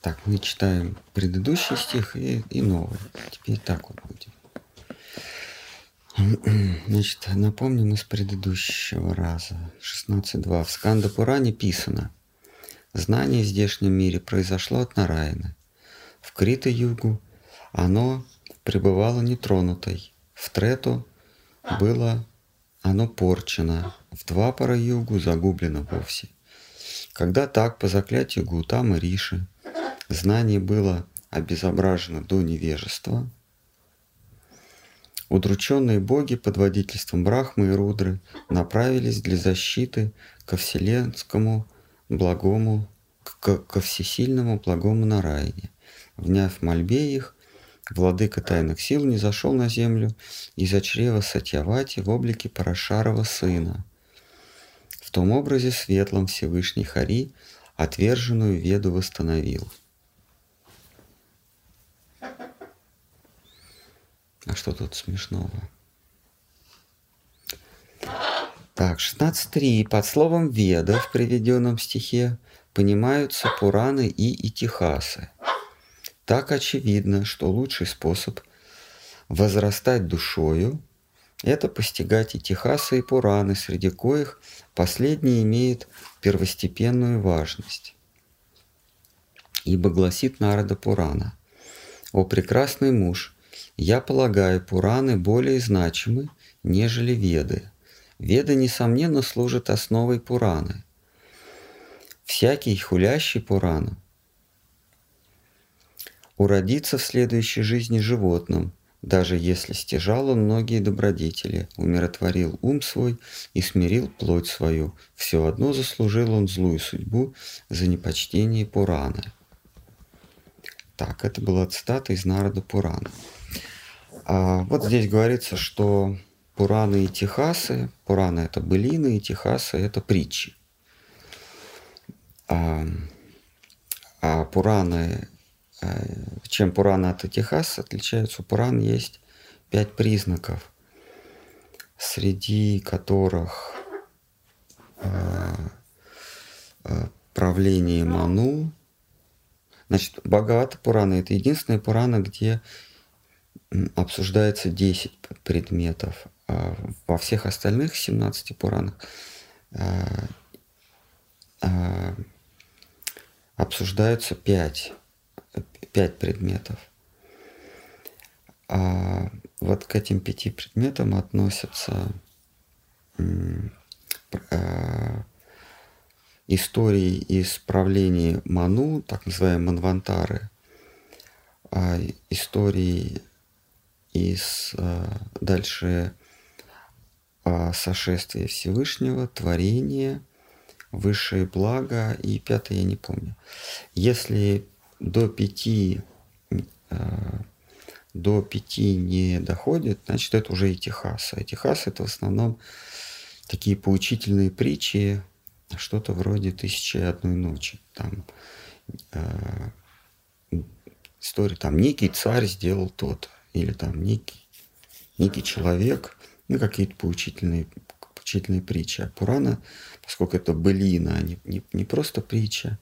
Так, мы читаем предыдущий стих и новый. Теперь так вот будет. Значит, напомним из предыдущего раза. 16.2. В Сканда-Пуране писано: знание в здешнем мире произошло от Нараяны. В Крита-югу оно пребывало нетронутой. В Трету было оно порчено. В Двапара-югу загублено вовсе. Когда так, по заклятию Гаутамы Риши, знание было обезображено до невежества, удрученные боги под водительством Брахмы и Рудры направились для защиты ко вселенскому благому, ко всесильному благому Нараяне. Вняв мольбе их, владыка тайных сил низошел на землю из-за чрева Сатьявати в облике Парашарова сына, в том образе светлом Всевышний Хари отверженную Веду восстановил. А что тут смешного? Так, 16.3. Под словом «Веда» в приведенном стихе понимаются Пураны и Итихасы. Так очевидно, что лучший способ возрастать душою – это постигать Итихасы и Пураны, среди коих последний имеет первостепенную важность. Ибо гласит Нарада Пурана: «О прекрасный муж! Я полагаю, Пураны более значимы, нежели Веды. Веды, несомненно, служат основой Пураны. Всякий, хулящий Пурану, уродится в следующей жизни животным, даже если стяжал он многие добродетели, умиротворил ум свой и смирил плоть свою. Все одно заслужил он злую судьбу за непочтение Пураны». Так, это была цитата из Нарада Пурана. А вот здесь говорится, что Пураны и Итихасы, Пураны — это былины, Итихасы — это притчи. А Пураны, чем Пураны от Итихас отличаются? У Пуран есть 5 признаков, среди которых правление Ману. Значит, Бхагавата Пурана — это единственная Пурана, где обсуждается 10 предметов. А во всех остальных 17 Пуранах обсуждаются 5 предметов. А вот к этим 5 предметам относятся истории из правления Ману, так называемые манвантары, истории из дальше сошествия Всевышнего, творения, высшее благо и 5-е я не помню. Если до пяти не доходит, значит, это уже Итихаса. Итихаса — это в основном такие поучительные притчи, что-то вроде «Тысячи и одной ночи». Там история, там некий царь сделал то-то, или там некий человек, ну, какие-то поучительные притчи. А Пурана, поскольку это былина, а не просто притча,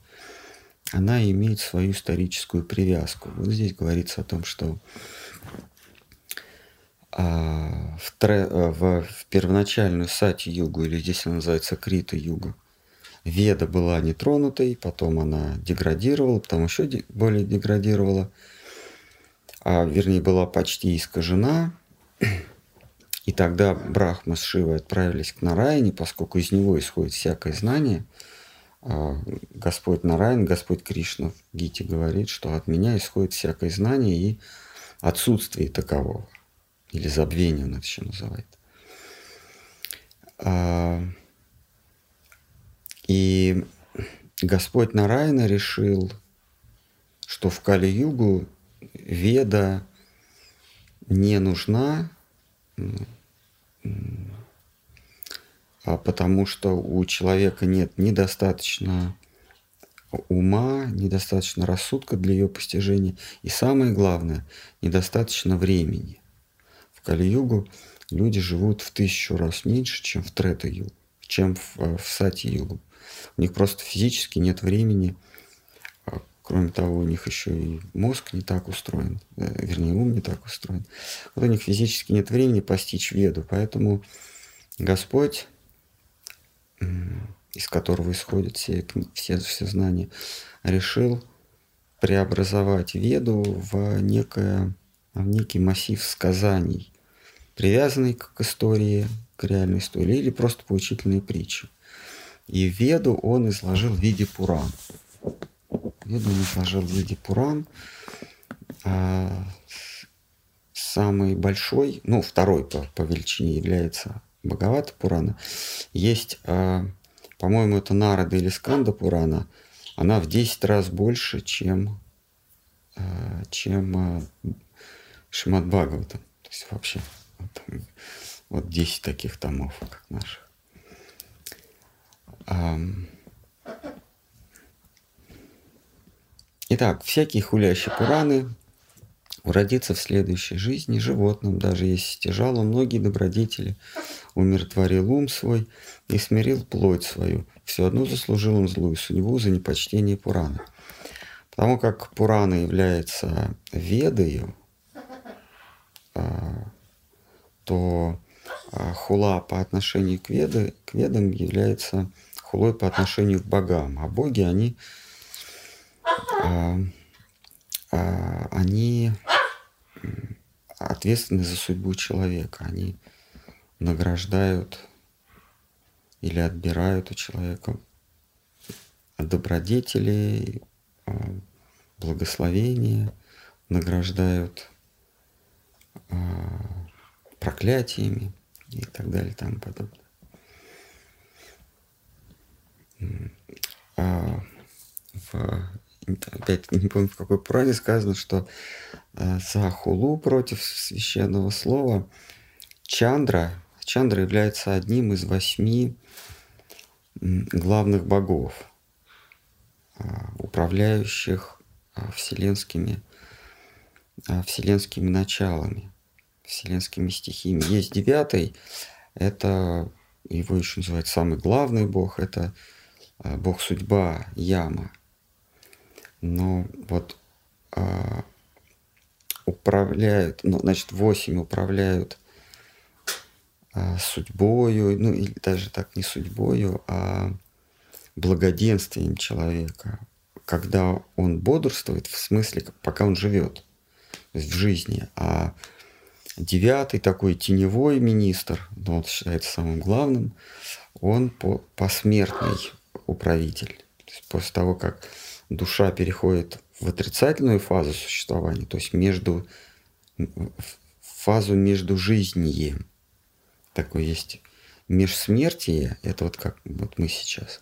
она имеет свою историческую привязку. Вот здесь говорится о том, что в первоначальную Сати-югу, или здесь она называется Крита-югу, Веда была нетронутой, потом она деградировала, потом еще более деградировала, была почти искажена, и тогда Брахма с Шивой отправились к Нараяне, поскольку из него исходит всякое знание. Господь Нараян, Господь Кришна в Гите говорит, что от меня исходит всякое знание и отсутствие такового, или забвение он это еще называет. И Господь Нараяна решил, что в Кали-югу Веда не нужна, потому что у человека нет недостаточно ума, недостаточно рассудка для ее постижения, и самое главное, недостаточно времени. В Кали-югу люди живут в 1000 раз меньше, чем в Трета-югу, чем в Сати-югу. У них просто физически нет времени Кроме того, у них еще и мозг не так устроен, вернее, ум не так устроен. Вот у них физически нет времени постичь веду, поэтому Господь, из которого исходят все знания, решил преобразовать веду в некий массив сказаний, привязанный к истории, к реальной истории, или просто поучительные притчи. И веду он изложил в виде Пуран. Веду он изложил в виде Пуран. Самый большой, ну, второй по величине является Бхагавата Пурана. Есть, по-моему, это Нарада или Сканда Пурана. Она в 10 раз больше, чем Шримад Бхагавата. То есть вообще вот 10 таких томов, как наших. Итак, всякие хулящие Пураны уродятся в следующей жизни животным, даже если стяжало многие добродетели, умиротворил ум свой и смирил плоть свою. Все одно заслужил он злую судьбу за непочтение Пурана. Потому как Пурана является ведою, то хула по отношению к ведам является хулой по отношению к богам. А боги, они ответственны за судьбу человека. Они награждают или отбирают у человека добродетели, благословения, награждают проклятиями и так далее, и тому подобное. Опять не помню, в какой Пуране сказано, что за хулу против священного слова Чандра является одним из 8 главных богов, управляющих вселенскими началами, вселенскими стихиями. Есть 9, это его еще называют самый главный бог, это бог судьба Яма. Но вот управляют, ну, значит, 8 управляют судьбою, ну или даже так не судьбою, а благоденствием человека, когда он бодрствует, в смысле, пока он живет, то есть в жизни. А 9 такой теневой министр, но он считается самым главным, он посмертный управитель. То есть после того, как душа переходит в отрицательную фазу существования, то есть фазу между жизнью. Такое есть межсмертие, это вот как вот мы сейчас.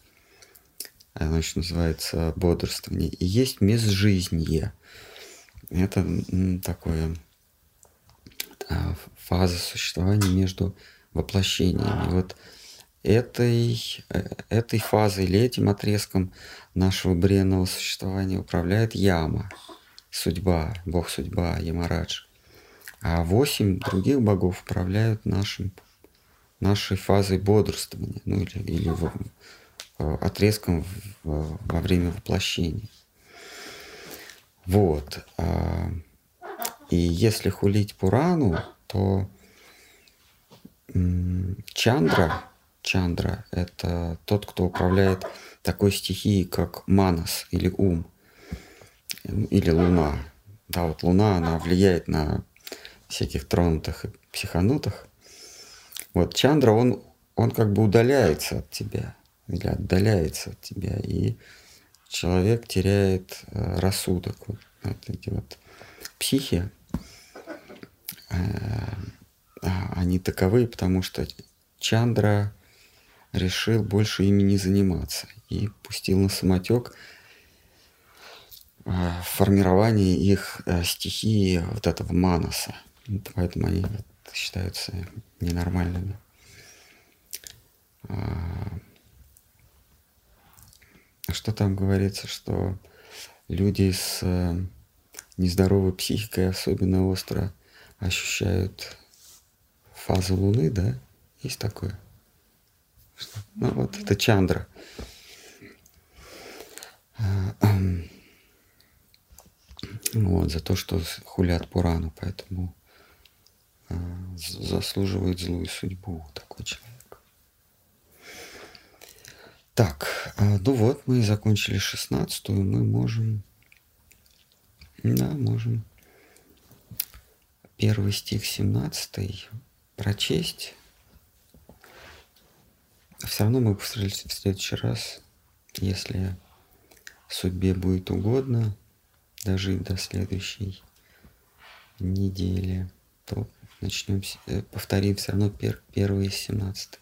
Оно еще называется бодрствование. И есть межжизнье. Это такое фаза существования между воплощениями. Вот этой фазой или этим отрезком нашего бренного существования управляет Яма, судьба, бог-судьба, Ямарадж. А 8 других богов управляют нашей фазой бодрствования, ну или отрезком во время воплощения. Вот. И если хулить Пурану, то Чандра — это тот, кто управляет такой стихией, как манас или ум, или луна. Да, вот луна, она влияет на всяких тронутых и психанутых. Вот Чандра, он как бы удаляется от тебя, или отдаляется от тебя, и человек теряет рассудок. Вот эти вот психи, они таковы, потому что Чандра решил больше ими не заниматься и пустил на самотек формирование их стихии вот этого манаса. Поэтому они считаются ненормальными. Что там говорится, что люди с нездоровой психикой особенно остро ощущают фазу Луны, да? Есть такое? Ну вот, это Чандра. Вот, за то, что хулят Пурану, поэтому заслуживает злую судьбу такой человек. Так, ну вот, мы и закончили 16-ю, мы можем, да, можем 1 стих 17 прочесть. Все равно мы встретимся в следующий раз, если судьбе будет угодно дожить до следующей недели, то начнем, повторим все равно 1 из 17.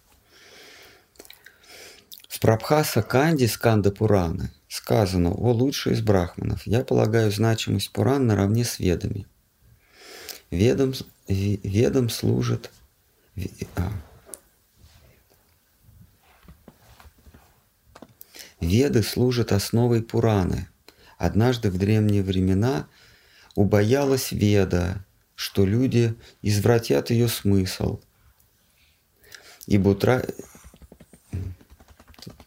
В Прабхаса Канде Сканда Пураны сказано: «О лучший из брахманов, я полагаю значимость Пуран наравне с ведами. Ведам служит... Веды служат основой Пураны. Однажды в древние времена убоялась Веда, что люди извратят ее смысл,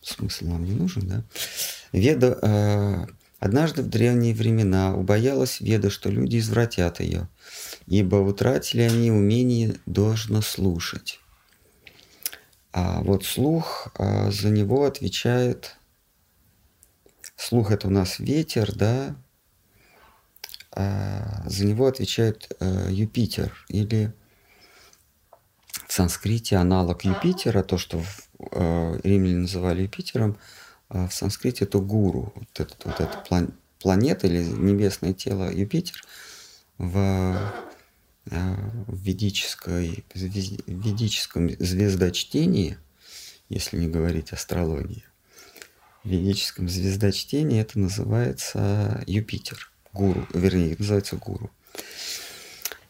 Смысл нам не нужен, да? Однажды в древние времена убоялась Веда, что люди извратят ее, ибо утратили они умение должно слушать». А вот слух, за него отвечает... Слух — это у нас ветер, да? За него отвечает Юпитер, или в санскрите аналог Юпитера, то, что римляне называли Юпитером, в санскрите это гуру. Вот эта планета или небесное тело Юпитер в ведическом звездочтении, если не говорить астрологии, в ведическом звездочтении это называется Юпитер, гуру, вернее, называется гуру.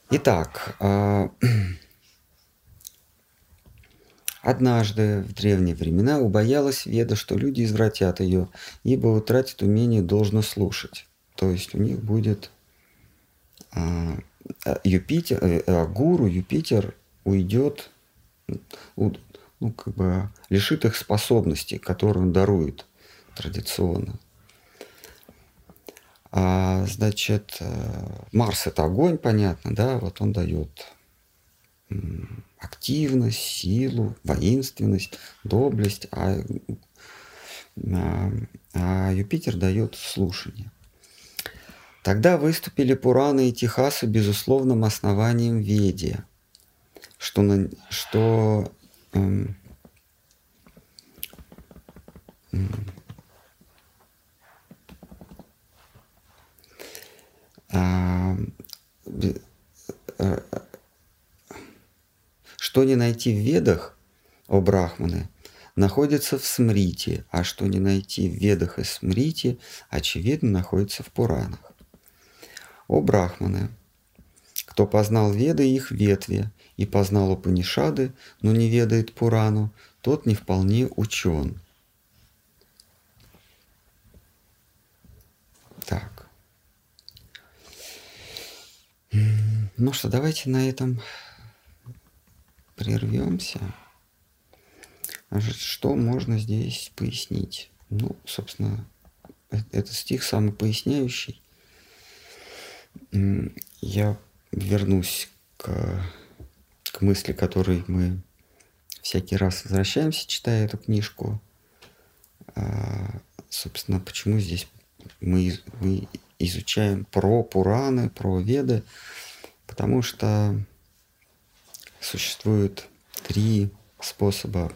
Итак, «Однажды в древние времена убоялась Веда, что люди извратят ее, ибо утратят умение должно слушать». То есть у них будет гуру, Юпитер уйдет, лишит их способностей, которые он дарует традиционно. Марс — это огонь, понятно, да, вот он дает активность, силу, воинственность, доблесть, а Юпитер дает слушание. Тогда выступили Пураны и Техаса безусловным основанием Веде, что не найти в Ведах, о брахманы, находится в Смрите, а что не найти в Ведах и Смрите, очевидно, находится в Пуранах. О брахманы, кто познал Веды и их ветви, и познал Упанишады, но не ведает Пурану, тот не вполне учен. Так. Ну что, давайте на этом... прервемся. Что можно здесь пояснить? Ну, собственно, этот стих самопоясняющий. Я вернусь к мысли, к которой мы всякий раз возвращаемся, читая эту книжку. Собственно, почему здесь мы изучаем про Пураны, про Веды? Потому что существует три способа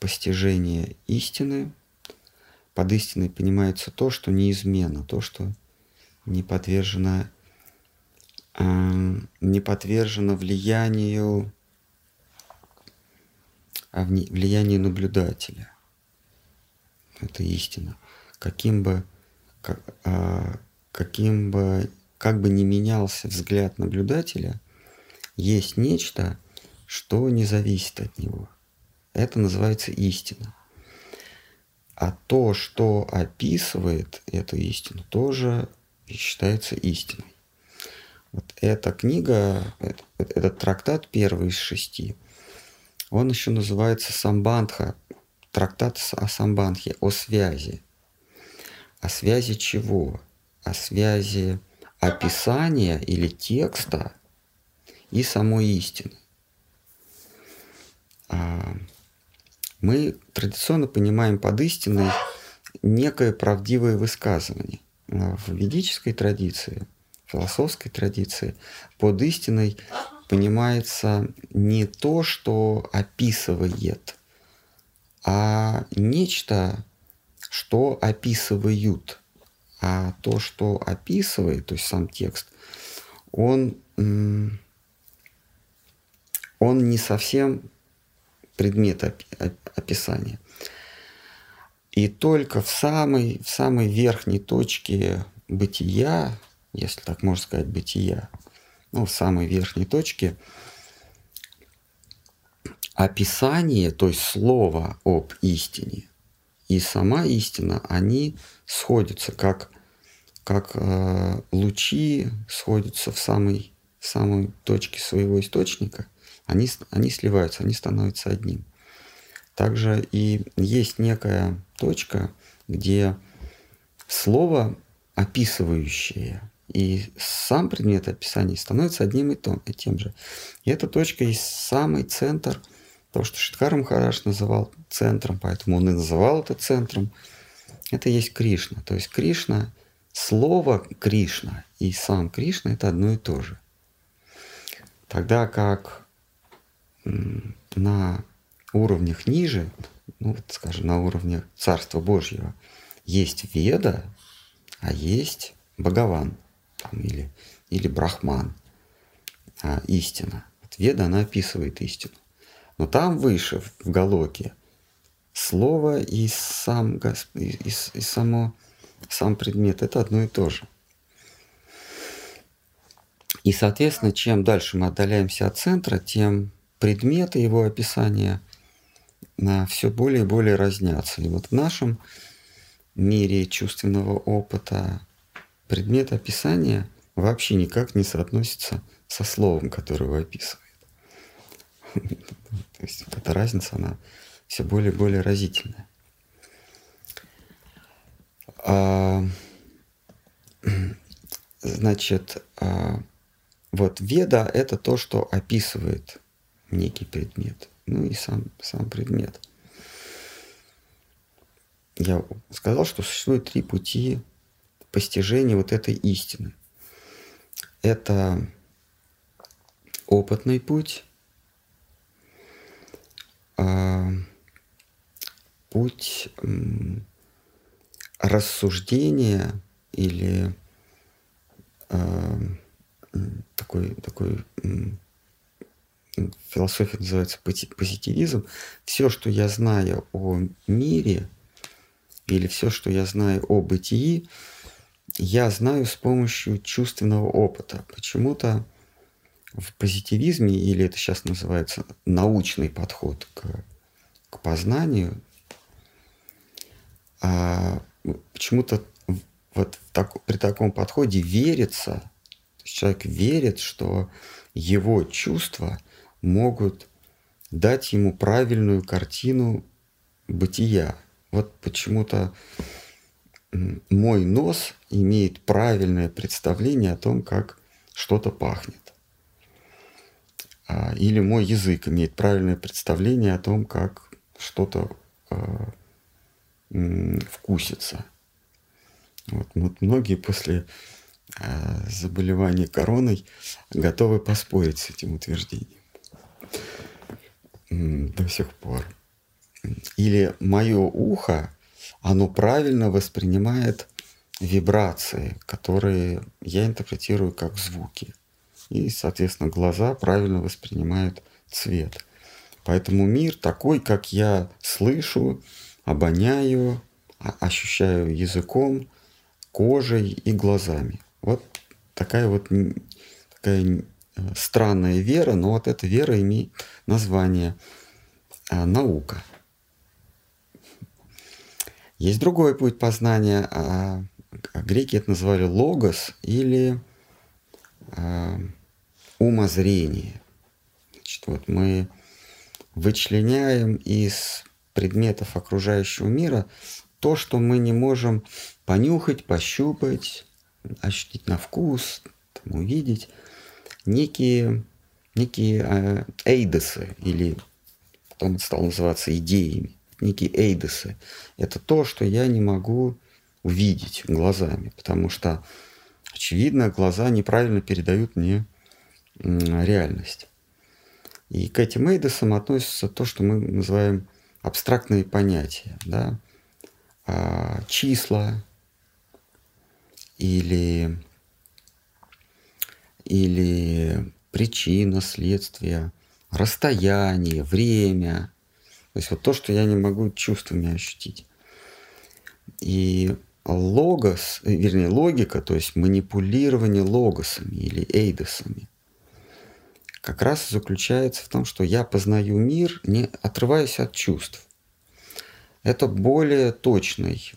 постижения истины. Под истиной понимается то, что неизменно, то, что не подвержено влиянию наблюдателя. Это истина. Как бы ни менялся взгляд наблюдателя, есть нечто, что не зависит от него. Это называется истина. А то, что описывает эту истину, тоже считается истиной. Вот эта книга, этот трактат, первый из 6, он еще называется Самбандха, трактат о Самбандхе, о связи. О связи чего? О связи описания или текста и самой истины. Мы традиционно понимаем под истиной некое правдивое высказывание. В ведической традиции, философской традиции под истиной понимается не то, что описывает, а нечто, что описывают. А то, что описывает, то есть сам текст, он не совсем предмет описания. И только в самой верхней точке бытия, если так можно сказать, бытия, в самой верхней точке описание, то есть слово об истине и сама истина, они сходятся, как лучи сходятся в самой точке своего источника, они сливаются, они становятся одним. Также и есть некая точка, где слово, описывающее, и сам предмет описания становится одним и тем же. И эта точка есть самый центр, то, что Шидхар Махарадж называл центром, поэтому он и называл это центром. Это есть Кришна. То есть Кришна, слово Кришна и сам Кришна — это одно и то же. Тогда как на уровнях ниже, скажем, на уровне Царства Божьего, есть Веда, а есть Бхагаван или Брахман, истина. Вот Веда, она описывает истину. Но там выше, в Галоке, слово и сам предмет — это одно и то же. И, соответственно, чем дальше мы отдаляемся от центра, тем предметы его описания все более и более разнятся. И вот в нашем мире чувственного опыта предмет описания вообще никак не соотносится со словом, которое его описывает. То есть эта разница, она все более и более разительная. Значит, вот Веда — это то, что описывает некий предмет. И сам предмет. Я сказал, что существует три пути постижения вот этой истины. Это опытный путь, путь рассуждения или такой философия называется позитивизм. Все, что я знаю о мире, или все, что я знаю о бытии, я знаю с помощью чувственного опыта. Почему-то в позитивизме, или это сейчас называется научный подход к познанию, почему-то при таком подходе верится, то есть человек верит, что его чувства могут дать ему правильную картину бытия. Вот почему-то мой нос имеет правильное представление о том, как что-то пахнет. Или мой язык имеет правильное представление о том, как что-то вкусится. Вот многие после заболевания короной готовы поспорить с этим утверждением до сих пор. Или мое ухо, оно правильно воспринимает вибрации, которые я интерпретирую как звуки. И, соответственно, глаза правильно воспринимают цвет. Поэтому мир такой, как я слышу, обоняю, ощущаю языком, кожей и глазами. Вот такая странная вера, но вот эта вера имеет название наука. Есть другой путь познания. Греки это называли логос или умозрение. Значит, вот мы вычленяем из предметов окружающего мира то, что мы не можем понюхать, пощупать, ощутить на вкус, там, увидеть некие эйдосы, или потом это стало называться идеями, некие эйдосы. Это то, что я не могу увидеть глазами, потому что, очевидно, глаза неправильно передают мне реальность. И к этим эйдосам относится то, что мы называем абстрактные понятия, да? Числа или причина, следствие, расстояние, время. То есть вот то, что я не могу чувствами ощутить. И логика, то есть манипулирование логосами или эйдосами, как раз заключается в том, что я познаю мир, не отрываясь от чувств. Это более точное или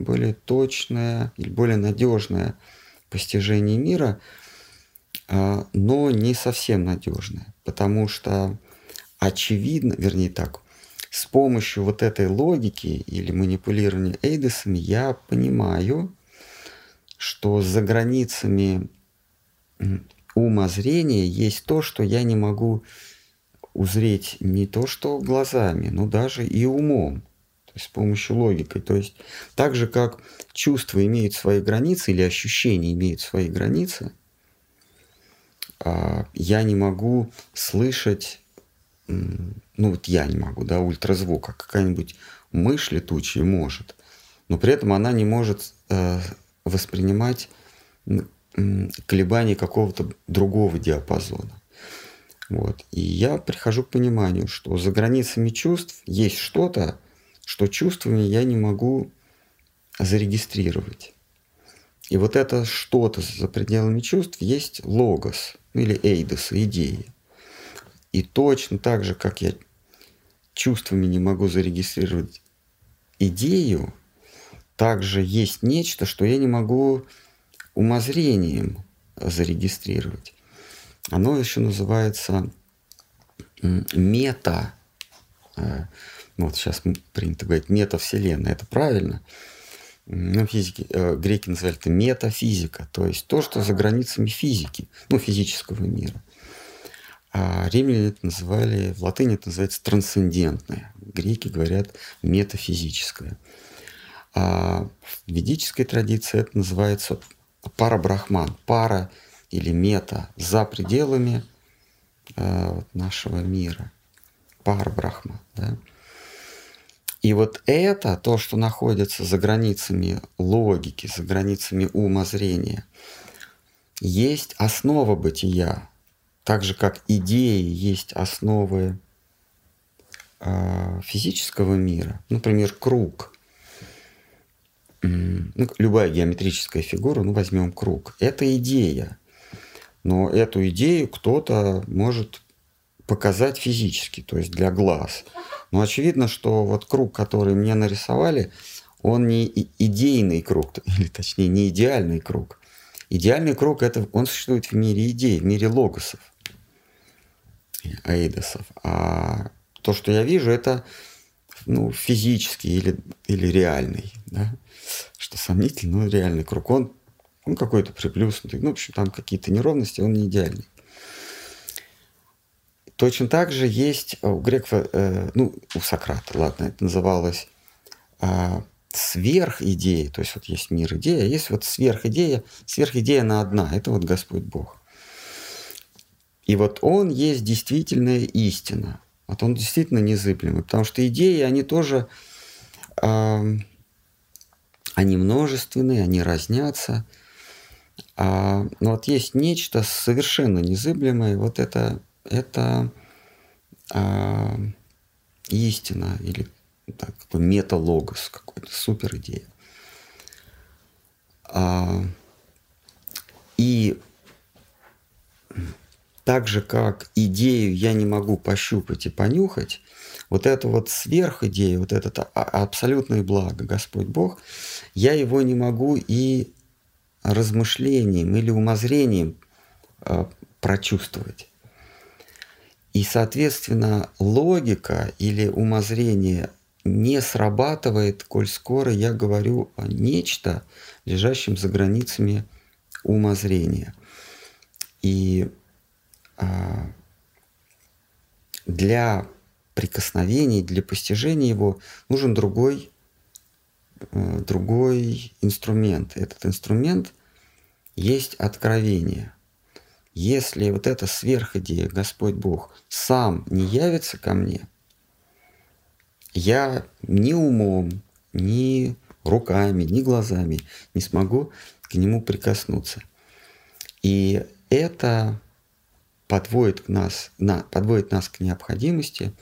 более надежное постижение мира, но не совсем надежное, потому что очевидно, с помощью вот этой логики или манипулирования эйдосами я понимаю, что за границами умозрения есть то, что я не могу узреть не то что глазами, но даже и умом, то есть с помощью логики. То есть так же, как чувства имеют свои границы или ощущения имеют свои границы, я не могу слышать, ультразвук, а какая-нибудь мышь летучая может, но при этом она не может воспринимать колебания какого-то другого диапазона. Вот. И я прихожу к пониманию, что за границами чувств есть что-то, что чувствами я не могу зарегистрировать. И вот это что-то за пределами чувств есть логос, или эйдос, идеи. И точно так же, как я чувствами не могу зарегистрировать идею, также есть нечто, что я не могу умозрением зарегистрировать. Оно еще называется мета. Вот сейчас принято говорить метавселенная. Это правильно. Ну, физики, греки называли это метафизика. То есть то, что за границами физики, физического мира. А римляне это называли, в латыни это называется трансцендентное. Греки говорят метафизическое. А в ведической традиции это называется парабрахман. Пара или мета за пределами нашего мира. Парабрахма. Да? И вот это, то, что находится за границами логики, за границами умозрения, есть основа бытия. Так же, как идеи есть основы физического мира. Например, круг. Любая геометрическая фигура, возьмем круг. Это идея. Но эту идею кто-то может показать физически, то есть для глаз. Но очевидно, что вот круг, который мне нарисовали, он не идейный круг, или точнее, не идеальный круг. Идеальный круг, он существует в мире идей, в мире логосов, эйдосов. А то, что я вижу, это физический или реальный, да? Что сомнительно, но реальный круг. Он какой-то приплюснутый. В общем, там какие-то неровности, он не идеальный. Точно так же есть у греков, у Сократа, это называлось сверхидея. То есть вот есть мир идея, есть вот сверхидея. Сверхидея она одна. Это вот Господь Бог. И вот Он есть действительная истина. Вот Он действительно незыблемый. Потому что идеи, они тоже... Они множественные, они разнятся. Но вот есть нечто совершенно незыблемое. Вот это истина или какой металогос, какой-то суперидея. И так же, как идею я не могу пощупать и понюхать, вот эту вот сверхидею, вот это абсолютное благо, Господь Бог, я его не могу и размышлением или умозрением прочувствовать. И, соответственно, логика или умозрение не срабатывает, коль скоро я говорю о нечто, лежащем за границами умозрения. И для прикосновений, для постижения его нужен другой инструмент. Этот инструмент есть откровение. Если вот эта сверхидея, Господь Бог, сам не явится ко мне, я ни умом, ни руками, ни глазами не смогу к нему прикоснуться. И это подводит нас к необходимости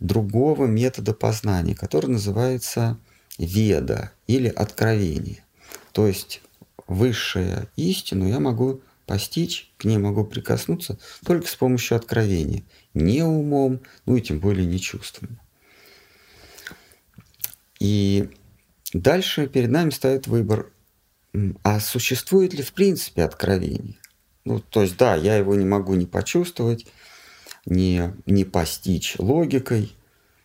другого метода познания, который называется веда или откровение. То есть высшую истину я могу постичь, к ней могу прикоснуться только с помощью откровения. Не умом, ну и тем более не чувствами. И дальше перед нами стоит выбор, а существует ли в принципе откровение? Ну, то есть, да, я его не могу не почувствовать, не постичь логикой,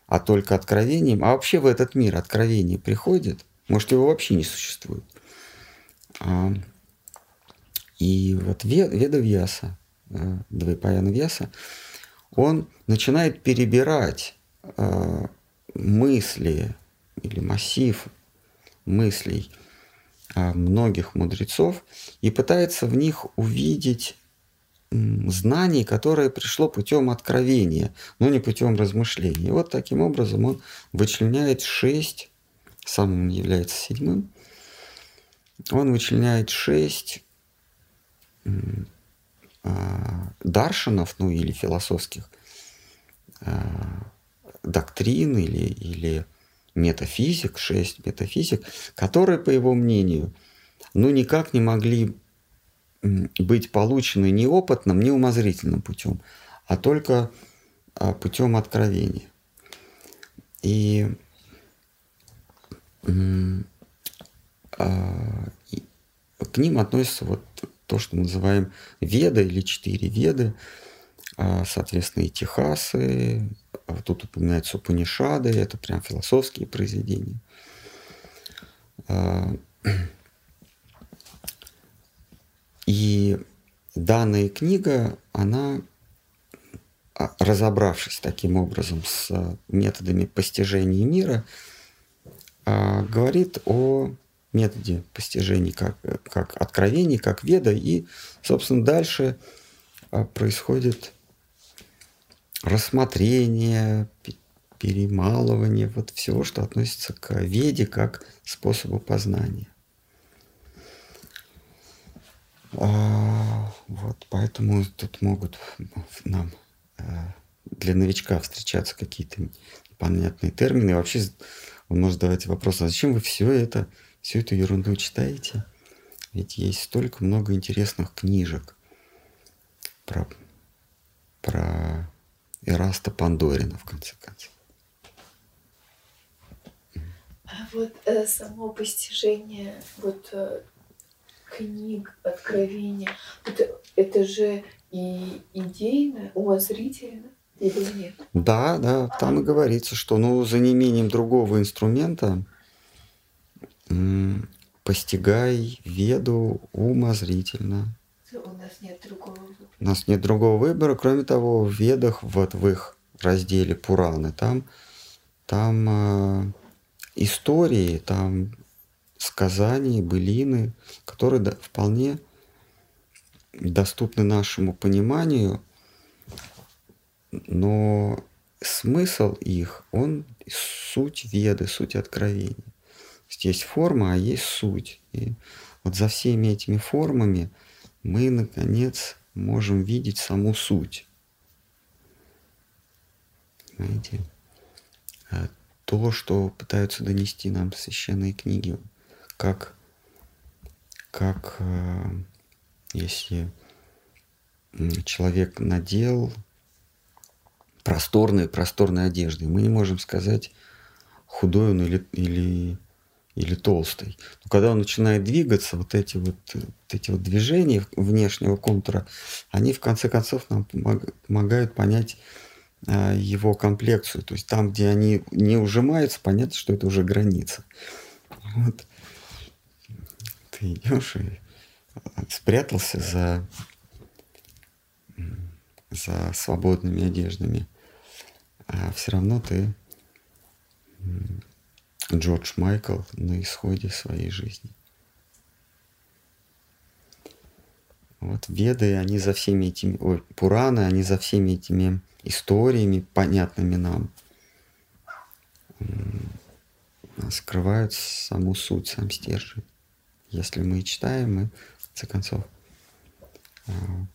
а только откровением. А вообще в этот мир откровение приходит, может, его вообще не существует. И вот Веда Вьяса, Двайпаяна Вьяса, он начинает перебирать мысли, или массив мыслей многих мудрецов и пытается в них увидеть знание, которое пришло путем откровения, но не путем размышления. Вот таким образом он вычленяет 6, сам он является 7-м, он вычленяет 6 даршанов, ну или философских доктрин или метафизик, 6 метафизик, которые, по его мнению, ну никак не могли быть получены ни опытным, ни умозрительным путем, а только путем откровения. И к ним относится вот то, что мы называем веды или 4 веды, соответственно, и Техасы. Тут упоминаются Упанишады, это прям философские произведения. И данная книга, она, разобравшись таким образом с методами постижения мира, говорит о методе постижения как откровения, как веда. И, собственно, дальше происходит рассмотрение, перемалывание вот всего, что относится к веде как способу познания. Вот, поэтому тут могут нам для новичка встречаться какие-то непонятные термины. И вообще он может задавать вопрос, а зачем вы всю эту ерунду читаете? Ведь есть столько много интересных книжек про Эраста Пандорина, в конце концов. А вот само постижение книг, откровения, это же и идейно, умозрительно или нет? Да, там и говорится, что за неимением другого инструмента постигай веду умозрительно. У нас нет другого выбора. Кроме того, в ведах, вот в их разделе Пураны, там истории, там сказания, былины, которые вполне доступны нашему пониманию, но смысл их, он суть веды, суть откровения. То есть форма, а есть суть. И вот за всеми этими формами мы, наконец, можем видеть саму суть. Понимаете? То, что пытаются донести нам священные книги, как если человек надел просторные одежды, мы не можем сказать, худой он или толстый. Но когда он начинает двигаться, вот эти движения внешнего контура, они в конце концов нам помогают понять его комплекцию. То есть там, где они не ужимаются, понятно, что это уже граница. Вот. Ты идешь и спрятался за свободными одеждами. А все равно ты Джордж Майкл на исходе своей жизни. Вот Веды, они за всеми этими... Ой, Пураны, они за всеми этими историями, понятными нам, скрывают саму суть, сам стержень. Если мы читаем, мы, в конце концов,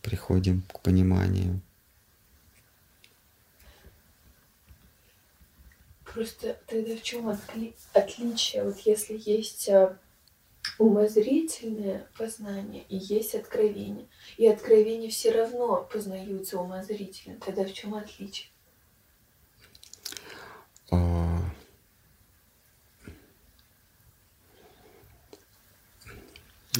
приходим к пониманию. Просто тогда в чем отличие? Вот если есть умозрительное познание и есть откровение, и откровения все равно познаются умозрительно, тогда в чем отличие?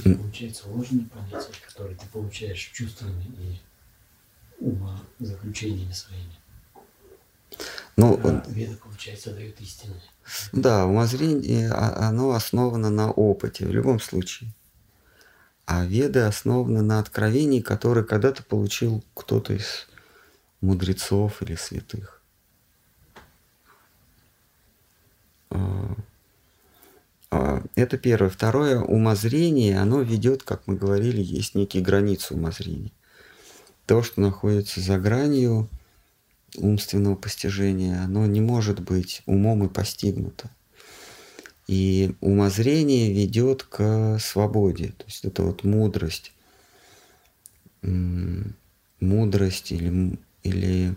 Получается, ложные понятия, которые ты получаешь чувствами и умозаключениями своими. Ну, Веды, получается, дают истинное. Да, умозрение, оно основано на опыте в любом случае. А Веды основаны на откровении, которое когда-то получил кто-то из мудрецов или святых. Это первое. Второе, умозрение, оно ведет, как мы говорили, есть некие границы умозрения. То, что находится за гранью умственного постижения, оно не может быть умом и постигнуто. И умозрение ведет к свободе. То есть это вот мудрость. Мудрость или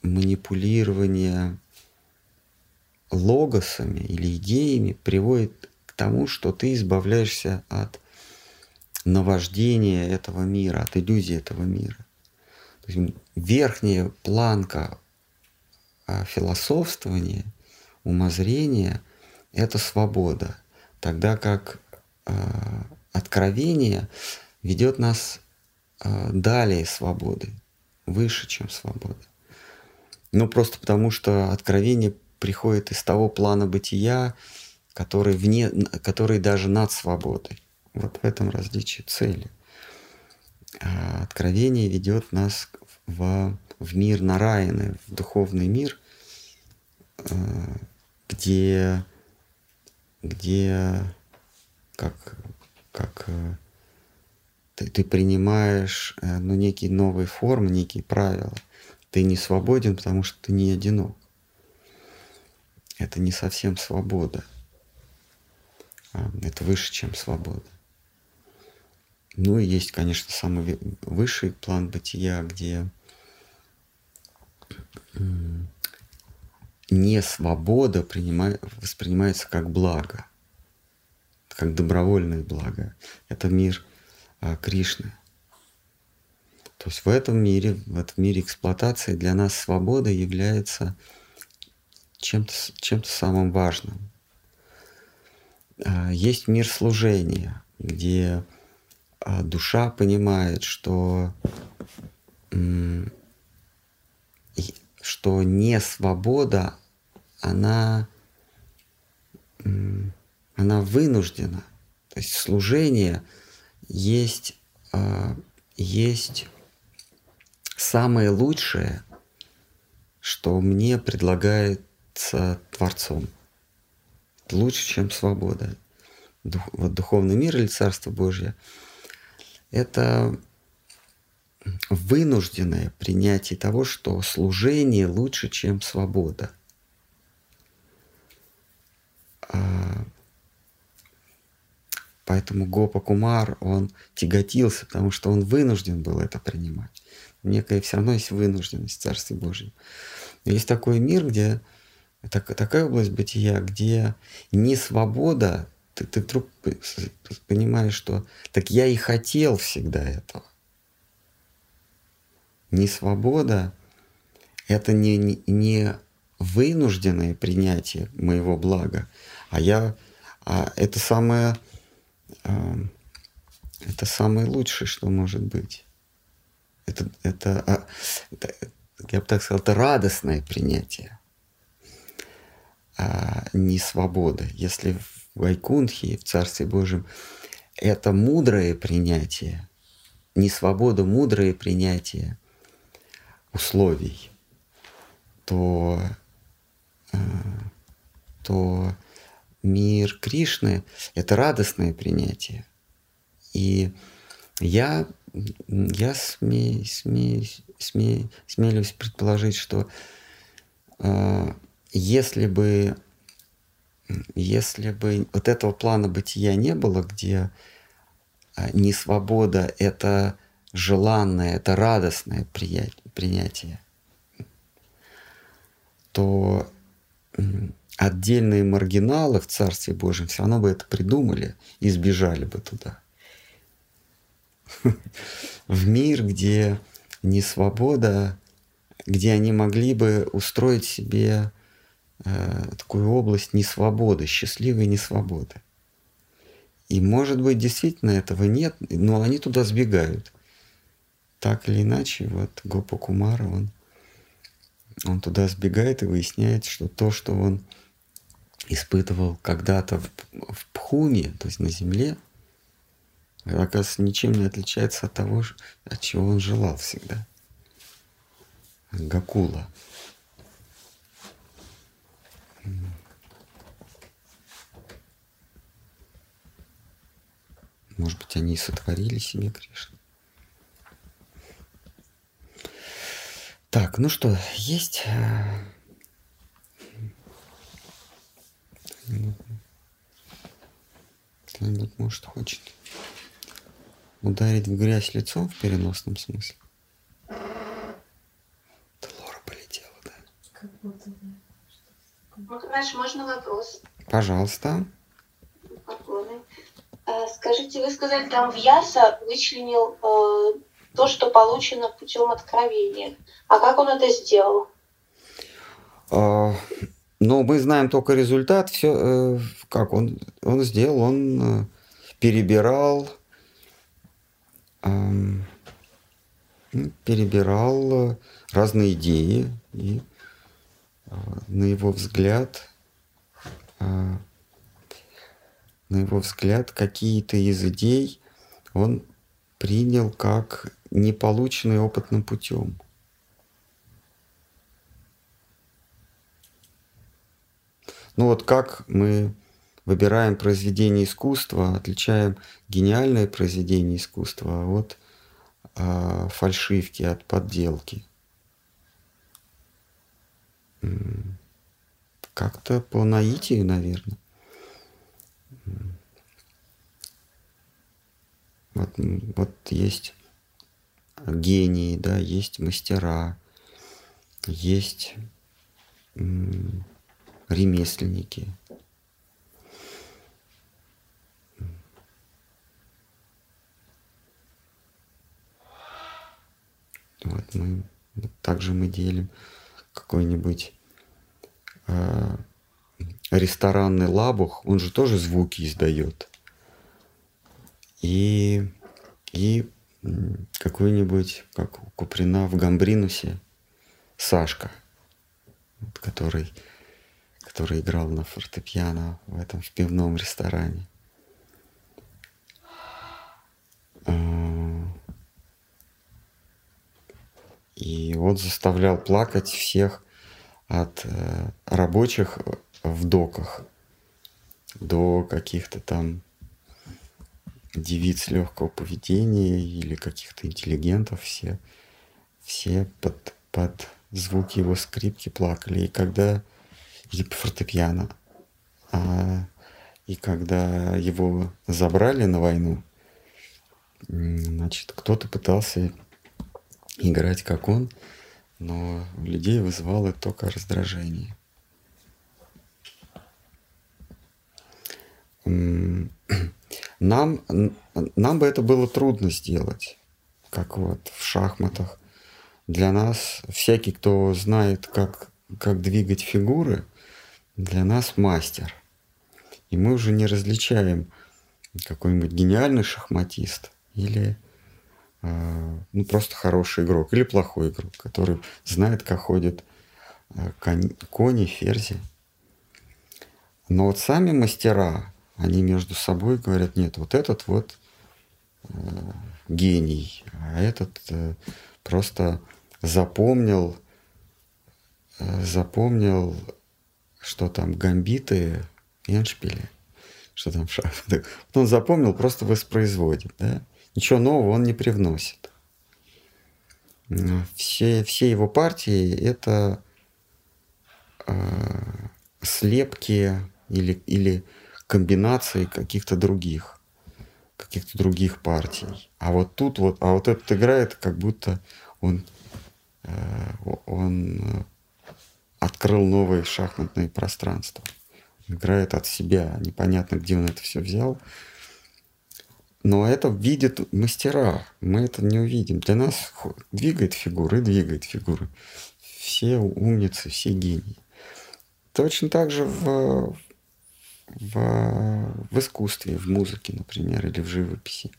манипулирование логосами или идеями приводит к тому, что ты избавляешься от наваждения этого мира, от иллюзии этого мира. То есть верхняя планка философствования, умозрения — это свобода, тогда как откровение ведет нас далее свободы, выше, чем свобода. Ну, просто потому что откровение приходит из того плана бытия, который даже над свободой. Вот в этом различие цели. Откровение ведет нас в мир Нараяны, в духовный мир, где как ты принимаешь некие новые формы, некие правила. Ты не свободен, потому что ты не одинок. Это не совсем свобода. Это выше, чем свобода. Ну и есть, конечно, самый высший план бытия, где не свобода воспринимается как благо, как добровольное благо. Это мир Кришны. То есть в этом мире эксплуатации для нас свобода является чем-то самым важным. Есть мир служения, где душа понимает, что не свобода, она вынуждена. То есть служение есть самое лучшее, что мне предлагается Творцом. Это лучше, чем свобода. Духовный мир или Царство Божье — это вынужденное принятие того, что служение лучше, чем свобода. Поэтому Гопа Кумар, он тяготился, потому что он вынужден был это принимать. Некая все равно есть вынужденность в Царстве Божьем. Но есть такой мир, где такая область бытия, где не свобода. Ты вдруг понимаешь, что так я и хотел всегда этого. Не свобода — это не вынужденное принятие моего блага, это самое лучшее, что может быть. я бы так сказал, это радостное принятие, а не свобода. Если в Вайкунтхе, в Царстве Божьем, это мудрое принятие, не свобода, мудрое принятие условий, то мир Кришны — это радостное принятие. И я смелюсь предположить, что если бы вот этого плана бытия не было, где несвобода — это желанное, это радостное принятие, то отдельные маргиналы в Царстве Божьем все равно бы это придумали и сбежали бы туда. В мир, где не свобода, где они могли бы устроить себе такую область несвободы, счастливой несвободы. И, может быть, действительно этого нет, но они туда сбегают. Так или иначе, вот Гопа Кумар, он туда сбегает и выясняет, что то, что он испытывал когда-то в Пхуне, то есть на земле, оказывается, ничем не отличается от того, от чего он желал всегда. Гакула. Может быть, они и сотворили себе Кришну. Так, ну что, есть? Кто-нибудь, может, хочет ударить в грязь лицом в переносном смысле? Это Лора полетела, да? Как будто, да. Знаешь, можно вопрос? Пожалуйста. Поклоны. Скажите, вы сказали, там Вьяса вычленил то, что получено путем откровения. А как он это сделал? Ну, мы знаем только результат. Все, как он сделал, он перебирал разные идеи, и на его взгляд, какие-то из идей он принял как не полученные опытным путем. Ну вот как мы выбираем произведение искусства, отличаем гениальное произведение искусства от фальшивки, от подделки. Как-то по наитию, наверное. Вот есть гении, да, есть мастера, есть ремесленники. Вот мы также мы делим какой-нибудь ресторанный лабух, он же тоже звуки издает. И какой-нибудь, как у Куприна в Гамбринусе, Сашка, который играл на фортепиано в пивном ресторане. И он заставлял плакать всех от рабочих в доках до каких-то там девиц легкого поведения или каких-то интеллигентов. Все под звуки его скрипки плакали. И фортепиано. И когда его забрали на войну, значит, кто-то пытался играть как он, но у людей вызывало только раздражение. Нам бы это было трудно сделать, как вот в шахматах. Для нас всякий, кто знает, как двигать фигуры, для нас мастер. И мы уже не различаем, какой-нибудь гениальный шахматист или ну, просто хороший игрок или плохой игрок, который знает, как ходят кони, ферзи. Но вот сами мастера, они между собой говорят: нет, вот этот вот гений, а этот просто запомнил, что там гамбиты и эндшпили, что там шахматы. Он запомнил, просто воспроизводит, да? Ничего нового он не привносит. Все его партии — это слепки или комбинации каких-то других партий. А вот тут вот, а вот этот играет, как будто он открыл новые шахматные пространства. Играет от себя. Непонятно, где он это все взял. Но это видят мастера. Мы это не увидим. Для нас двигает фигуры. Все умницы, все гении. Точно так же в искусстве, в музыке, например, или в живописи.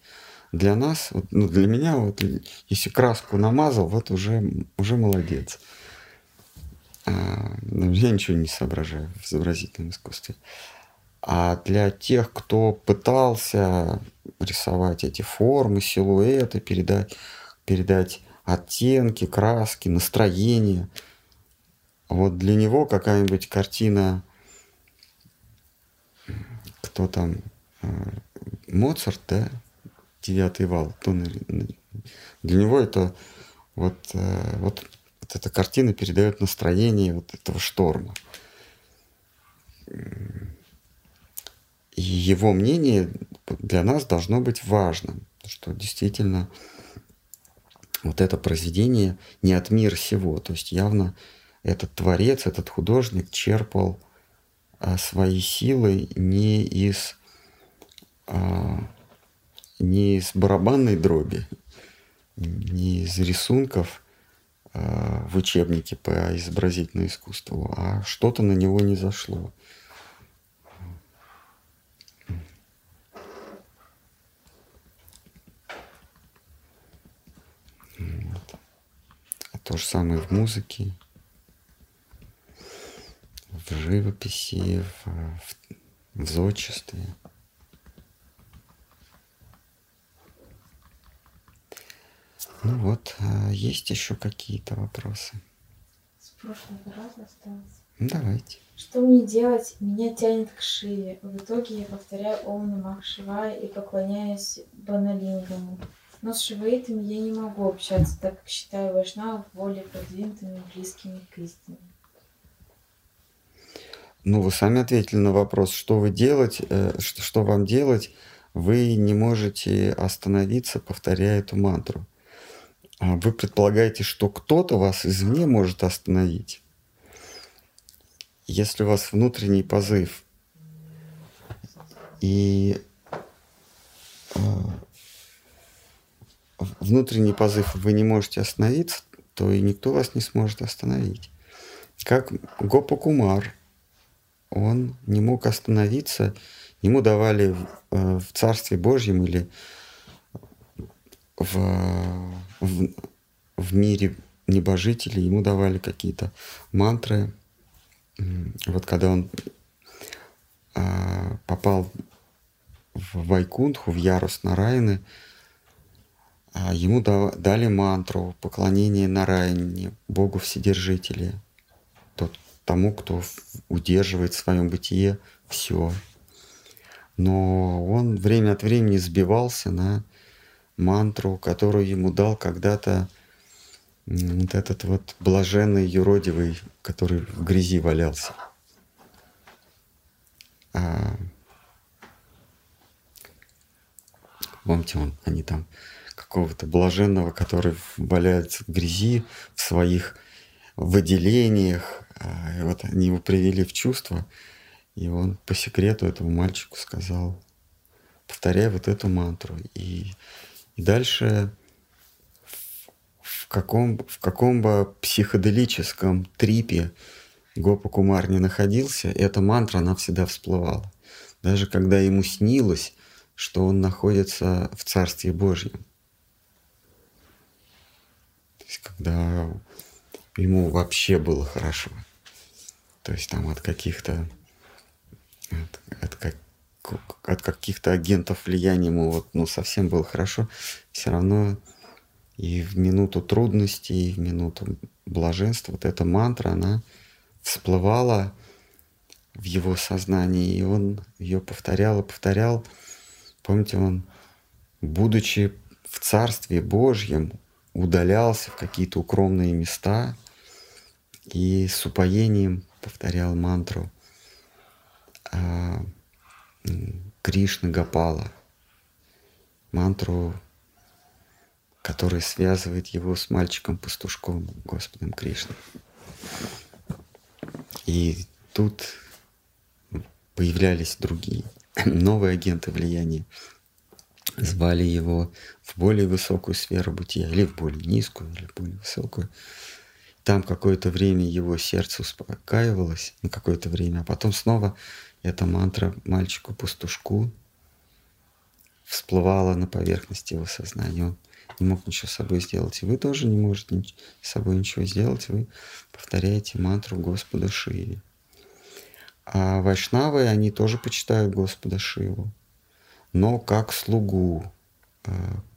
Для нас, для меня, если краску намазал, уже молодец. Я ничего не соображаю в изобразительном искусстве. А для тех, кто пытался рисовать эти формы, силуэты, передать оттенки, краски, настроение, вот для него какая-нибудь картина, кто там, Моцарт, да, «Девятый вал», для него это вот эта картина передает настроение вот этого шторма. И его мнение для нас должно быть важным, что действительно вот это произведение не от мира сего, то есть явно этот творец, этот художник черпал свои силы не из барабанной дроби, не из рисунков в учебнике по изобразительному искусству, а что-то на него не зашло. Вот. А то же самое в музыке, в живописи, в зодчестве. Ну вот, есть еще какие-то вопросы? С прошлого раза осталось. Давайте. Что мне делать? Меня тянет к Шиве. В итоге я повторяю Ом Намах Шивая и поклоняюсь Баналингаму. Но с шиваитами я не могу общаться, так как считаю вайшнавов более продвинутыми и близкими к истине. Ну, вы сами ответили на вопрос, что вам делать, вы не можете остановиться, повторяя эту мантру. Вы предполагаете, что кто-то вас извне может остановить. Если у вас внутренний позыв и внутренний позыв вы не можете остановиться, то и никто вас не сможет остановить. Как Гопа Кумар. Он не мог остановиться, ему давали в Царстве Божьем или в мире небожителей, ему давали какие-то мантры. Вот когда он попал в Вайкунтху, в ярус Нараяны, ему дали мантру поклонения Нараяне, Богу Вседержителя, тому, кто удерживает в своем бытие все. Но он время от времени сбивался на мантру, которую ему дал когда-то вот этот вот блаженный юродивый, который в грязи валялся. Помните, они там какого-то блаженного, который валяется в грязи в своих выделениях, и вот они его привели в чувство, и он по секрету этому мальчику сказал: повторяй вот эту мантру. И дальше в каком бы психоделическом трипе Гопа Кумар не находился, эта мантра, она всегда всплывала. Даже когда ему снилось, что он находится в Царстве Божьем. есть когда ему вообще было хорошо. То есть там от каких-то агентов влияния ему вот, ну, совсем было хорошо, все равно и в минуту трудностей, и в минуту блаженства вот эта мантра, она всплывала в его сознании, и он ее повторял и повторял. Помните, он, будучи в Царстве Божьем, удалялся в какие-то укромные места и с упоением повторял мантру Кришны Гопала, мантру, которая связывает его с мальчиком-пастушком, Господом Кришной. И тут появлялись другие, новые агенты влияния. Звали его в более высокую сферу бытия, или в более низкую, или в более высокую. Там какое-то время его сердце успокаивалось, на какое-то время, а потом снова эта мантра мальчику-пастушку всплывала на поверхность его сознания. Он не мог ничего с собой сделать, и вы тоже не можете с собой ничего сделать, вы повторяете мантру Господа Шивы. А вайшнавы, они тоже почитают Господа Шиву, но как слугу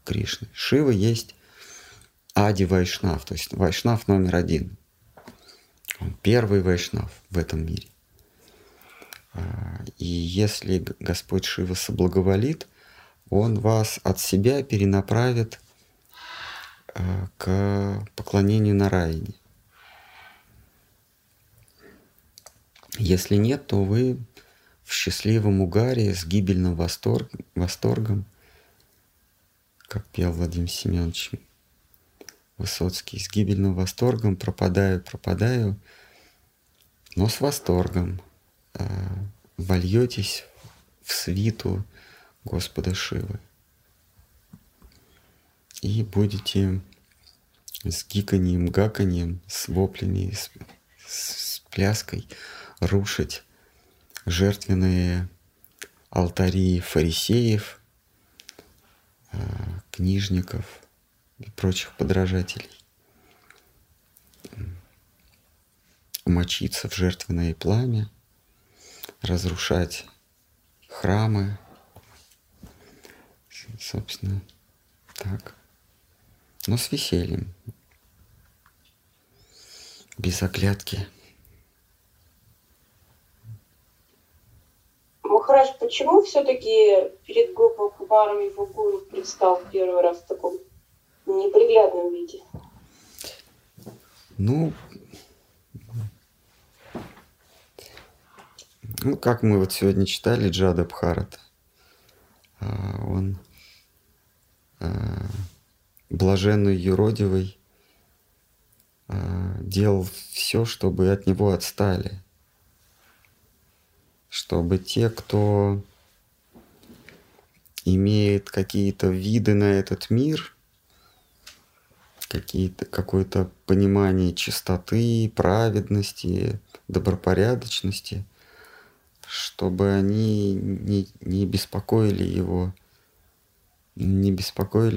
Кришны. Шива есть ади-вайшнав, то есть вайшнав номер один. Он первый вайшнав в этом мире. И если Господь Шива соблаговолит, Он вас от себя перенаправит к поклонению Нараяне. Если нет, то вы в счастливом угаре, с гибельным восторгом, как пел Владимир Семенович Высоцкий, с гибельным восторгом пропадаю, но с восторгом вольетесь в свиту Господа Шивы и будете с гиканьем, гаканьем, с воплями, с пляской рушить жертвенные алтари фарисеев, книжников и прочих подражателей, мочиться в жертвенное пламя, разрушать храмы. Собственно, так. Но с весельем. Без оглядки. Махарадж, почему все-таки перед Гопал-Кубаром его гуру предстал в первый раз в таком неприглядном виде? Ну, как мы вот сегодня читали Джада Бхарата, он блаженный юродивый делал все, чтобы от него отстали, чтобы те, кто имеет какие-то виды на этот мир, какое-то понимание чистоты, праведности, добропорядочности, чтобы они не беспокоили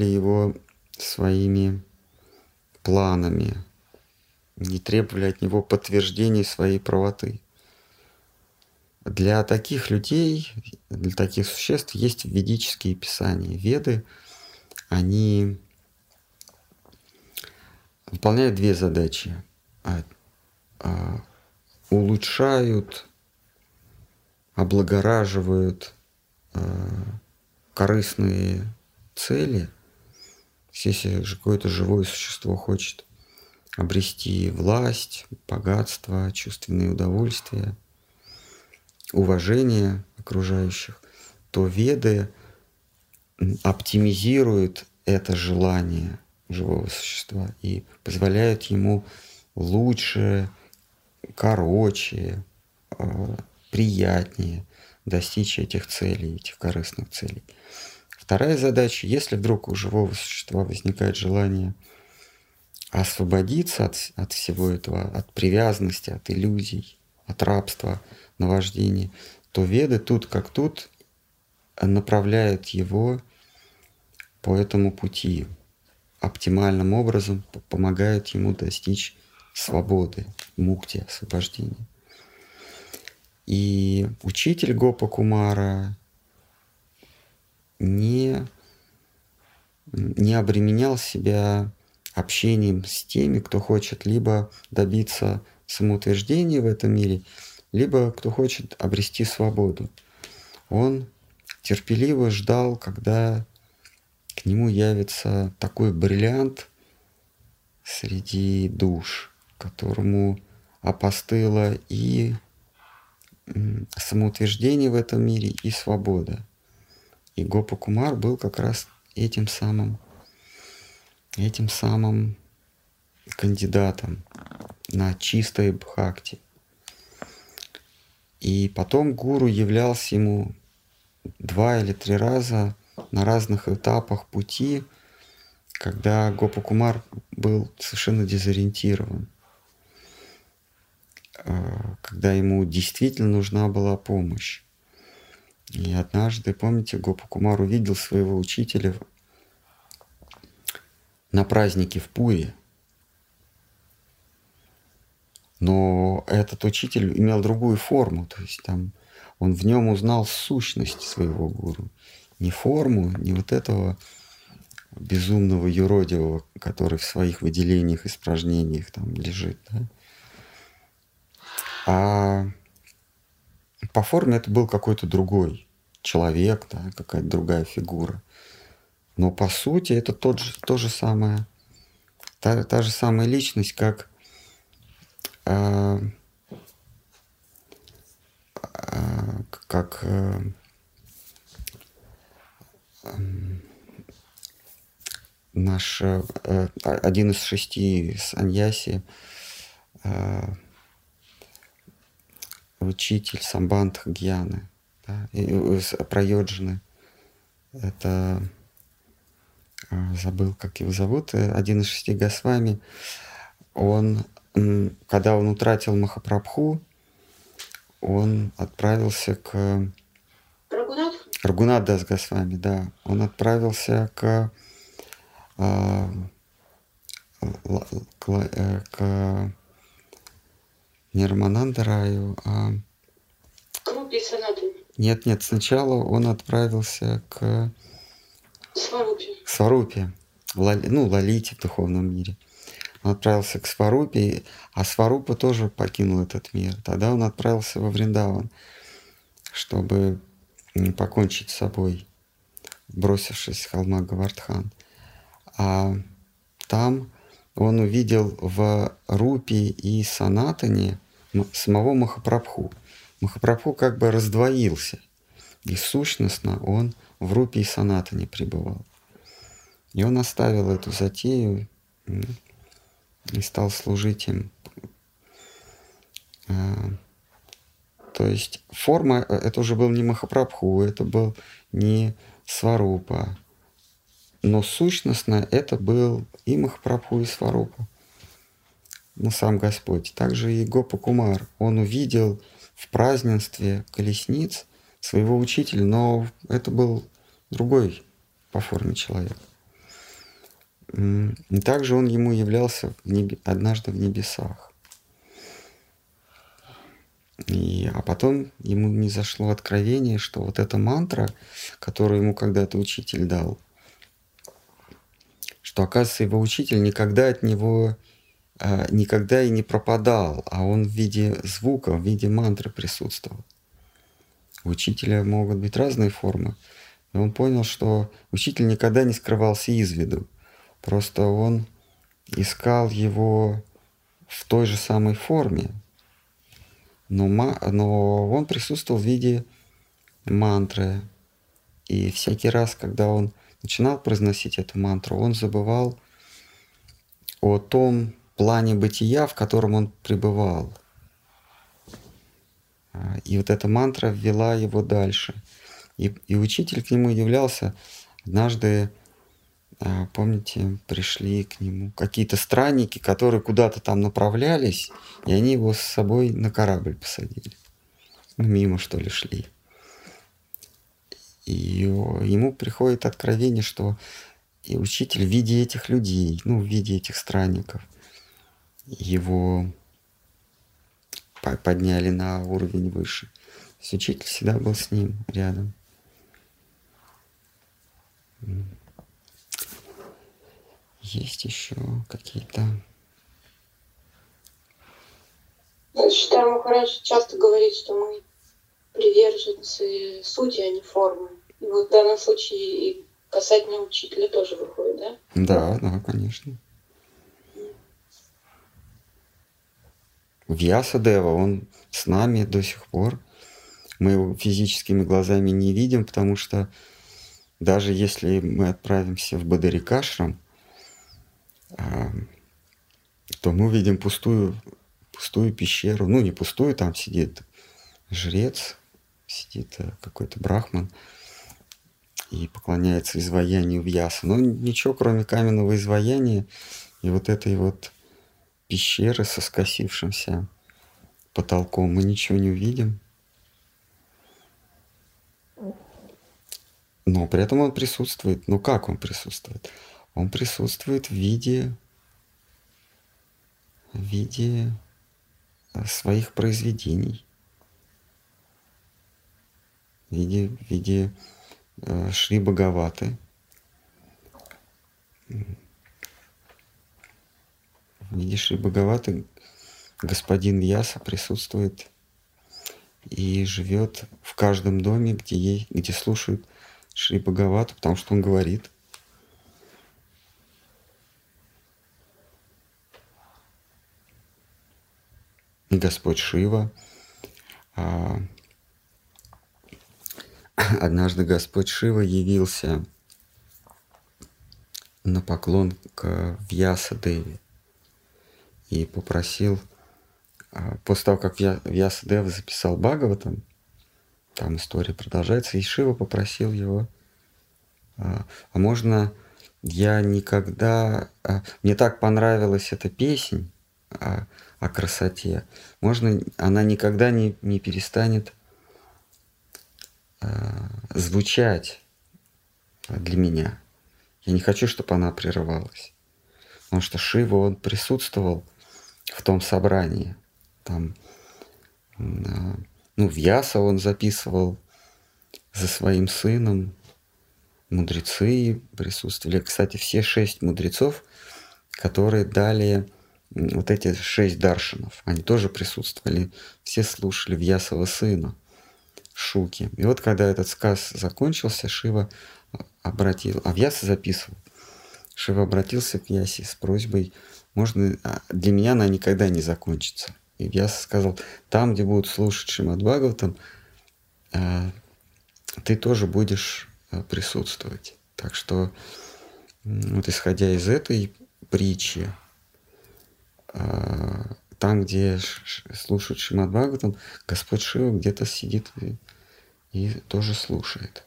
его, своими планами, не требовали от него подтверждений своей правоты. Для таких людей, для таких существ есть ведические писания. Веды, они выполняют две задачи. Улучшают, облагораживают корыстные цели. Если же какое-то живое существо хочет обрести власть, богатство, чувственные удовольствия, уважение окружающих, то веды оптимизируют это желание живого существа и позволяют ему лучше, короче, приятнее достичь этих целей, этих корыстных целей. Вторая задача, если вдруг у живого существа возникает желание освободиться от всего этого, от привязанности, от иллюзий, от рабства, наваждений, то веды тут как тут направляют его по этому пути. оптимальным образом помогают ему достичь свободы, мукти, освобождения. И учитель Гопа Кумара не обременял себя общением с теми, кто хочет либо добиться самоутверждения в этом мире, либо кто хочет обрести свободу. Он терпеливо ждал, когда к нему явится такой бриллиант среди душ, которому опостыло и самоутверждение в этом мире, и свобода. И Гопа Кумар был как раз этим самым кандидатом на чистое бхакти. И потом гуру являлся ему 2 или 3 раза на разных этапах пути, когда Гопа Кумар был совершенно дезориентирован, когда ему действительно нужна была помощь. И однажды, помните, Гопа Кумар увидел своего учителя на празднике в Пури. Но этот учитель имел другую форму, то есть там он в нем узнал сущность своего гуру. Не форму, не вот этого безумного юродивого, который в своих выделениях, испражнениях там лежит, да? А по форме это был какой-то другой человек, да, какая-то другая фигура. Но по сути это та же самая личность, как наш один из 6 саньяси, учитель Самбантха Гьяны, да, Прайоджины. Это забыл, как его зовут, один из 6 Госвами. Он, когда он утратил Махапрабху, он отправился к Рагунат Дас Госвами, да. Он отправился к не Рамананда Раю, а... К Рупе Санатане. Нет, сначала он отправился к Сварупе. Лалите в духовном мире. Он отправился к Сварупе, а Сварупа тоже покинул этот мир. Тогда он отправился во Вриндаван, чтобы покончить с собой, бросившись с холма Говардхан. А там он увидел в Рупе и Санатане самого Махапрабху. Махапрабху как бы раздвоился, и сущностно он в Рупе и Санатане пребывал. И он оставил эту затею и стал служить им. То есть форма, это уже был не Махапрабху, это был не Сварупа. Но сущностно это был и Махапрабху, и Сварупа. Сам Господь. Также и Гопа Кумар. Он увидел в празднестве колесниц своего учителя, но это был другой по форме человек. И также он ему являлся однажды в небесах. А потом ему не зашло откровение, что вот эта мантра, которую ему когда-то учитель дал, что, оказывается, его учитель никогда от него никогда и не пропадал, а он в виде звука, в виде мантры присутствовал. У учителя могут быть разные формы. И он понял, что учитель никогда не скрывался из виду. Просто он искал его в той же самой форме, но он присутствовал в виде мантры. И всякий раз, когда он начинал произносить эту мантру, он забывал о том плане бытия, в котором он пребывал. И вот эта мантра ввела его дальше. И учитель к нему являлся. Однажды, помните, пришли к нему какие-то странники, которые куда-то там направлялись, и они его с собой на корабль посадили. Мимо, что ли, шли. И ему приходит откровение, что И учитель в виде этих людей, ну, в виде этих странников, его подняли на уровень выше. То есть учитель всегда был с ним рядом. Есть еще какие-то... Шитар Махарадж часто говорит, что мы приверженцы сути, а не формы. И вот в данном случае и касательно учителя тоже выходит, да? Да, да, конечно. Вьясадева, он с нами до сих пор. Мы его физическими глазами не видим, потому что даже если мы отправимся в Бадарикашрам, то мы видим пустую пещеру. Ну, не пустую, там сидит жрец, сидит какой-то брахман и поклоняется изваянию Вьяса. Но ничего, кроме каменного изваяния и вот этой вот пещеры со скосившимся потолком, мы ничего не увидим. Но при этом он присутствует. Ну, как он присутствует? Он присутствует в виде своих произведений, в виде Шри Бхагаваты, господин Вьяса присутствует и живет в каждом доме, где слушают Шри Бхагавату, потому что он говорит. И Господь Шива. Однажды Господь Шива явился на поклон к Вьясадеве и попросил, после того, как Вьясадева записал Бхагаватам, там история продолжается, и Шива попросил его, а можно я никогда... Мне так понравилась эта песня, о красоте. Можно, она никогда не перестанет звучать для меня. Я не хочу, чтобы она прерывалась. Потому что Шива, он присутствовал в том собрании. Там, Вьяса он записывал за своим сыном. Мудрецы присутствовали. Кстати, все 6 мудрецов, которые дали... Вот эти 6 даршинов, они тоже присутствовали, все слушали Вьясова сына, Шуки. И вот когда этот сказ закончился, Вьяса записывал. Шива обратился к Вьясе с просьбой, можно, для меня она никогда не закончится. И Вьяса сказал, там, где будут слушать Шримад Бхагаватам, ты тоже будешь присутствовать. Так что, вот исходя из этой притчи, там, где слушают Шримад Бхагаватам, Господь Шива где-то сидит и тоже слушает.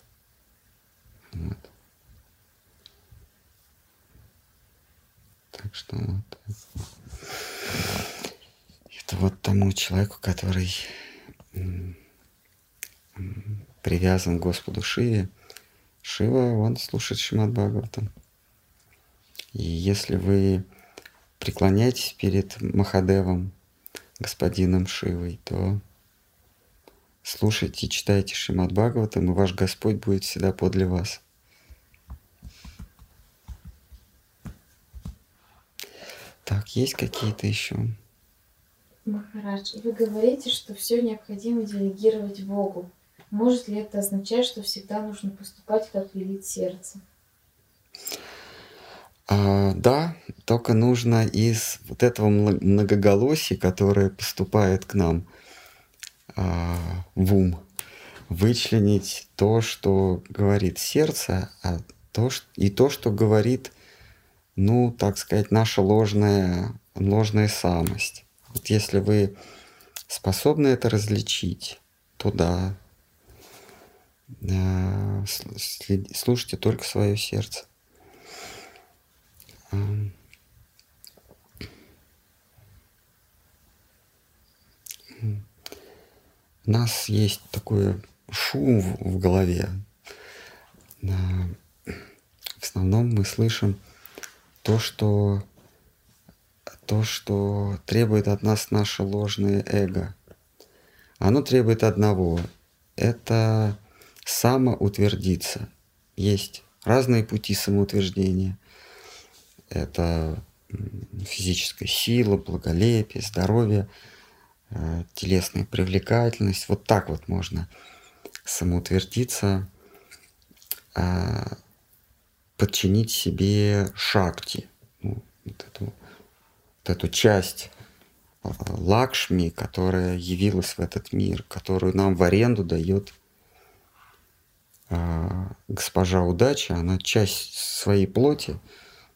Вот. Так что вот. Это вот тому человеку, который привязан к Господу Шиве. Шива, он слушает Шримад Бхагаватам. И если вы преклоняйтесь перед Махадевом, господином Шивой, то слушайте и читайте Шримад Бхагаватам, и ваш Господь будет всегда подле вас. Так, есть какие-то еще? Махарадж, вы говорите, что все необходимо делегировать Богу. Может ли это означать, что всегда нужно поступать, как велит сердце? Да, только нужно из вот этого многоголосия, которое поступает к нам в ум, вычленить то, что говорит сердце, и то, что говорит, наша ложная самость. Вот если вы способны это различить, то да, слушайте только свое сердце. У нас есть такой шум в голове. основном мы слышим то, что требует от нас наше ложное эго. Оно требует одного — это самоутвердиться. Есть разные пути самоутверждения. Это физическая сила, благолепие, здоровье, телесная привлекательность. Вот так вот можно самоутвердиться, подчинить себе шакти, вот эту часть Лакшми, которая явилась в этот мир, которую нам в аренду дает госпожа Удача. Она часть своей плоти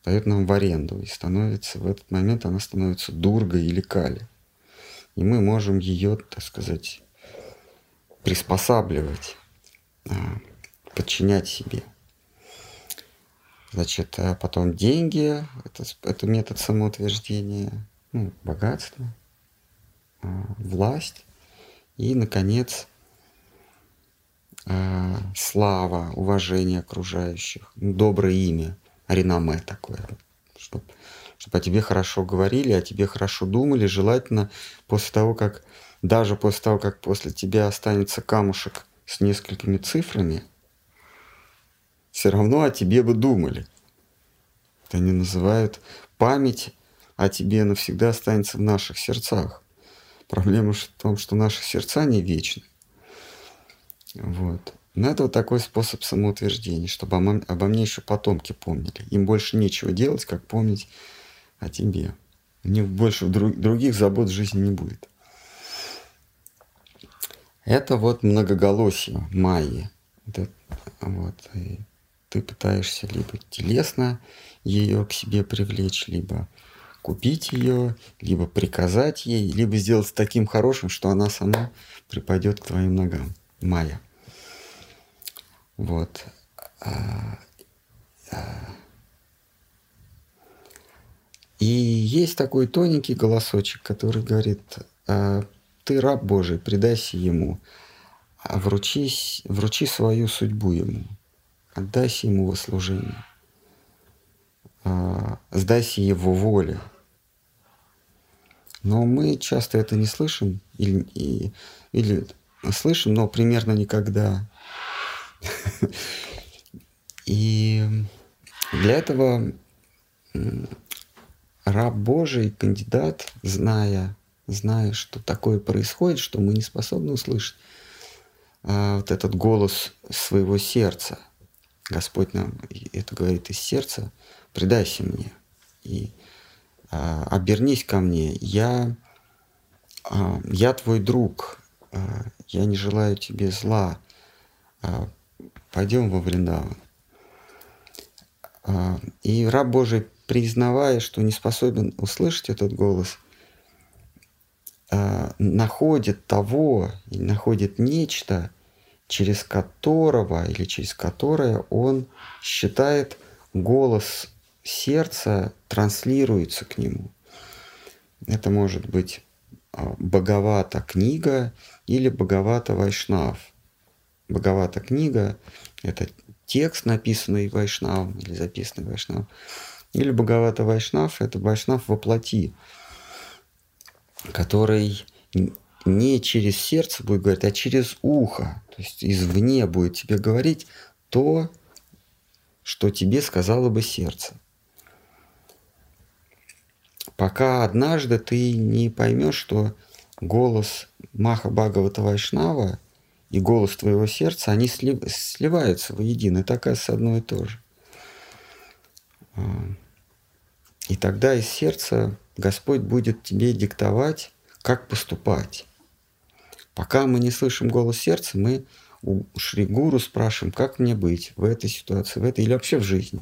дает нам в аренду, и становится в этот момент она становится дургой или кали. И мы можем ее, так сказать, приспосабливать, подчинять себе. Значит, а потом деньги, это метод самоутверждения, богатство, власть и, наконец, слава, уважение окружающих, доброе имя, реноме такое, чтобы о тебе хорошо говорили, о тебе хорошо думали, желательно после того, как после тебя останется камушек с несколькими цифрами, все равно о тебе бы думали. Они называют память о тебе навсегда останется в наших сердцах. Проблема в том, что наши сердца не вечны. Вот. Но это вот такой способ самоутверждения, чтобы обо мне еще потомки помнили. Им больше нечего делать, как помнить о тебе. У них больше других забот в жизни не будет. Это вот многоголосие майи. И ты пытаешься либо телесно ее к себе привлечь, либо купить ее, либо приказать ей, либо сделать таким хорошим, что она сама припадет к твоим ногам. Майя. Вот. И есть такой тоненький голосочек, который говорит: ты раб Божий, предайся Ему, вручи свою судьбу Ему, отдайся Ему во служение, сдайся Его воле. Но мы часто это не слышим или слышим, но примерно никогда. И для этого раб Божий, кандидат, зная, что такое происходит, что мы не способны услышать вот этот голос своего сердца. Господь нам это говорит из сердца: «Предайся мне и обернись ко мне, я твой друг, я не желаю тебе зла, пойдем во Вриндаван». И раб Божий, признавая, что не способен услышать этот голос, находит нечто, через которого или через которое он считает голос сердца транслируется к нему. Это может быть Бхагавата книга или Бхагавата Вайшнав. Бхагавата книга — это текст, написанный Вайшнавом или записанный Вайшнавом. Или Бхагавата Вайшнав — это Вайшнав во плоти, который не через сердце будет говорить, а через ухо. То есть извне будет тебе говорить то, что тебе сказало бы сердце. Пока однажды ты не поймешь, что голос Маха Бхагавата Вайшнава и голос твоего сердца, они сливаются воедино. Это, оказывается, одно и то же. И тогда из сердца Господь будет тебе диктовать, как поступать. Пока мы не слышим голос сердца, мы у Шри-Гуру спрашиваем, как мне быть в этой ситуации, в этой или вообще в жизни.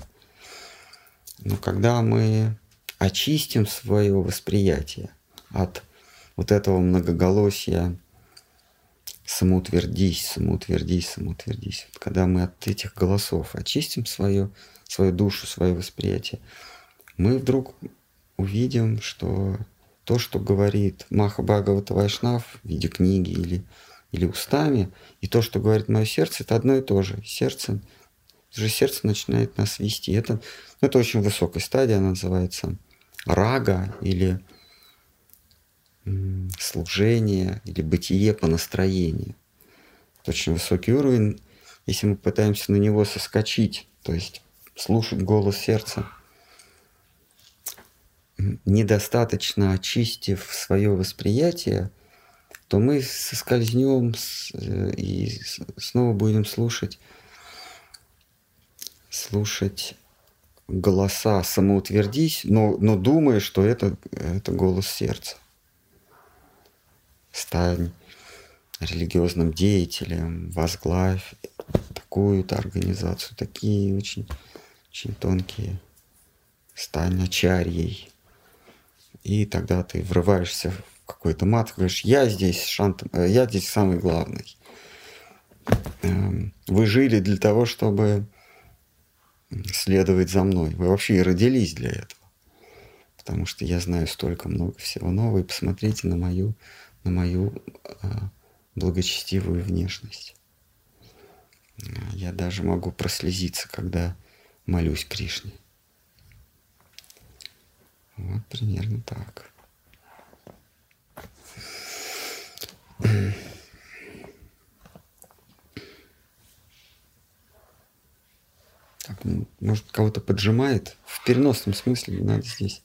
Но когда мы очистим свое восприятие от вот этого многоголосия «самоутвердись, самоутвердись, самоутвердись», вот когда мы от этих голосов очистим свою душу, свое восприятие, мы вдруг увидим, что то, что говорит Маха Бхагавата Вайшнав в виде книги или устами, и то, что говорит мое сердце, это одно и то же. Сердце уже сердце начинает нас вести. Это очень высокая стадия, она называется рага или служение, или бытие по настроению. Это очень высокий уровень. Если мы пытаемся на него соскочить, то есть слушать голос сердца, недостаточно очистив свое восприятие, то мы соскользнем и снова будем слушать голоса «самоутвердись», но думая, что это голос сердца. Стань религиозным деятелем, возглавь такую-то организацию, такие очень, очень тонкие, стань ачарьей. И тогда ты врываешься в какой-то мат, говоришь, я здесь самый главный. Вы жили для того, чтобы следовать за мной. Вы вообще и родились для этого. Потому что я знаю столько много всего нового, и посмотрите на мою благочестивую внешность. Я даже могу прослезиться, когда молюсь Кришне. Вот примерно так. Так, может, кого-то поджимает? В переносном смысле надо здесь.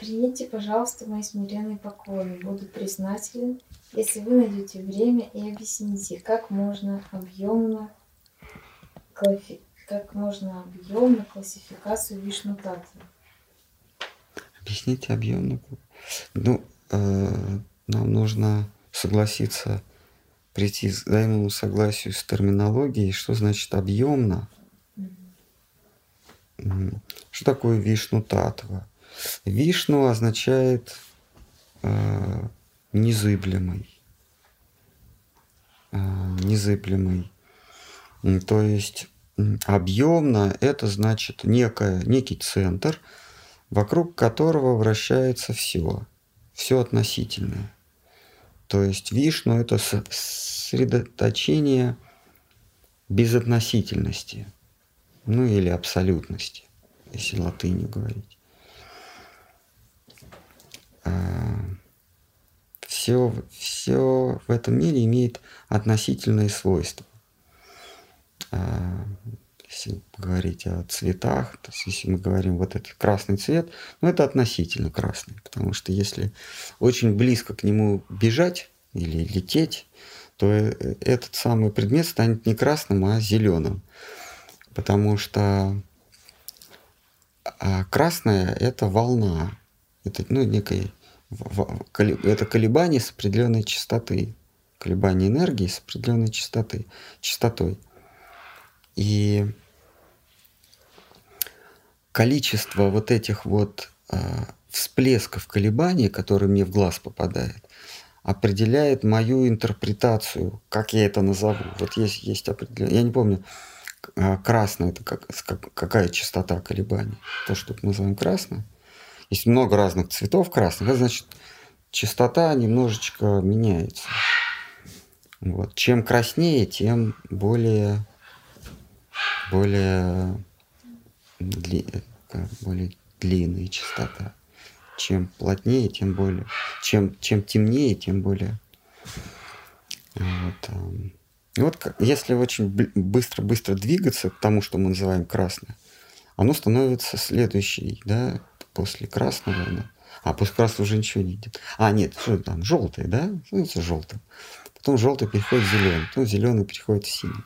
Примите, пожалуйста, мои смиренные поклоны. Буду признателен, если вы найдете время и объясните, как можно объемно классификацию Вишну Татвы. Объясните объемно. Нам нужно согласиться, прийти к взаимному согласию с терминологией, что значит объемно. Mm-hmm. Что такое Вишну Татва? Вишну означает незыблемый. То есть объемно это значит некий центр, вокруг которого вращается все относительное. То есть Вишну это сосредоточение безотносительности, или абсолютности, если латынью говорить. Все в этом мире имеет относительные свойства. Если говорить о цветах, то есть если мы говорим вот этот красный цвет, это относительно красный, потому что если очень близко к нему бежать или лететь, то этот самый предмет станет не красным, а зеленым, потому что красное – это волна, это это колебание с определенной частоты, колебание энергии с определенной частотой. И количество всплесков колебаний, которые мне в глаз попадают, определяет мою интерпретацию, как я это назову. Есть определенное. Я не помню, красное это какая частота колебаний. То, что мы называем красным. Есть много разных цветов красных, это значит, частота немножечко меняется. Чем краснее, тем более длинная частота. Чем плотнее, тем более. Чем темнее, тем более. Если очень быстро двигаться к тому, что мы называем красным, оно становится следующей, после красного, после красного уже ничего не идет. Желтый, становится желтым. Потом желтый переходит в зеленый, потом зеленый переходит в синий.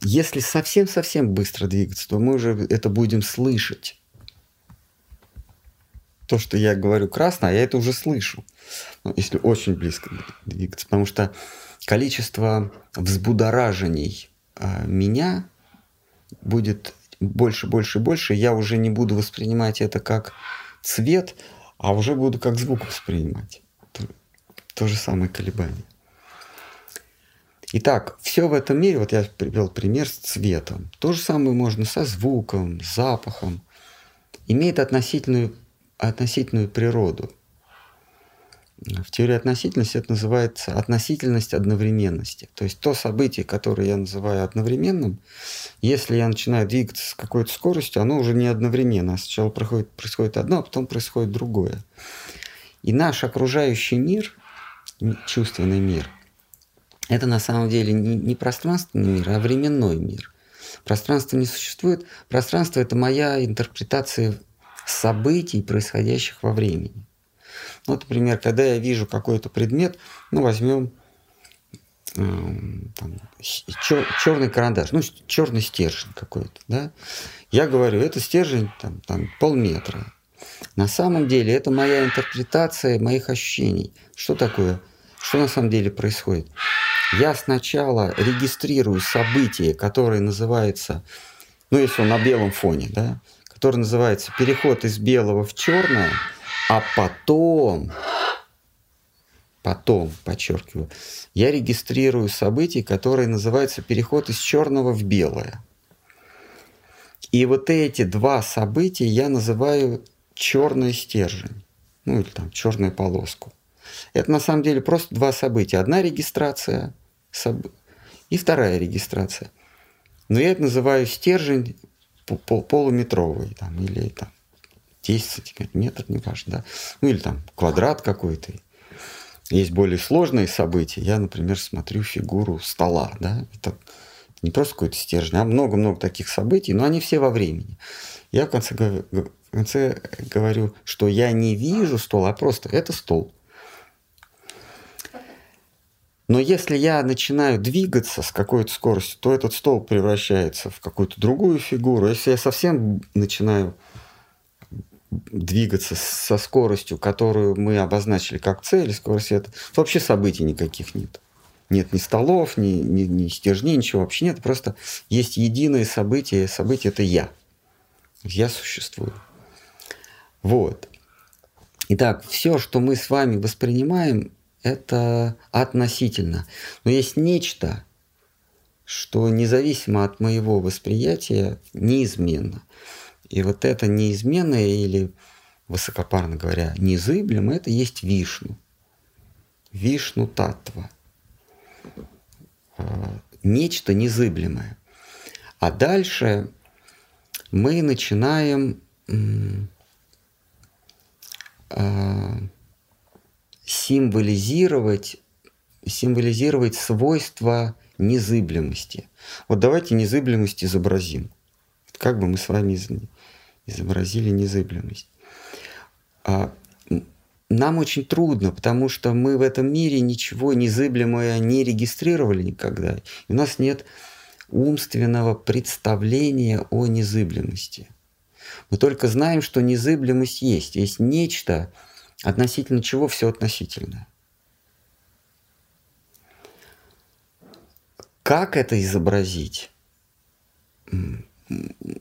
Если совсем-совсем быстро двигаться, то мы уже это будем слышать. То, что я говорю красное, я это уже слышу. Если очень близко двигаться, потому что количество взбудоражений меня будет больше, я уже не буду воспринимать это как цвет, а уже буду как звук воспринимать. То же самое колебание. Итак, все в этом мире, я привел пример с цветом, то же самое можно со звуком, запахом, имеет относительную природу. В теории относительности это называется относительность одновременности. То есть то событие, которое я называю одновременным, если я начинаю двигаться с какой-то скоростью, оно уже не одновременно. Сначала происходит одно, а потом происходит другое. И наш окружающий мир, чувственный мир, это на самом деле не пространственный мир, а временной мир. Пространство не существует. Пространство – это моя интерпретация событий, происходящих во времени. Вот, например, когда я вижу какой-то предмет, ну, возьмем черный карандаш, ну, черный стержень какой-то, да, я говорю, это стержень полметра. На самом деле это моя интерпретация моих ощущений. Что такое? Что на самом деле происходит? Я сначала регистрирую событие, которое называется, ну, если он на белом фоне, да, которое называется переход из белого в черное. А потом, подчеркиваю, я регистрирую события, которые называются переход из черного в белое. И вот эти два события я называю черный стержень, ну или там черную полоску. Это на самом деле просто два события. Одна регистрация и вторая регистрация. Но я это называю стержень полуметровый там, или там 10 сантиметров, метр, не важно, да. Ну, или там квадрат какой-то. Есть более сложные события. Я, например, смотрю фигуру стола, да. Это не просто какой-то стержень, а много-много таких событий, но они все во времени. Я в конце говорю, что я не вижу стол, а просто это стол. Но если я начинаю двигаться с какой-то скоростью, то этот стол превращается в какую-то другую фигуру. Если я совсем начинаю двигаться со скоростью, которую мы обозначили как цель, скорость это вообще событий никаких нет. Нет ни столов, ни стержней, ничего вообще нет. Просто есть единое событие, и событие это я. Я существую. Вот. Итак, все, что мы с вами воспринимаем, это относительно. Но есть нечто, что независимо от моего восприятия неизменно. И вот это неизменное, или, высокопарно говоря, незыблемое, это есть Вишну. Вишну Таттва. Нечто незыблемое. А дальше мы начинаем символизировать свойства незыблемости. Вот давайте незыблемость изобразим. Как бы мы с вами изобразили незыблемость. Нам очень трудно, потому что мы в этом мире ничего незыблемое не регистрировали никогда. И у нас нет умственного представления о незыблемости. Мы только знаем, что незыблемость есть. Есть нечто, относительно чего все относительное. Как это изобразить?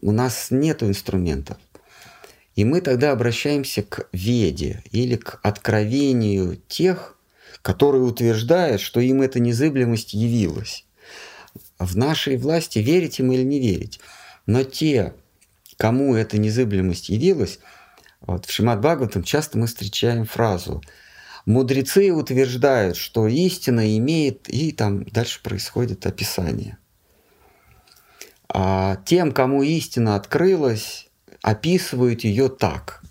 У нас нет инструментов. И мы тогда обращаемся к веде или к откровению тех, которые утверждают, что им эта незыблемость явилась. В нашей власти верить им или не верить. Но те, кому эта незыблемость явилась, вот в Шримад Бхагаватам часто мы встречаем фразу «мудрецы утверждают, что истина имеет…» и там дальше происходит описание. А тем, кому истина открылась, описывают ее так.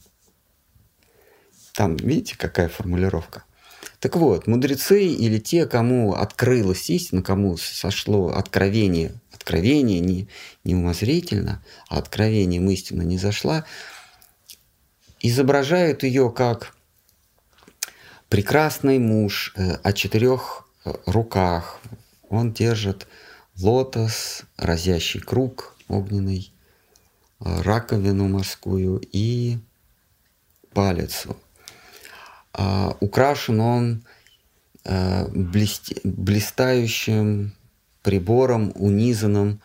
Там, видите, какая формулировка? Так вот, мудрецы или те, кому открылась истина, кому сошло откровение, откровение не умозрительно, а откровением истина не зашла, изображают ее как прекрасный муж о четырех руках. Он держит лотос, разящий круг огненный, раковину морскую и палицу. Украшен он блистающим прибором, унизанным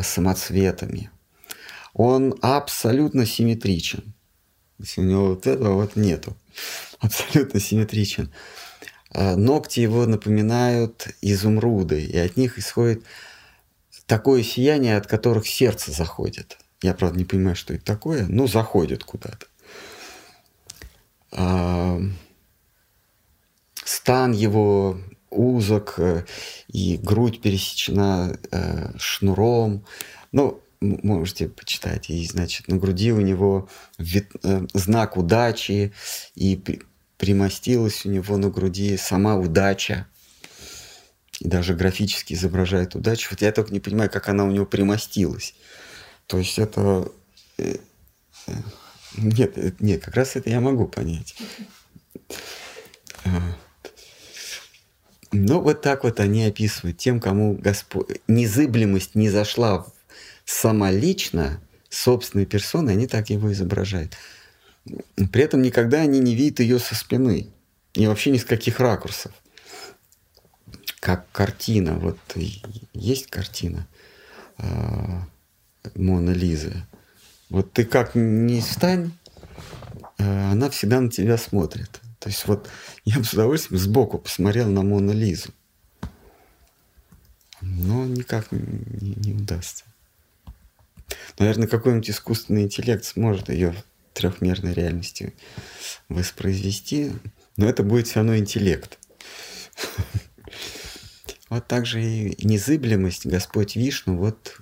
самоцветами. Он абсолютно симметричен. Если у него вот этого вот нету. Абсолютно симметричен. Ногти его напоминают изумруды, и от них исходит такое сияние, от которых сердце заходит. Я, правда, не понимаю, что это такое, но заходит куда-то. стан его узок, и грудь пересечена шнуром. Ну, можете почитать. И, значит, на груди у него знак удачи, и примостилась у него на груди сама удача. И даже графически изображает удачу. Вот я только не понимаю, как она у него примостилась. То есть это... Нет, как раз это я могу понять. Ну, вот так вот они описывают тем, кому Господь... Незыблемость не зашла сама лично, собственной персоной, они так его изображают. При этом никогда они не видят ее со спины. И вообще ни с каких ракурсов. Как картина. Вот есть картина Мона Лизы. Вот ты как ни встань, она всегда на тебя смотрит. То есть вот я бы с удовольствием сбоку посмотрел на Мону Лизу. Но никак не удастся. Наверное, какой-нибудь искусственный интеллект сможет ее в трехмерной реальности воспроизвести, но это будет все равно интеллект. Вот так же и незыблемость Господь Вишну, вот,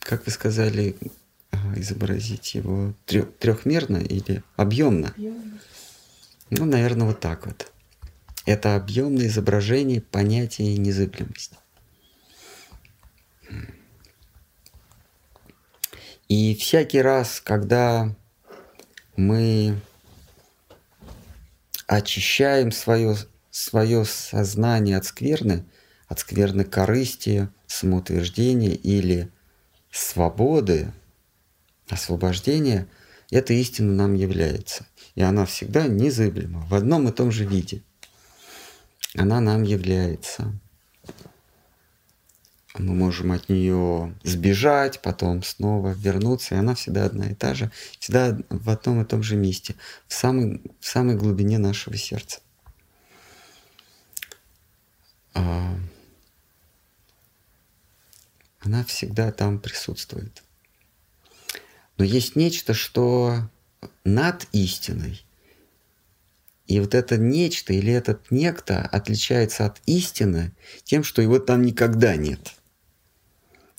как вы сказали, изобразить его трехмерно или объемно? Ну, наверное, вот так вот. Это объемное изображение понятия незыблемости. И всякий раз, когда мы очищаем свое сознание от скверны корыстия, самоутверждения или свободы, освобождения, эта истина нам является. И она всегда незыблема, в одном и том же виде. Она нам является. Мы можем от нее сбежать, потом снова вернуться, и она всегда одна и та же, всегда в одном и том же месте, в самой глубине нашего сердца. Она всегда там присутствует. Но есть нечто, что над истиной. И вот это нечто или этот некто отличается от истины тем, что его там никогда нет.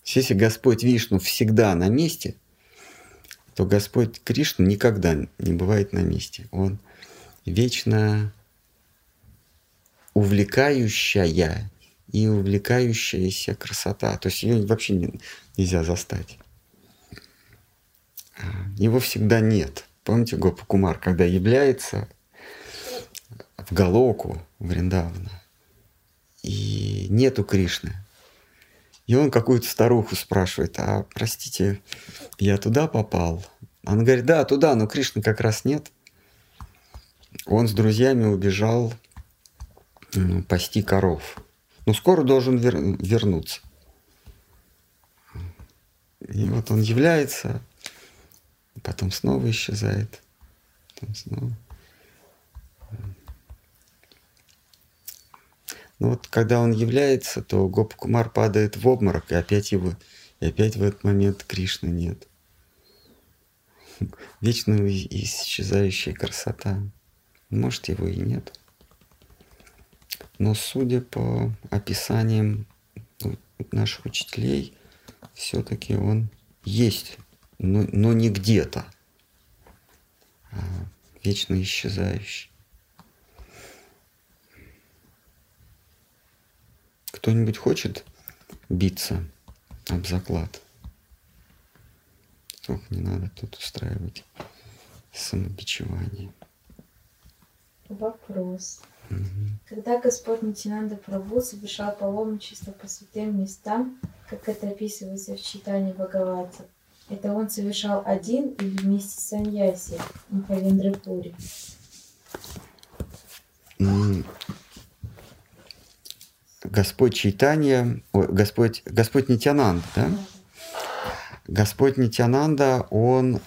Если Господь Вишну всегда на месте, то Господь Кришна никогда не бывает на месте. Он вечно увлекающая и увлекающаяся красота. То есть ее вообще нельзя застать. Его всегда нет. Помните Гопа Кумар, когда является в Галоку Вриндавана, и нету Кришны. И он какую-то старуху спрашивает: а простите, я туда попал? Она говорит: да, туда, но Кришны как раз нет. Он с друзьями убежал пасти коров. Ну, скоро должен вернуться. И вот он является, потом снова исчезает, потом снова. Ну вот, когда он является, то Гопа Кумар падает в обморок, и опять в этот момент Кришны нет. Вечно исчезающая красота. Может, его и нет. Но судя по описаниям наших учителей, все-таки он есть, но не где-то, а вечно исчезающий. Кто-нибудь хочет биться об заклад? Только не надо тут устраивать самобичевание. Вопрос. Когда Господь Нитянанда Прабху совершал паломничество по святым местам, как это описывается в читании Бхагавата, это он совершал один или вместе с саньяси Махавендрапури? Господь Чайтанья, Господь Нитянанда, да? Господь Нитянанда, он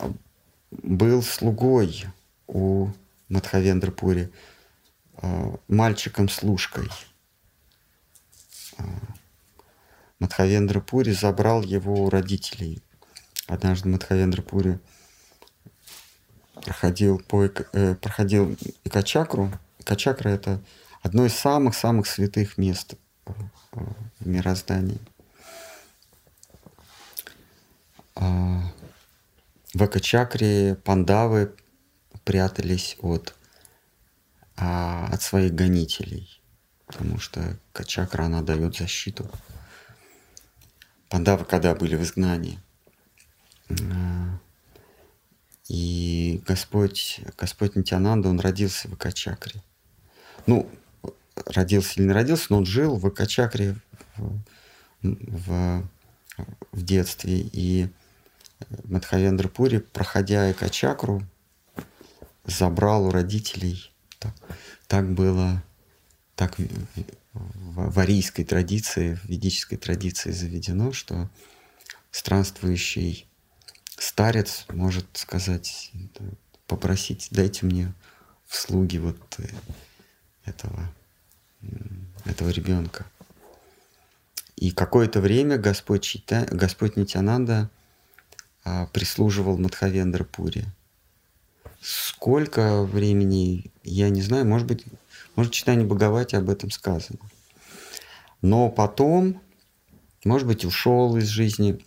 был слугой у Мадхавендрапури, мальчиком-служкой. Мадхавендрапури забрал его у родителей. Однажды Мадхавендрапури проходил экачакру. Экачакра — это одно из самых-самых святых мест в мироздании. В Экачакре пандавы прятались от своих гонителей, потому что Экачакра, она дает защиту. Пандавы когда были в изгнании, и Господь Нитьянанда, он родился в Экачакре. Ну, родился или не родился, но он жил в Экачакре в детстве. И Мадхавендра Пури, проходя Экачакру, забрал у родителей. Так было, так в арийской традиции, в ведической традиции заведено, что странствующий старец может сказать, попросить, дайте мне в слуги этого ребенка. И какое-то время Господь Нитьянанда прислуживал Мадхавендра Пури. Сколько времени, я не знаю, может, в читании Бхагавати об этом сказано. Но потом, может быть, ушел из жизни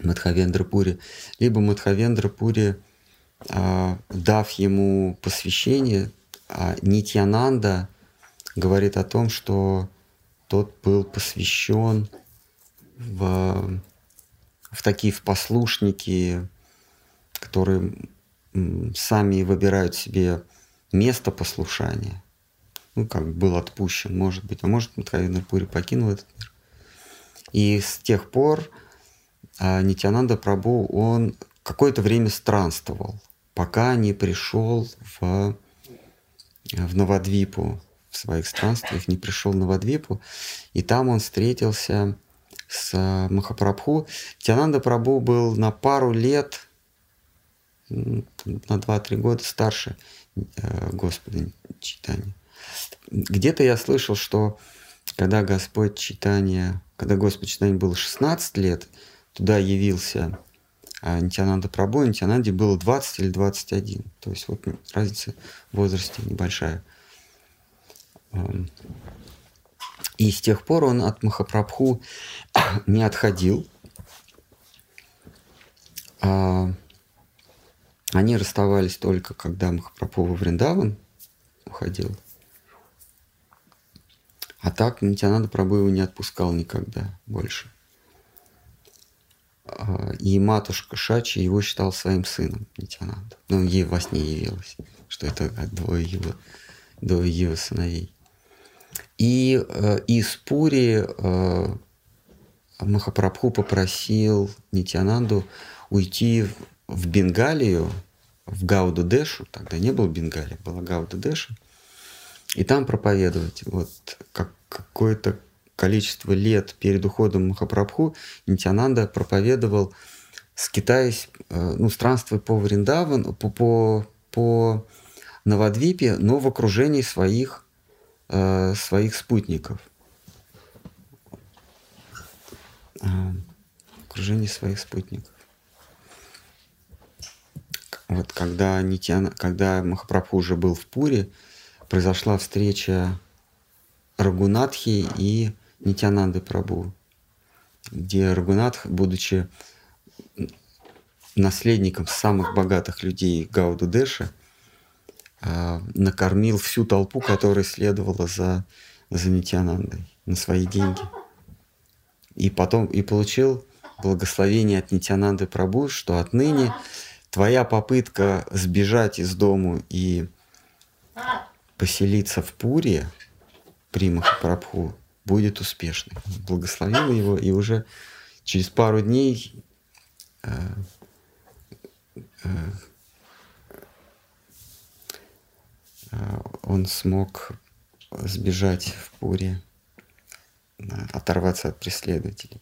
Мадхавендра Пури, либо Мадхавендра Пури, дав ему посвящение, Нитьянанда говорит о том, что тот был посвящен в послушники, которые сами выбирают себе место послушания. Ну, как был отпущен, может быть. А может, Мадхавендра Пури покинул этот мир. И с тех пор Нитьянанда Прабху, он какое-то время странствовал, пока не пришел в Новодвипу. В своих странствиях не пришел в Новодвипу. И там он встретился с Махапрабху. Нитьянанда Прабху был на пару лет, на 2-3 года старше Господа Чайтаньи. Где-то я слышал, что когда Господь Чайтаньи было 16 лет, туда явился Нитьянанда Прабху, и Нитьянанде было 20 или 21. То есть разница в возрасте небольшая. И с тех пор он от Махапрабху не отходил. Они расставались только, когда Махапрабху во Вриндаван уходил. А так Нитьянанда Прабху его не отпускал никогда больше. И матушка Шачи его считала своим сыном, Нитьянанда. Но ей во сне явилось, что это двое его сыновей. И из Пури Махапрабху попросил Нитьянанду уйти в Бенгалию, в Гауду-Дешу, тогда не было Бенгалии, была Гауду-Деша, и там проповедовать. Какое-то количество лет перед уходом Махапрабху Нитьянанда проповедовал, скитаясь, странствуя по Вриндавану, по Новодвипе, но в окружении своих спутников. Когда Махапрабху уже был в Пури, произошла встреча Рагунатхи и Нитьянанды Прабху, где Рагунатх, будучи наследником самых богатых людей Гауду-Деши, накормил всю толпу, которая следовала за Нитьянандой на свои деньги. И получил благословение от Нитьянанды Прабху, что отныне твоя попытка сбежать из дому и поселиться в Пури при Махапрабху будет успешной. Благословил его, и уже через пару дней он смог сбежать в Пури, оторваться от преследователей.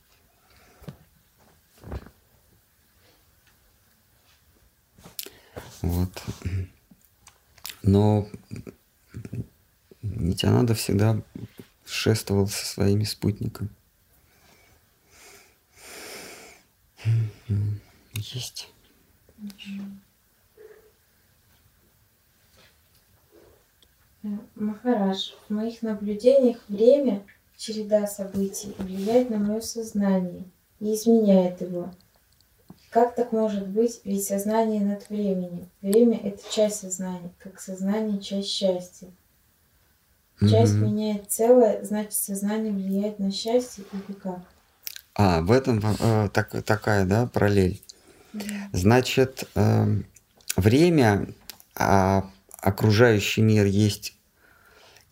Но Нитьянанда всегда шествовал со своими спутниками. Есть. Махарадж, в моих наблюдениях время, череда событий, влияет на мое сознание и изменяет его. Как так может быть, ведь сознание над временем? Время — это часть сознания, как сознание — часть счастья. Часть меняет целое, значит, сознание влияет на счастье или как? А, в этом такая, да, параллель. Да. Значит, время, окружающий мир есть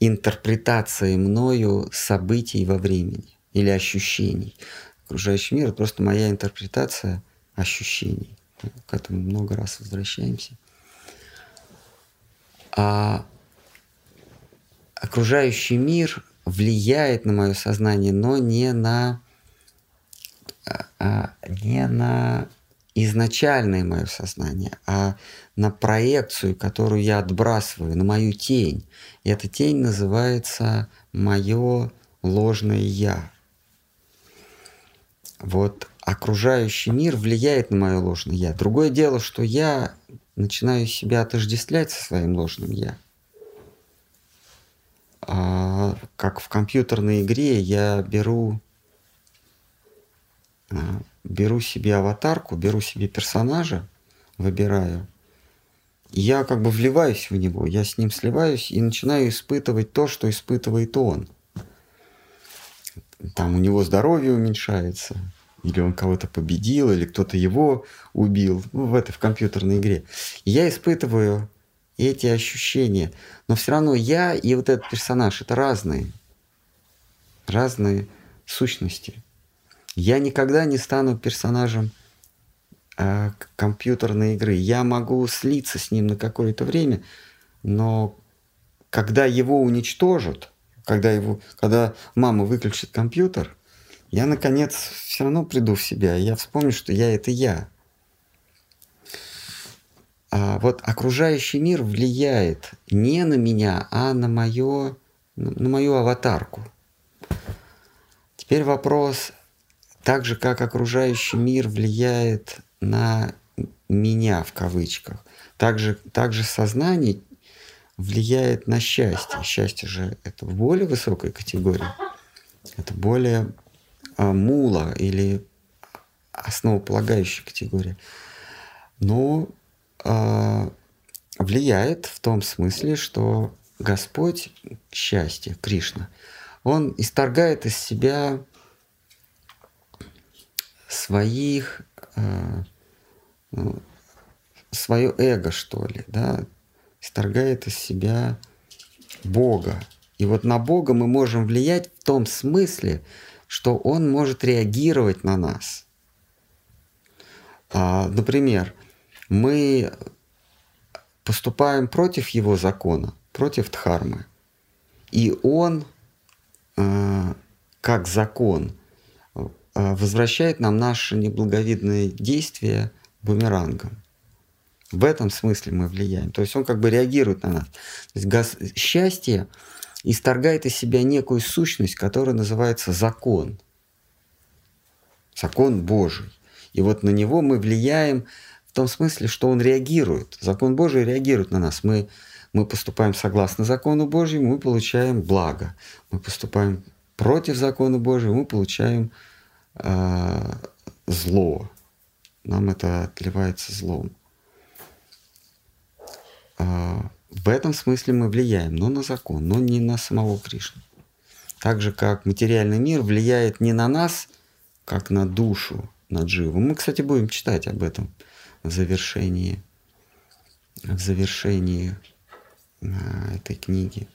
интерпретация мною событий во времени или ощущений. Окружающий мир — это просто моя интерпретация ощущений. К этому много раз возвращаемся. А окружающий мир влияет на мое сознание, но не на изначальное мое сознание, а на проекцию, которую я отбрасываю, на мою тень. И эта тень называется мое ложное я. Вот окружающий мир влияет на мое ложное я. Другое дело, что я начинаю себя отождествлять со своим ложным я. Как в компьютерной игре я беру себе аватарку, беру себе персонажа, выбираю. И я как бы вливаюсь в него, я с ним сливаюсь и начинаю испытывать то, что испытывает он. Там у него здоровье уменьшается, или он кого-то победил, или кто-то его убил. Ну, в компьютерной игре. И я испытываю эти ощущения. Но все равно я и вот этот персонаж — это разные сущности. Я никогда не стану персонажем компьютерной игры. Я могу слиться с ним на какое-то время, но когда его уничтожат, когда мама выключит компьютер, я, наконец, все равно приду в себя. Я вспомню, что я — это я. А вот окружающий мир влияет не на меня, а на мою аватарку. Теперь вопрос: так же, как окружающий мир влияет на меня, в кавычках, так же сознание влияет на счастье. Счастье же — это более высокая категория, это более мула или основополагающая категория. Но влияет в том смысле, что Господь счастье, Кришна, Он исторгает из себя свое эго, что ли, да, исторгает из себя Бога. И вот на Бога мы можем влиять в том смысле, что Он может реагировать на нас. Например, мы поступаем против Его закона, против дхармы. И Он, как закон, возвращает нам наши неблаговидные действия бумерангом. В этом смысле мы влияем. То есть Он как бы реагирует на нас. То есть счастье исторгает из себя некую сущность, которая называется закон. Закон Божий. И вот на него мы влияем в том смысле, что он реагирует. Закон Божий реагирует на нас. Мы поступаем согласно закону Божьему, мы получаем благо. Мы поступаем против закона Божьего, мы получаем зло. Нам это отливается злом. В этом смысле мы влияем, но на закон, но не на самого Кришну. Так же, как материальный мир влияет не на нас, как на душу, на дживу. Мы, кстати, будем читать об этом в завершении этой книги.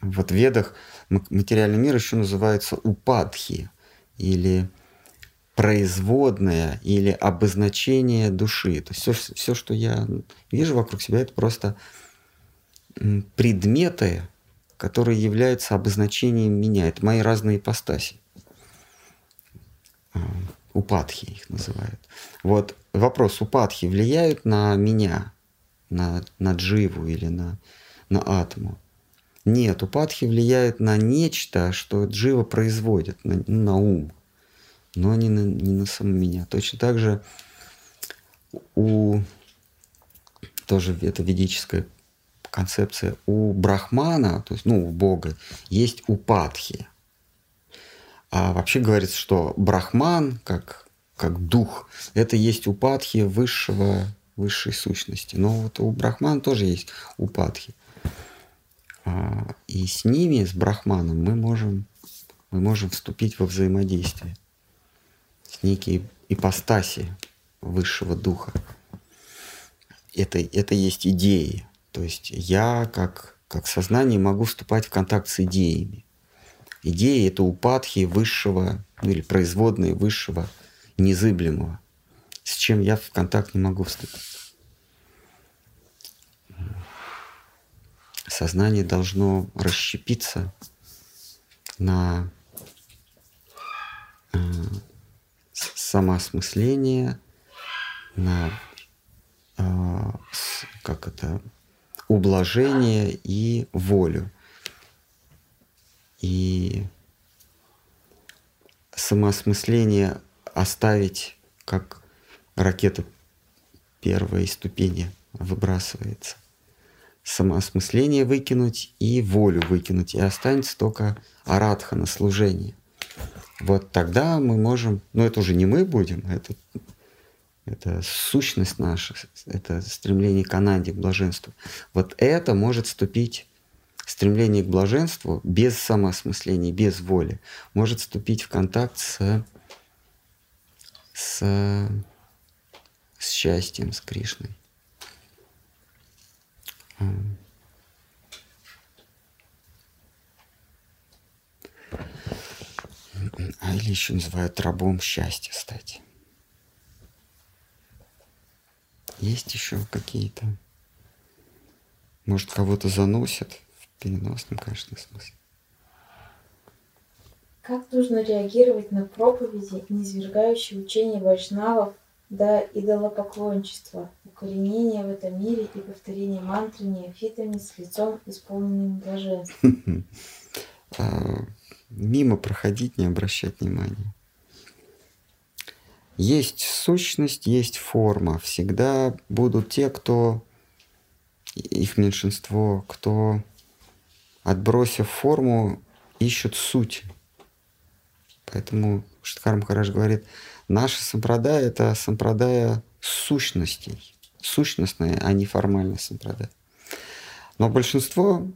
Вот в Ведах материальный мир еще называется упадхи, или производное, или обозначение души. То есть все, что я вижу вокруг себя, это просто предметы, которые являются обозначением меня. Это мои разные ипостаси. Упадхи их называют. Вот вопрос: упадхи влияют на меня, на дживу или на атму? Нет, упадхи влияют на нечто, что джива производит, на ум, но не на самого меня. Точно так же у тоже это ведическая концепция, у брахмана, то есть, ну, у бога, есть упадхи. А вообще говорится, что брахман, как дух, это есть упадхи высшей сущности. Но вот у брахмана тоже есть упадхи. И с ними, с брахманом, мы можем вступить во взаимодействие с некой ипостаси высшего духа. Это есть идеи. То есть я, как сознание, могу вступать в контакт с идеями. Идеи — это упадхи высшего, ну, или производные высшего незыблемого, с чем я в контакт не могу вступить. Сознание должно расщепиться на самоосмысление, на ублажение и волю. И самоосмысление оставить, как ракета первой ступени выбрасывается. Самоосмысление выкинуть и волю выкинуть. И останется только арадхана, служение. Вот тогда мы можем... Но это уже не мы будем, это сущность наша, это стремление к ананде, к блаженству. Вот это может вступить... Стремление к блаженству без самоосмысления, без воли может вступить в контакт с счастьем, с Кришной. А или еще называют рабом счастья стать. Есть еще какие-то? Может, кого-то заносят? В переносном, конечно, смысле. Как нужно реагировать на проповеди, низвергающие учения вайшнавов до идолопоклонничества, укоренения в этом мире и повторения мантры неофитами с лицом, исполненным блаженством? Мимо проходить, не обращать внимания. Есть сущность, есть форма. Всегда будут те, кто, их меньшинство, кто, отбросив форму, ищут суть. Поэтому Штхар Махарадж говорит, наша сампрадая — это сампрадая сущностей. Сущностная, а не формальная сампрадая. Но большинство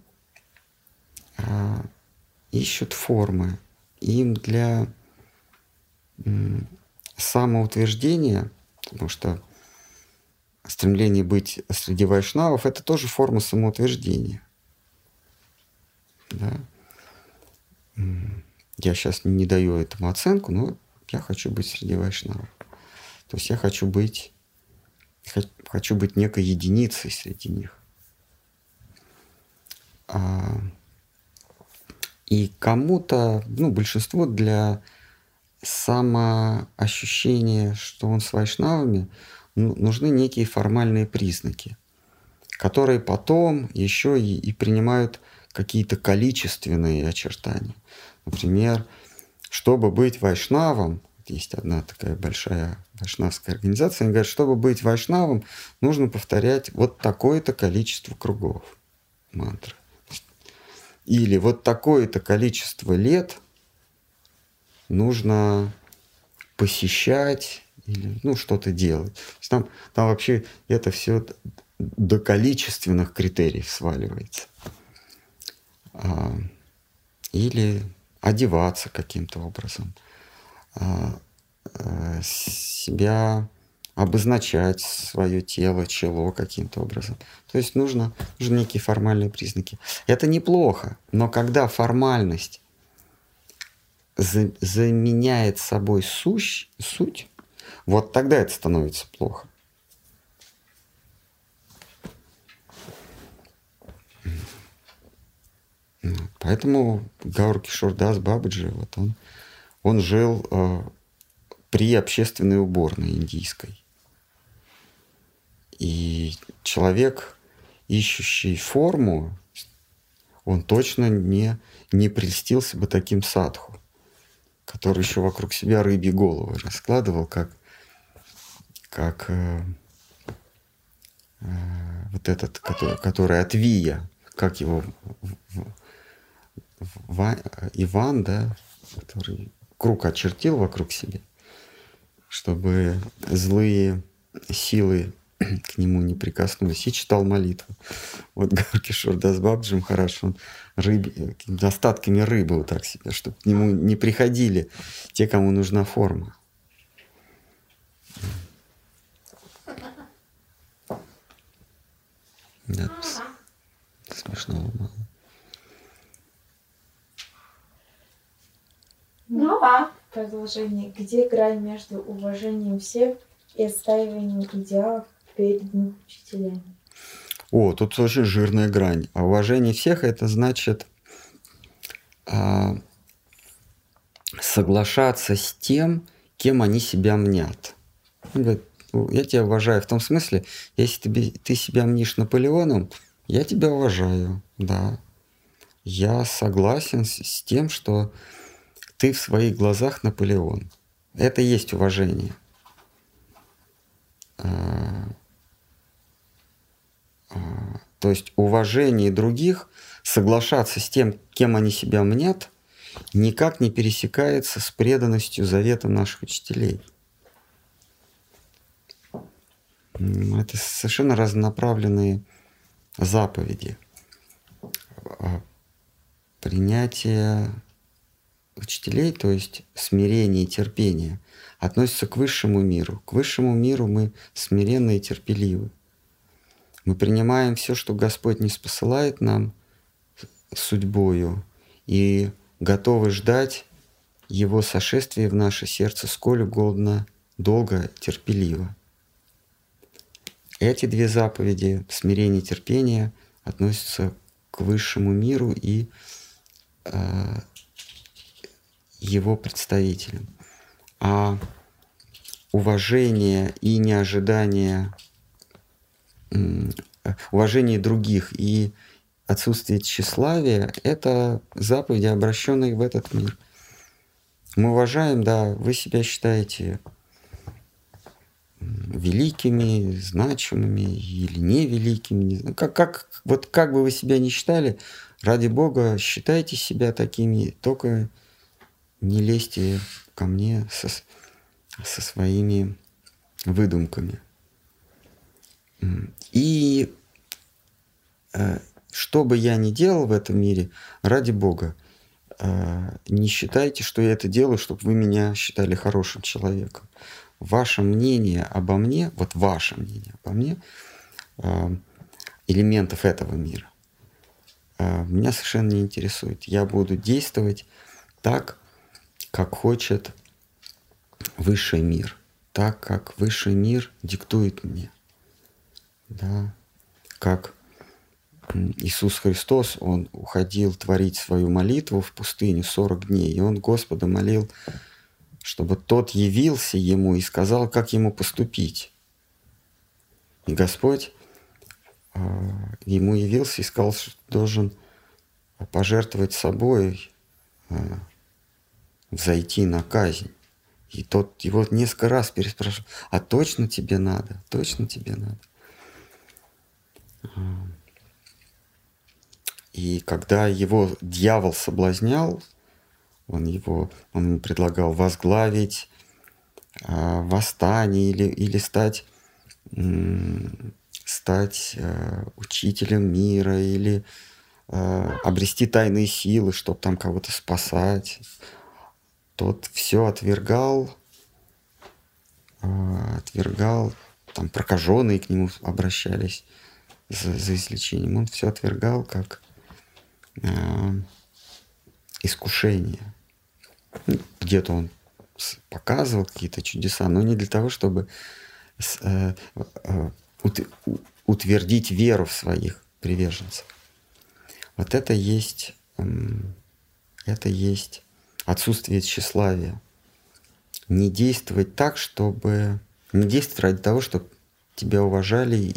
ищут формы. Им для самоутверждения, потому что стремление быть среди вайшнавов — это тоже форма самоутверждения. Да. Я сейчас не даю этому оценку, но я хочу быть среди вайшнавов. То есть я хочу быть некой единицей среди них. И кому-то, ну, большинству для самоощущения, что он с вайшнавами, нужны некие формальные признаки, которые потом еще и принимают какие-то количественные очертания. Например, чтобы быть вайшнавом, есть одна такая большая вайшнавская организация, они говорят, чтобы быть вайшнавом, нужно повторять вот такое-то количество кругов мантры. Или вот такое-то количество лет нужно посещать или, ну, что-то делать. Там вообще это все до количественных критериев сваливается. Или одеваться каким-то образом, себя обозначать, свое тело, чело каким-то образом. То есть нужны некие формальные признаки. Это неплохо, но когда формальность заменяет собой суть, вот тогда это становится плохо. Поэтому Гаур Кишор Дас Бабаджи, вот он жил при общественной уборной индийской. И человек, ищущий форму, он точно не прельстился бы таким садху, который еще вокруг себя рыбьи головы раскладывал, как вот этот, который от Вия, как его, Иван, да, который круг очертил вокруг себя, чтобы злые силы к нему не прикоснулись, и читал молитву. Вот Гаркишор Дасбакджим хорошо, он остатками рыбы вот так себе, чтобы к нему не приходили те, кому нужна форма. Да, смешного мало. Ну, продолжение. Где грань между уважением всех и отстаиванием идеалов перед учителями? О, тут очень жирная грань. А уважение всех — это значит соглашаться с тем, кем они себя мнят. Он говорит, я тебя уважаю в том смысле, если ты себя мнишь Наполеоном, я тебя уважаю, да. Я согласен с тем, что ты в своих глазах Наполеон. Это и есть уважение. То есть уважение других, соглашаться с тем, кем они себя мнят, никак не пересекается с преданностью заветам наших учителей. Это совершенно разнонаправленные заповеди. Принятие учителей, то есть смирение и терпение, относится к высшему миру. К высшему миру мы смиренны и терпеливы. Мы принимаем все, что Господь ниспосылает нам судьбою, и готовы ждать Его сошествия в наше сердце сколь угодно, долго, терпеливо. Эти две заповеди, смирение и терпение, относятся к высшему миру и его представителям. А уважение и неожидание, уважение других и отсутствие тщеславия — это заповеди, обращенные в этот мир. Мы уважаем, да, вы себя считаете великими, значимыми или невеликими. Вот как бы вы себя ни считали, ради Бога, считайте себя такими, только не лезьте ко мне со своими выдумками. И что бы я ни делал в этом мире, ради Бога, не считайте, что я это делаю, чтобы вы меня считали хорошим человеком. Ваше мнение обо мне, вот ваше мнение обо мне, элементов этого мира, меня совершенно не интересует. Я буду действовать так, как хочет высший мир, так, как высший мир диктует мне. Да? Как Иисус Христос, Он уходил творить свою молитву в пустыне 40 дней, и Он Господа молил, чтобы тот явился ему и сказал, как ему поступить. И Господь ему явился и сказал, что должен пожертвовать собой, зайти на казнь. И тот его несколько раз переспрашивал, а точно тебе надо? Точно тебе надо? И когда его дьявол соблазнял, он ему предлагал возглавить восстание или стать учителем мира, или обрести тайные силы, чтобы там кого-то спасать. Тот все отвергал, там прокаженные к нему обращались за излечением. Он все отвергал как искушение. Где-то он показывал какие-то чудеса, но не для того, чтобы утвердить веру в своих приверженцев. Вот это есть отсутствие тщеславия. Не действовать так, чтобы... Не действовать ради того, чтобы тебя уважали,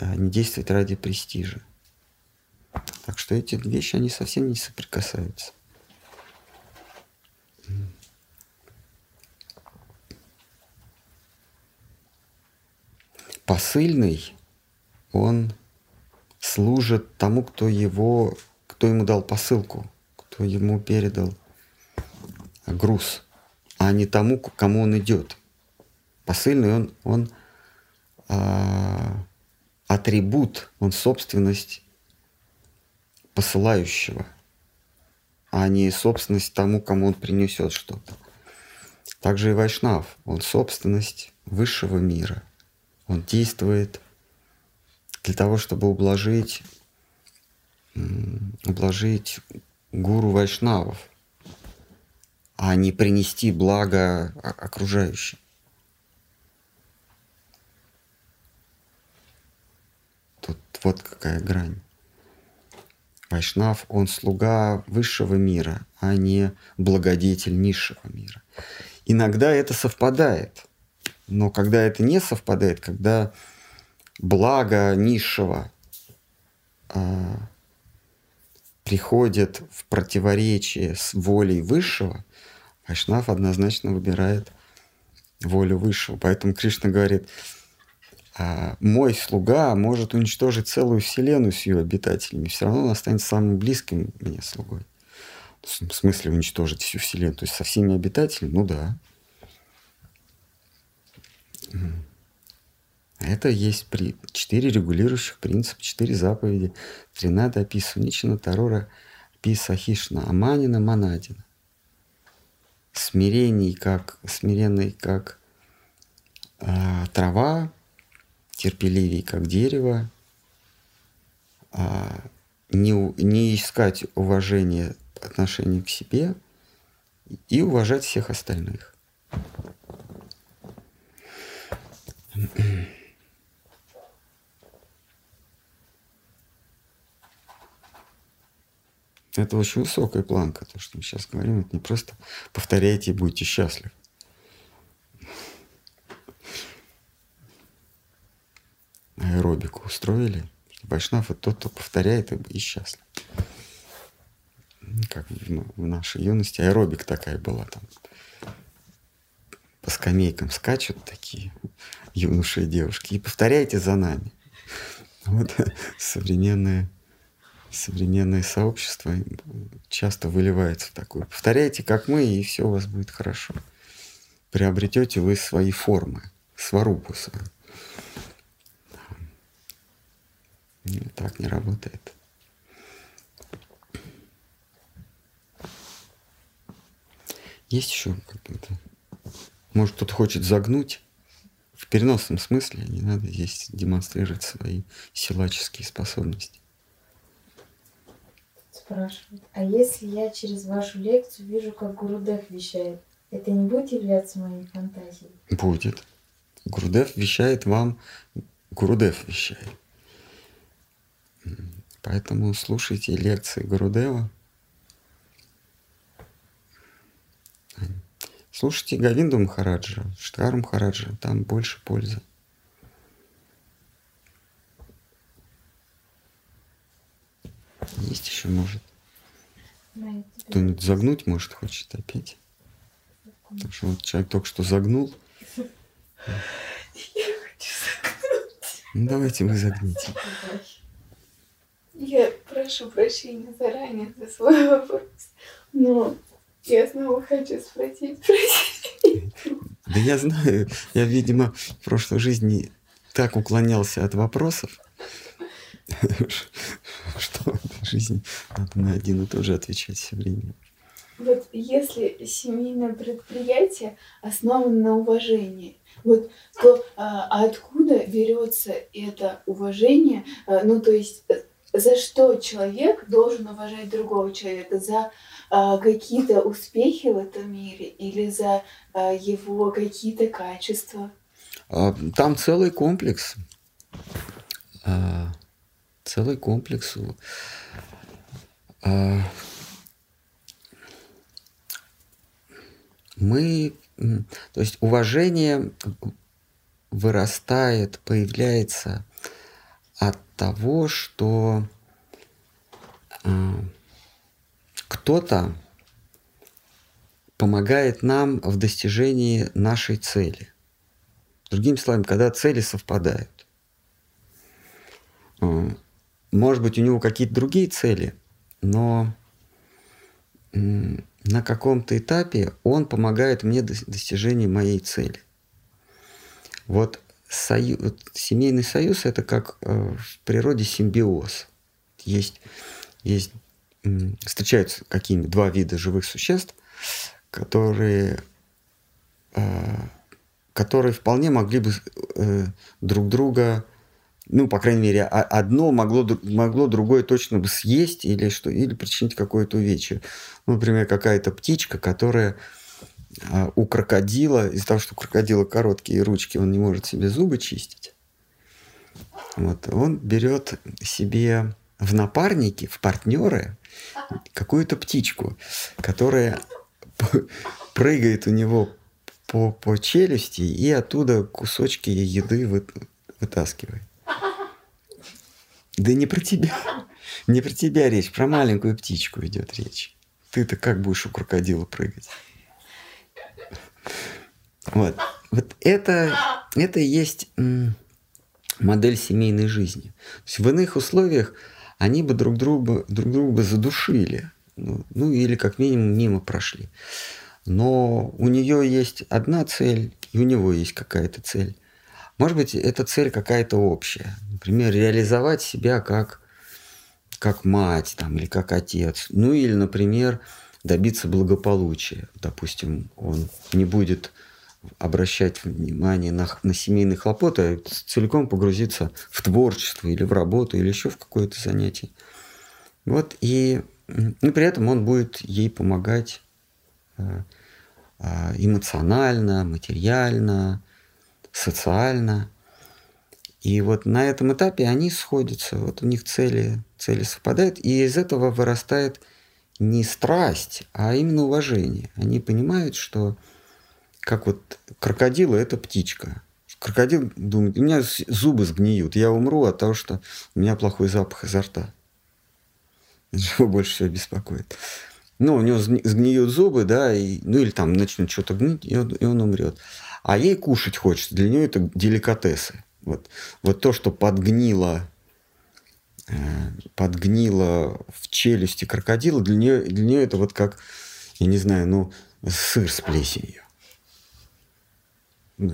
не действовать ради престижа. Так что эти вещи, они совсем не соприкасаются. посыльный, он служит тому, кто ему дал посылку, кто ему передал груз, а не тому, к кому он идет. Посыльный, он атрибут, он собственность посылающего, а не собственность тому, кому он принесет что-то. Также и вайшнав, он собственность высшего мира. Он действует для того, чтобы ублажить гуру вайшнавов, а не принести благо окружающим. Тут вот какая грань. Вайшнав, он слуга высшего мира, а не благодетель низшего мира. Иногда это совпадает, но когда это не совпадает, когда благо низшего приходит в противоречие с волей высшего, вайшнав однозначно выбирает волю высшего. Поэтому Кришна говорит: мой слуга может уничтожить целую вселенную с ее обитателями, все равно он останется самым близким мне слугой. В смысле уничтожить всю вселенную, то есть со всеми обитателями? Ну да. Это есть 4 регулирующих принципа, 4 заповеди. Тринада апи суничина, тарора апи сахишна, аманина манадина. Смиренный как трава, терпеливей как дерево, не искать уважения отношения к себе и уважать всех остальных. Это очень высокая планка, то, что мы сейчас говорим. Это не просто повторяйте и будете счастливы. Аэробику устроили. Вайшнав — это тот, кто повторяет и счастлив. Как в нашей юности аэробик такая была. Там по скамейкам скачут такие юноши и девушки. И повторяйте за нами. Вот современное сообщество часто выливается в такое. Повторяйте, как мы, и все у вас будет хорошо. Приобретете вы свои формы, сварупу свою. Так не работает. Есть еще какой-то? Может, кто-то хочет загнуть? В переносном смысле не надо здесь демонстрировать свои силаческие способности. Спрашивают, а если я через вашу лекцию вижу, как Гурудев вещает, это не будет являться моей фантазией? Будет. Гурудев вещает вам. Гурудев вещает. Поэтому слушайте лекции Гурудева. Слушайте Говинду Махараджа, Штхару Махараджа, там больше пользы. Есть еще, может. Кто-нибудь загнуть, может, хочет опять. Потому что вот человек только что загнул. Я хочу загнуть. Ну, давайте вы загните. Я прошу прощения заранее за свой вопрос, но я снова хочу спросить. Да я знаю, я, видимо, в прошлой жизни так уклонялся от вопросов, что в этой жизни надо на один и тот же отвечать все время. Вот если семейное предприятие основано на уважении, вот, то откуда берется это уважение, ну то есть... За что человек должен уважать другого человека? За какие-то успехи в этом мире или за его какие-то качества? Там целый комплекс. Целый комплекс. То есть уважение вырастает, появляется от того, что кто-то помогает нам в достижении нашей цели. Другими словами, когда цели совпадают. Может быть, у него какие-то другие цели, но на каком-то этапе он помогает мне в достижении моей цели. Вот семейный союз – это как в природе симбиоз. Есть встречаются какие-нибудь два вида живых существ, которые вполне могли бы друг друга, ну, по крайней мере, одно могло другое точно бы съесть или причинить какое-то увечье. Ну, например, какая-то птичка, которая у крокодила, из-за того, что у крокодила короткие ручки, он не может себе зубы чистить, вот, он берет себе в напарники, в партнеры какую-то птичку, которая прыгает у него по челюсти и оттуда кусочки еды вытаскивает. Да не про тебя. Не про тебя речь. Про маленькую птичку идет речь. Ты-то как будешь у крокодила прыгать? Вот. Вот это и есть модель семейной жизни. То есть в иных условиях они бы друг друга задушили. Ну или как минимум мимо прошли. Но у нее есть одна цель, и у него есть какая-то цель. Может быть, эта цель какая-то общая. Например, реализовать себя как мать там, или как отец. Ну или, например, добиться благополучия. Допустим, он не будет обращать внимание на семейные хлопоты, а целиком погрузиться в творчество или в работу, или еще в какое-то занятие. Вот, и при этом он будет ей помогать эмоционально, материально, социально. И вот на этом этапе они сходятся. Вот у них цели совпадают. И из этого вырастает не страсть, а именно уважение. Они понимают, что как вот крокодил – это птичка. Крокодил думает, у меня зубы сгниют, я умру от того, что у меня плохой запах изо рта. Это его больше всего беспокоит. Ну, у него сгниют зубы, да, или там начнут что-то гнить, и он умрет. А ей кушать хочется. Для нее это деликатесы. Вот то, что подгнило в челюсти крокодила, для нее это вот как, я не знаю, ну, сыр с плесенью.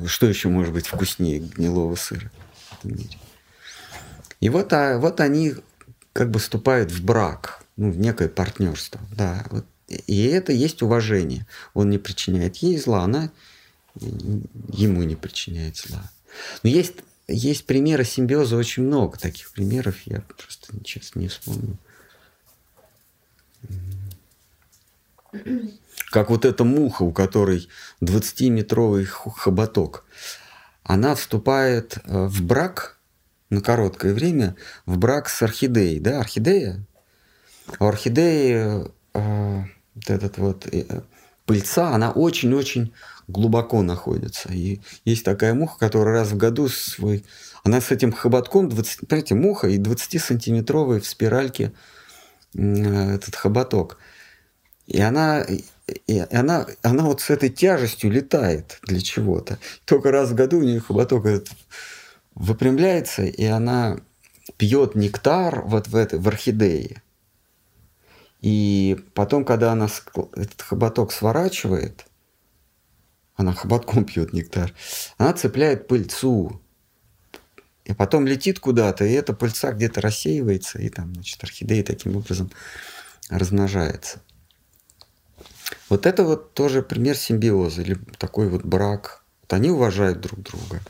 Что еще может быть вкуснее гнилого сыра в этом мире? И вот они как бы вступают в брак. Ну, в некое партнерство, да. Вот. И это есть уважение. Он не причиняет ей зла, она ему не причиняет зла. Но есть примеры симбиоза очень много. Таких примеров я просто сейчас не вспомню. Как вот эта муха, у которой 20-метровый хоботок. Она вступает в брак на короткое время, в брак с орхидеей. Да, орхидея. У орхидеи вот этот вот пыльца, она очень-очень глубоко находится. И есть такая муха, которая раз в году она с этим хоботком, понимаете, муха и 20-сантиметровый в спиральке этот хоботок. И она вот с этой тяжестью летает для чего-то. Только раз в году у нее хоботок этот выпрямляется, и она пьет нектар вот в орхидее. И потом, когда она этот хоботок сворачивает, она хоботком пьет нектар, она цепляет пыльцу. И потом летит куда-то, и эта пыльца где-то рассеивается, и там, значит, орхидея таким образом размножается. Вот это вот тоже пример симбиоза, или такой вот брак. Вот они уважают друг друга.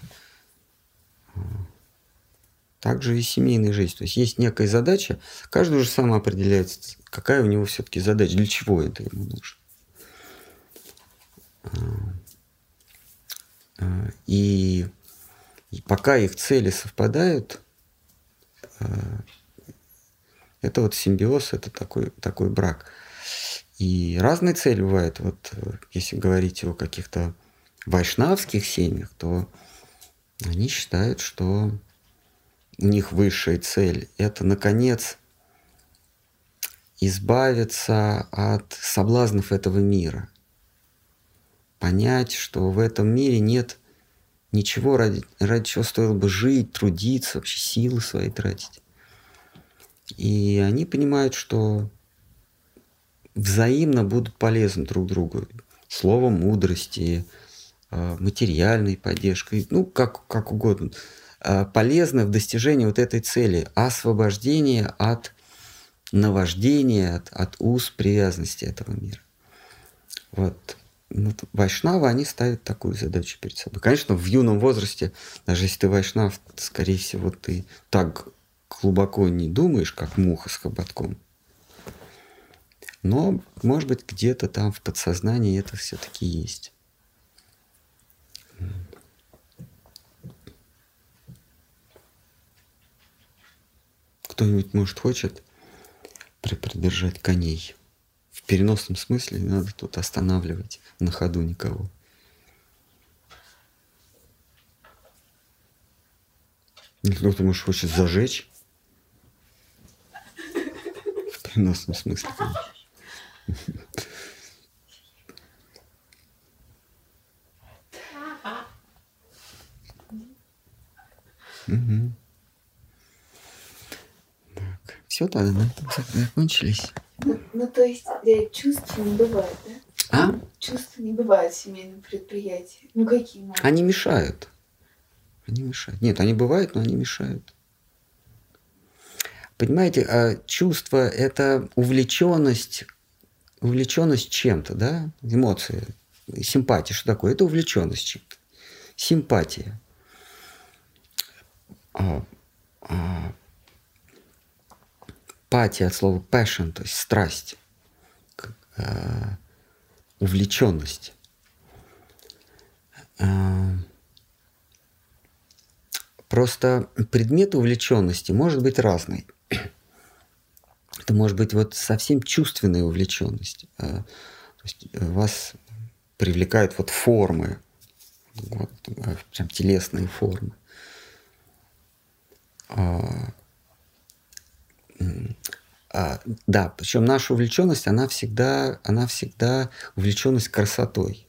Также и семейная жизнь. То есть есть некая задача, каждый уже сам определяет, какая у него все-таки задача, для чего это ему нужно. И пока их цели совпадают, это вот симбиоз, это такой брак. И разные цели бывают. Вот если говорить о каких-то вайшнавских семьях, то они считают, что у них высшая цель – это, наконец, избавиться от соблазнов этого мира. Понять, что в этом мире нет ничего, ради чего стоило бы жить, трудиться, вообще силы свои тратить. И они понимают, что взаимно будут полезны друг другу. Словом мудрости, материальной поддержкой, ну, как угодно. Полезны в достижении вот этой цели. Освобождение от наваждения, от уз привязанности этого мира. Вот. Вайшнавы, они ставят такую задачу перед собой. Конечно, в юном возрасте, даже если ты вайшнав, скорее всего, ты так глубоко не думаешь, как муха с хоботком. Но, может быть, где-то там в подсознании это все-таки есть. Кто-нибудь, может, хочет придержать коней? В переносном смысле не надо тут останавливать на ходу никого. Кто-то, может, хочет зажечь? В переносном смысле, конечно. Угу. Так, все тогда на этом закончились. Ну, то есть чувств не бывает, да? А? Чувства не бывают в семейном предприятии. Ну, какие могут? Они мешают. Они мешают. Нет, они бывают, но они мешают. Понимаете, чувство – это увлеченность чем-то, да? Эмоции, симпатия, что такое? Это увлеченность чем-то. Симпатия. Пати от слова passion, то есть страсть, увлеченность. Просто предмет увлеченности может быть разный. Это может быть вот совсем чувственная увлеченность. То есть вас привлекают вот формы, вот, прям телесные формы. Да, причем наша увлеченность, она всегда увлеченность красотой.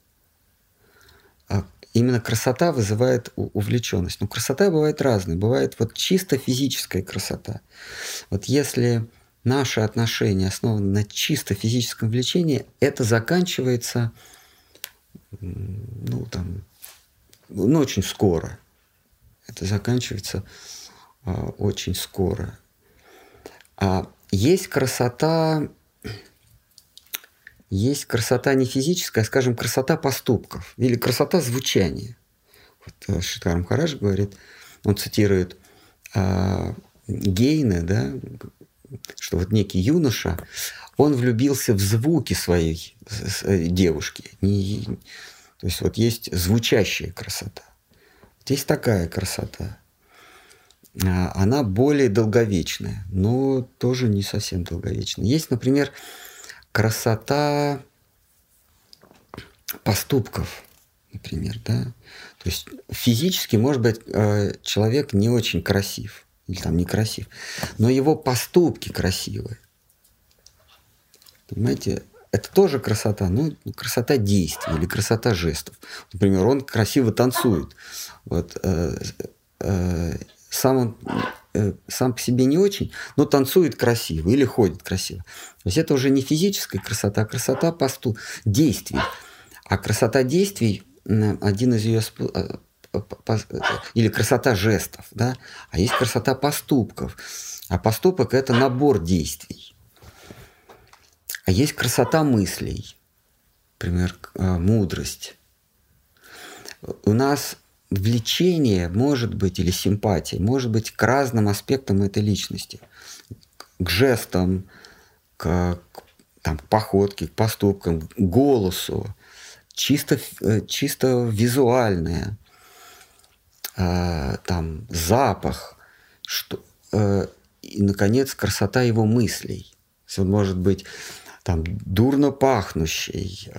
Именно красота вызывает увлеченность. Но красота бывает разной. Бывает вот чисто физическая красота. Вот если наши отношения основаны на чисто физическом влечении, это заканчивается, ну, там, ну, очень скоро. Это заканчивается очень скоро. Есть красота не физическая, а, скажем, красота поступков или красота звучания. Вот Шридхар Махарадж говорит, он цитирует Гейне, да, что вот некий юноша, он влюбился в звуки своей девушки. То есть вот есть звучащая красота. Вот есть такая красота. Она более долговечная, но тоже не совсем долговечная. Есть, например, красота поступков, например, да. То есть физически, может быть, человек не очень красив, или там некрасив, но его поступки красивые. Понимаете, это тоже красота, но красота действий или красота жестов. Например, он красиво танцует. Вот, сам по себе не очень, но танцует красиво или ходит красиво. То есть это уже не физическая красота, а красота действий. А красота действий один из ее или красота жестов, да? А есть красота поступков. А поступок – это набор действий. А есть красота мыслей, например, мудрость. У нас влечение может быть, или симпатия, может быть к разным аспектам этой личности. К жестам, к походке, к поступкам, к голосу. Чисто визуальное. Там запах. И, наконец, красота его мыслей. Он может быть там дурно пахнущий,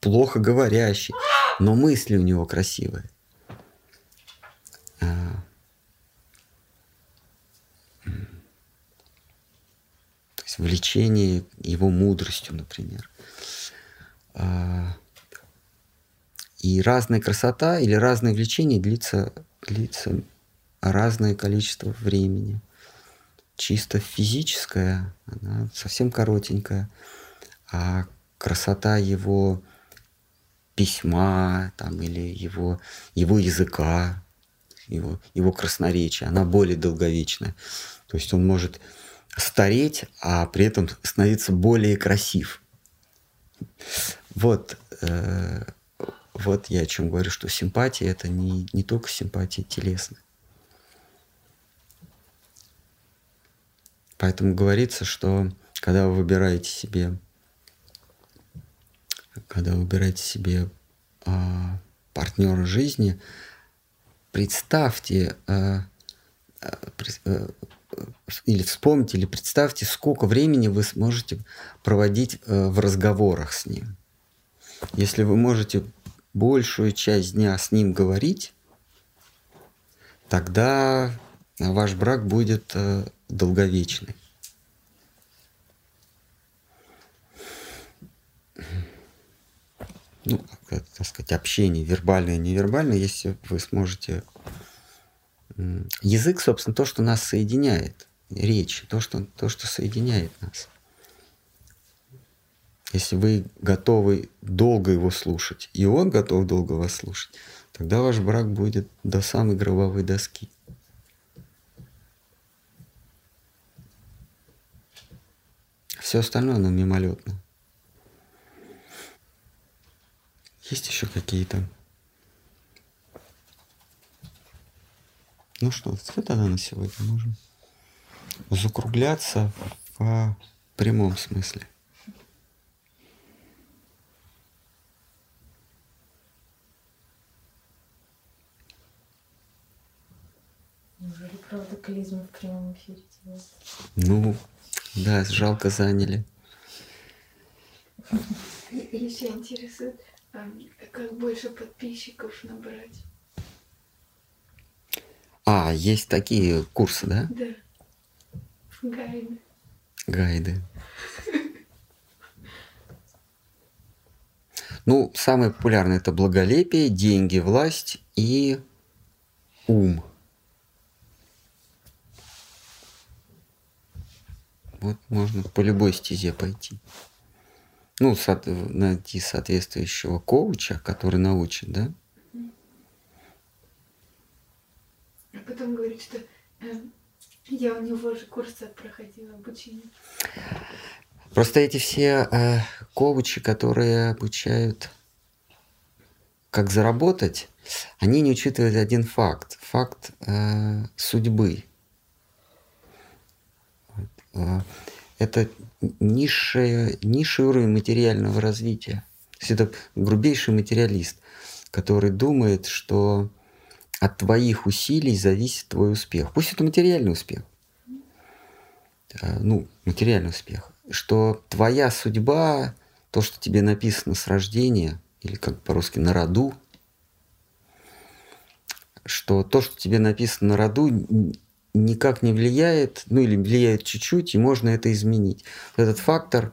плохо говорящий, но мысли у него красивые. То есть влечение его мудростью, например. И разная красота или разное влечение длится разное количество времени. чисто физическая, она совсем коротенькая, а красота его письма там, или его языка, его красноречия, она более долговечная. То есть он может стареть, а при этом становиться более красив. Вот я о чем говорю, что симпатия — это не только симпатия телесная. Поэтому говорится, что когда вы выбираете себе партнера жизни, представьте, сколько времени вы сможете проводить в разговорах с ним. Если вы можете большую часть дня с ним говорить, тогда ваш брак будет долговечный. Ну, так сказать, общение вербальное и невербальное, если вы сможете... Язык, собственно, то, что нас соединяет. Речь, то, что соединяет нас. Если вы готовы долго его слушать, и он готов долго вас слушать, тогда ваш брак будет до самой гробовой доски. Все остальное, оно мимолетно. Есть еще какие-то? Ну что, все тогда на сегодня можем закругляться в прямом смысле. Неужели, правда, клизму в прямом эфире делать? Ну, да, жалко заняли. Еще интересует, как больше подписчиков набрать? А, есть такие курсы, да? Да. Гайды. Ну, самые популярные — это благолепие, деньги, власть и ум. Вот можно по любой стезе пойти. Ну, найти соответствующего коуча, который научит, да? Потом говорит, что я у него же курсы проходила, обучение. Просто эти все коучи, которые обучают, как заработать, они не учитывают один факт судьбы. Это низший уровень материального развития. То есть это грубейший материалист, который думает, что от твоих усилий зависит твой успех. Пусть это материальный успех. Что твоя судьба, то, что тебе написано с рождения, или как по-русски на роду, что то, что тебе написано на роду, никак не влияет, ну или влияет чуть-чуть, и можно это изменить. Этот фактор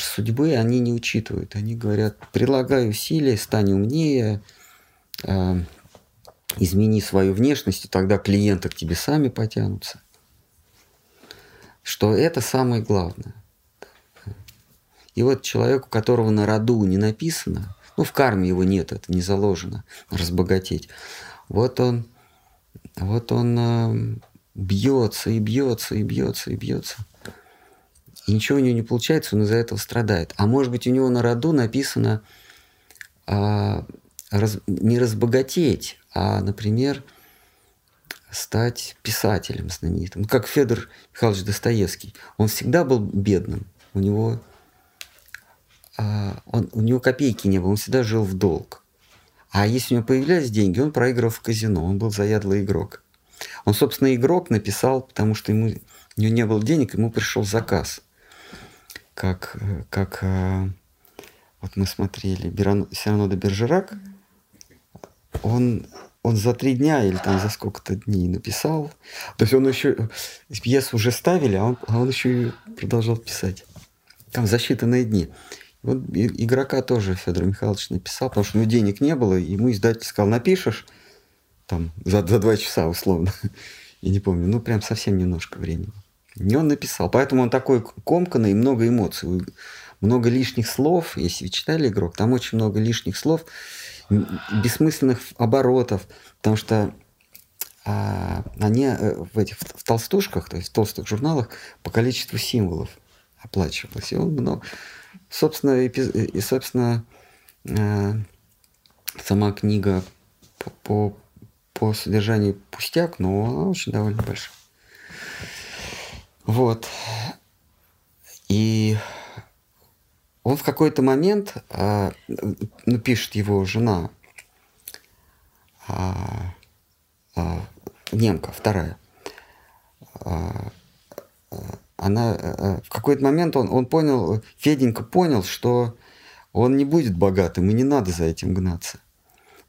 судьбы они не учитывают. Они говорят: прилагай усилия, стань умнее, измени свою внешность, и тогда клиенты к тебе сами потянутся. Что это самое главное. И вот человек, у которого на роду не написано, ну в карме его нет, это не заложено, разбогатеть. Вот он бьется. И ничего у него не получается, он из-за этого страдает. А может быть, у него на роду написано... не разбогатеть, а, например, стать писателем знаменитым. Как Федор Михайлович Достоевский. Он всегда был бедным. У него копейки не было, он всегда жил в долг. А если у него появлялись деньги, он проиграл в казино, он был заядлый игрок. Он, собственно, игрок написал, потому что у него не было денег, ему пришел заказ. Как вот мы смотрели Сирано де Бержерак, он за 3 дня или там за сколько-то дней написал. То есть он еще пьесу уже ставили, а он еще и продолжал писать. Там за считанные дни. Вот игрока тоже Федор Михайлович написал, потому что у него денег не было, ему издатель сказал: напишешь там за 2 часа условно. я не помню, ну прям совсем немножко времени. И он написал. Поэтому он такой комканный, много эмоций, много лишних слов. Если вы читали «Игрок», там очень много лишних слов, бессмысленных оборотов, потому что они в толстушках, то есть в толстых журналах по количеству символов оплачивалось. И он много... Собственно, сама книга по содержанию пустяк, но она очень довольно большая. Вот. И он в какой-то момент, пишет его жена, немка, вторая, она в какой-то момент он понял, Феденька понял, что он не будет богатым, и не надо за этим гнаться.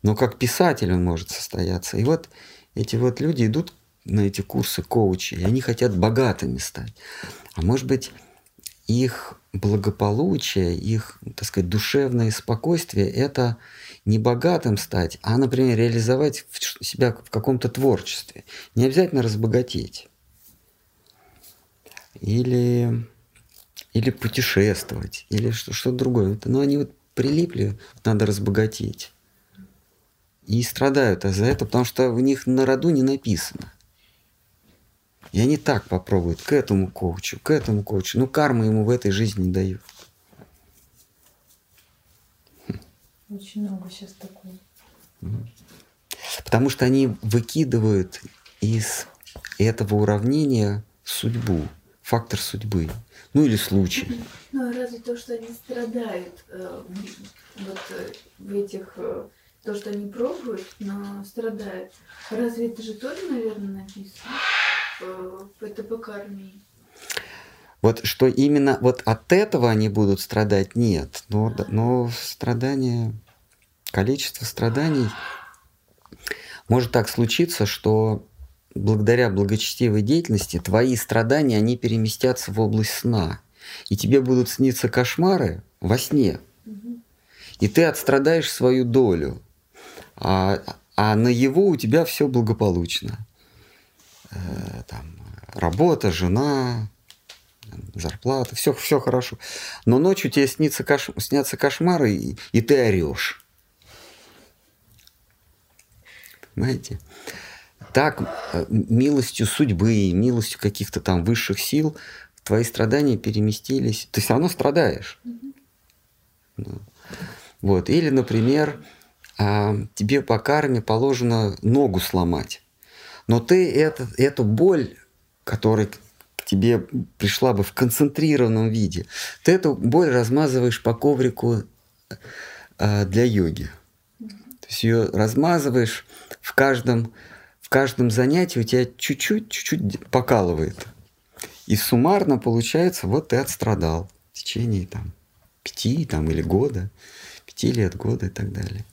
Но как писатель он может состояться. И вот эти вот люди идут на эти курсы коучи, и они хотят богатыми стать. А может быть, их благополучие, их, так сказать, душевное спокойствие – это не богатым стать, а, например, реализовать себя в каком-то творчестве. Не обязательно разбогатеть. Или путешествовать, или что-то другое. Но они вот прилипли, надо разбогатеть. И страдают за это, потому что в них на роду не написано. И они так попробуют к этому коучу. Но карма ему в этой жизни не дает. Очень много сейчас такого. Потому что они выкидывают из этого уравнения судьбу, фактор судьбы, ну или случай. Ну а разве то, что они страдают в этих, то, что они пробуют, но страдают, разве это же тоже, наверное, написано? Это по карме. Вот что именно вот от этого они будут страдать, нет. Но страдания, количество страданий, может так случиться, что благодаря благочестивой деятельности твои страдания, они переместятся в область сна. И тебе будут сниться кошмары во сне. Угу. И ты отстрадаешь свою долю. А наяву у тебя все благополучно. Там, работа, жена, зарплата, все хорошо. Но ночью тебе снятся кошмары, и ты орешь. Понимаете? Так, милостью судьбы, милостью каких-то там высших сил твои страдания переместились. Ты все равно страдаешь. Mm-hmm. Вот. Или, например, тебе по карме положено ногу сломать. Но ты эту боль, которая к тебе пришла бы в концентрированном виде, ты эту боль размазываешь по коврику для йоги. То есть ее размазываешь в каждом занятии, у тебя чуть-чуть покалывает. И суммарно получается, вот ты отстрадал в течение там, 5 лет, года и так далее.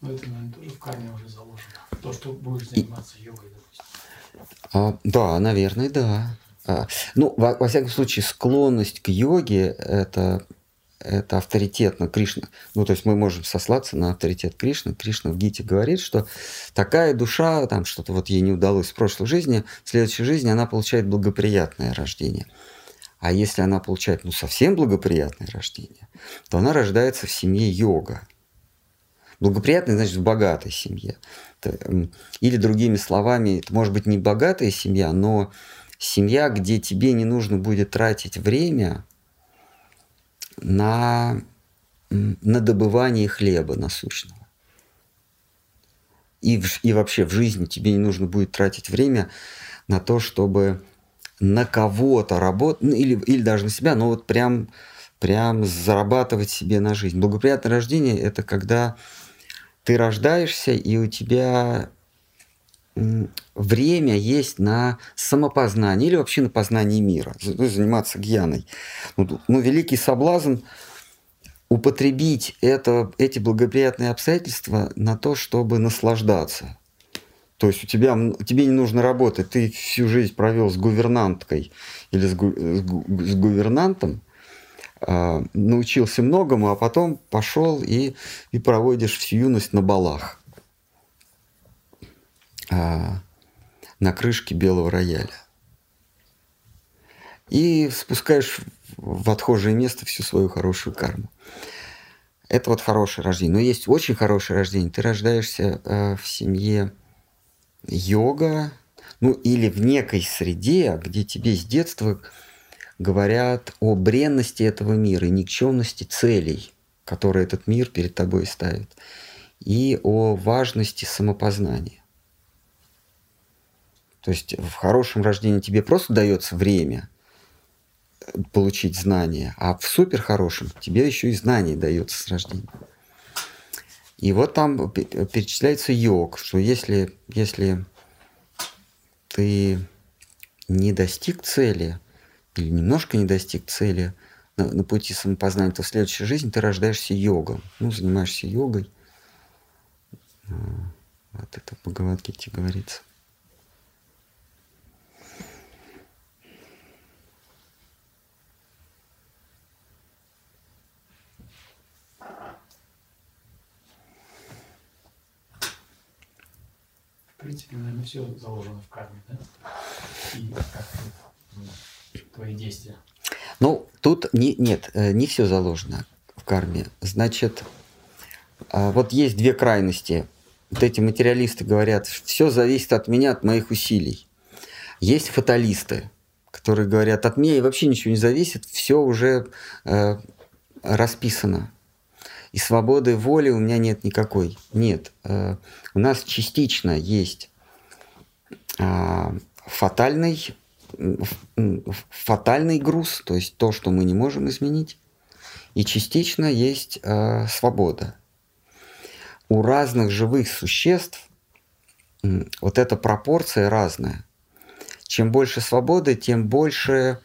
Но это, наверное, тоже в карме уже заложено. То, что будешь заниматься йогой, допустим. Да, наверное, да. Во всяком случае, склонность к йоге – это авторитетно Кришна. Ну, то есть мы можем сослаться на авторитет Кришны. Кришна в Гите говорит, что такая душа, там что-то вот ей не удалось в прошлой жизни, в следующей жизни она получает благоприятное рождение. А если она получает совсем благоприятное рождение, то она рождается в семье йога. Благоприятная, значит, в богатой семье. Или, другими словами, это может быть не богатая семья, но семья, где тебе не нужно будет тратить время на добывание хлеба насущного. И вообще в жизни тебе не нужно будет тратить время на то, чтобы на кого-то работать, или даже на себя, но вот прям зарабатывать себе на жизнь. Благоприятное рождение – это когда ты рождаешься, и у тебя время есть на самопознание или вообще на познание мира, заниматься гьяной. Великий соблазн употребить эти благоприятные обстоятельства на то, чтобы наслаждаться. То есть тебе не нужно работать, ты всю жизнь провел с гувернанткой или с гувернантом, научился многому, а потом пошел и проводишь всю юность на балах. на крышке белого рояля. И спускаешь в отхожее место всю свою хорошую карму. Это вот хорошее рождение. Но есть очень хорошее рождение. Ты рождаешься в семье йога, ну или в некой среде, где тебе с детства говорят о бренности этого мира и никчемности целей, которые этот мир перед тобой ставит, и о важности самопознания. То есть в хорошем рождении тебе просто дается время получить знания, а в суперхорошем тебе еще и знания дается с рождения. И вот там перечисляется йог, что если ты не достиг цели или немножко не достиг цели на пути самопознания, то в следующей жизни ты рождаешься йогом, ну, занимаешься йогой. Вот это по Бхагавад-гите говорится. В принципе, наверное, все заложено в карме, да? И как твои действия? Ну, тут не все заложено в карме. Значит, вот есть две крайности. Вот эти материалисты говорят, все зависит от меня, от моих усилий. Есть фаталисты, которые говорят, от меня и вообще ничего не зависит, все уже расписано. И свободы воли у меня нет никакой. Нет. У нас частично есть фатальный груз, то есть то, что мы не можем изменить, и частично есть свобода. У разных живых существ вот эта пропорция разная. Чем больше свободы, тем больше...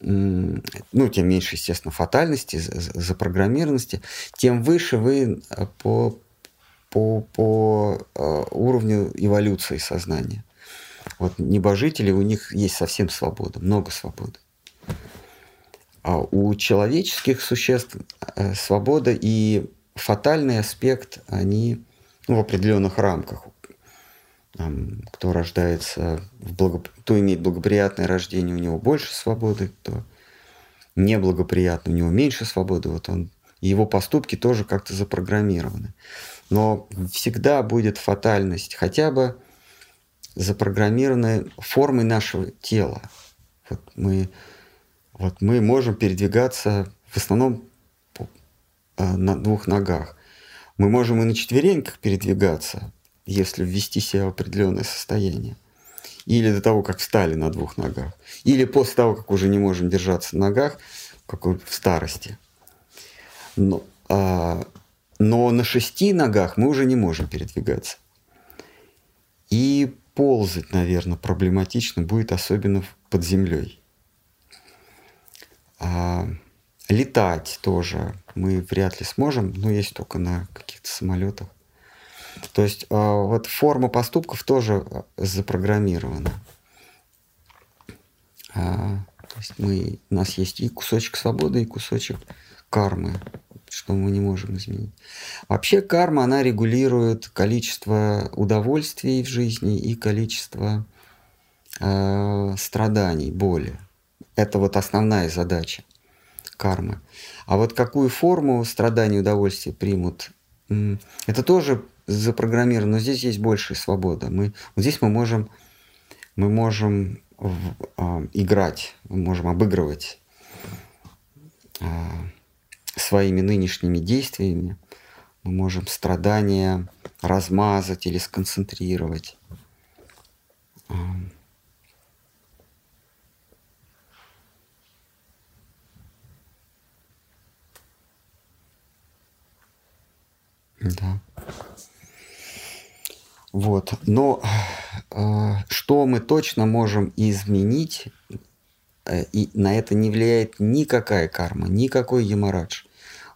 ну, тем меньше, естественно, фатальности, запрограммированности, тем выше вы по уровню эволюции сознания. Вот небожители, у них есть совсем свобода, много свободы. А у человеческих существ свобода и фатальный аспект, они в определенных рамках. Кто рождается, кто имеет благоприятное рождение, у него больше свободы, кто неблагоприятно, у него меньше свободы. Вот он, его поступки тоже как-то запрограммированы. Но всегда будет фатальность, хотя бы запрограммированная формой нашего тела. Вот мы можем передвигаться в основном на двух ногах. Мы можем и на четвереньках передвигаться, если ввести себя в определенное состояние. Или до того, как встали на двух ногах. Или после того, как уже не можем держаться на ногах, как в старости. Но на шести ногах мы уже не можем передвигаться. И ползать, наверное, проблематично будет, особенно под землей. Летать тоже мы вряд ли сможем, но есть только на каких-то самолетах. То есть вот форма поступков тоже запрограммирована. То есть у нас есть и кусочек свободы, и кусочек кармы, что мы не можем изменить. Вообще карма, она регулирует количество удовольствий в жизни и количество страданий, боли. Это вот основная задача кармы. А вот какую форму страдания и удовольствия примут, это тоже запрограммировано, но здесь есть большая свобода. Мы можем играть, мы можем обыгрывать своими нынешними действиями, мы можем страдания размазать или сконцентрировать. Да. Вот. Но что мы точно можем изменить, и на это не влияет никакая карма, никакой ямарадж.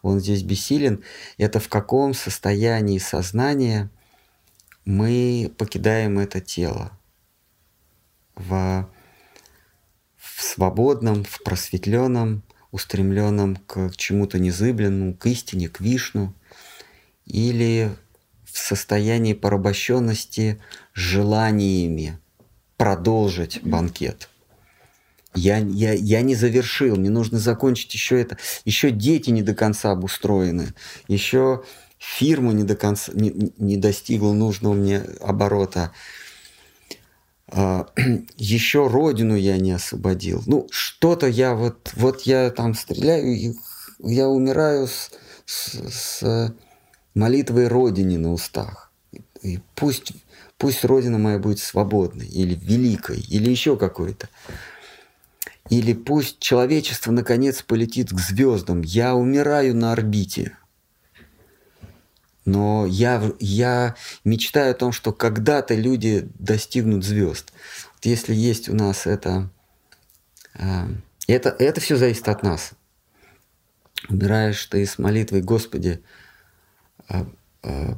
Он здесь бессилен. Это в каком состоянии сознания мы покидаем это тело. В свободном, в просветленном, устремленном к чему-то незыблемому, к истине, к Вишну. Или в состоянии порабощенности желаниями, продолжить банкет. Я не завершил, мне нужно закончить еще это. Еще дети не до конца обустроены, еще фирма не до конца не достигла нужного мне оборота. Еще родину я не освободил. Ну, что-то я вот я там стреляю, я умираю с молитвой Родине на устах. И пусть Родина моя будет свободной, или великой, или еще какой-то. Или пусть человечество наконец полетит к звездам. Я умираю на орбите. Но я мечтаю о том, что когда-то люди достигнут звезд. Вот если есть у нас это все зависит от нас. Умираешь ты с молитвой: Господи,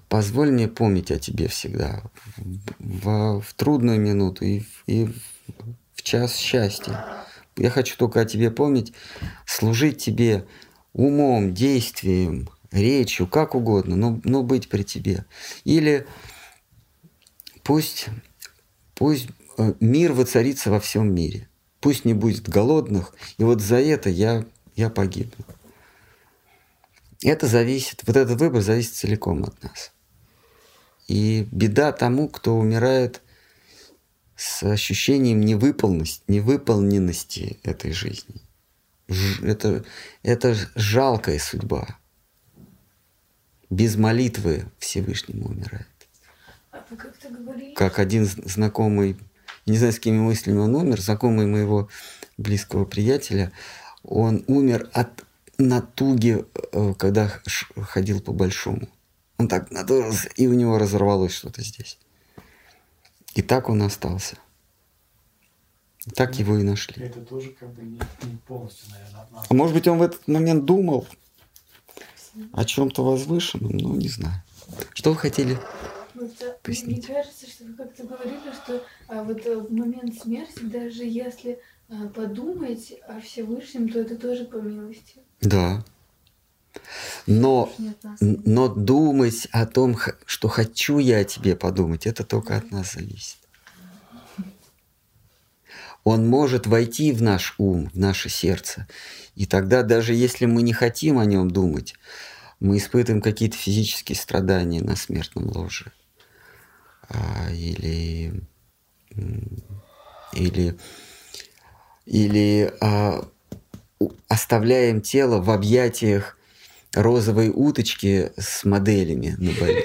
позволь мне помнить о Тебе всегда, в трудную минуту и в час счастья. Я хочу только о Тебе помнить, служить Тебе умом, действием, речью, как угодно, но быть при Тебе. Или пусть мир воцарится во всем мире, пусть не будет голодных, и вот за это я погибну. Это зависит, вот этот выбор зависит целиком от нас. И беда тому, кто умирает с ощущением невыполненности этой жизни. Это жалкая судьба. Без молитвы Всевышнему умирает. А вы как-то говорили? Как один знакомый, не знаю, с какими мыслями он умер, знакомый моего близкого приятеля, он умер от натуги, когда ходил по-большому. Он так надулся, и у него разорвалось что-то здесь. И так он остался. И так его и нашли. Это тоже как бы не полностью, наверное, от нас. А может быть, он в этот момент думал о чем-то возвышенном, но не знаю. Что вы хотели пояснить? Мне кажется, что вы как-то говорили, что вот в момент смерти, даже если подумать о Всевышнем, то это тоже по милости. Да. Но думать о том, что хочу я о тебе подумать, это только от нас зависит. Он может войти в наш ум, в наше сердце. И тогда, даже если мы не хотим о нем думать, мы испытываем какие-то физические страдания на смертном ложе. Или оставляем тело в объятиях розовой уточки с моделями на Бали.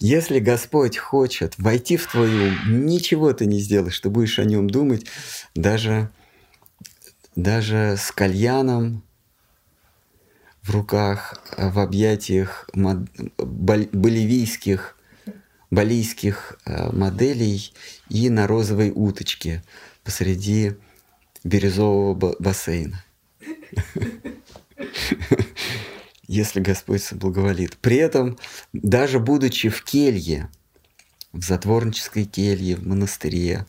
Если Господь хочет войти в твой ум, ничего ты не сделаешь, ты будешь о нем думать даже с кальяном в руках, в объятиях балийских моделей и на розовой уточке посреди бирюзового бассейна. Если Господь соблаговолит. При этом, даже будучи в келье, в затворнической келье, в монастыре,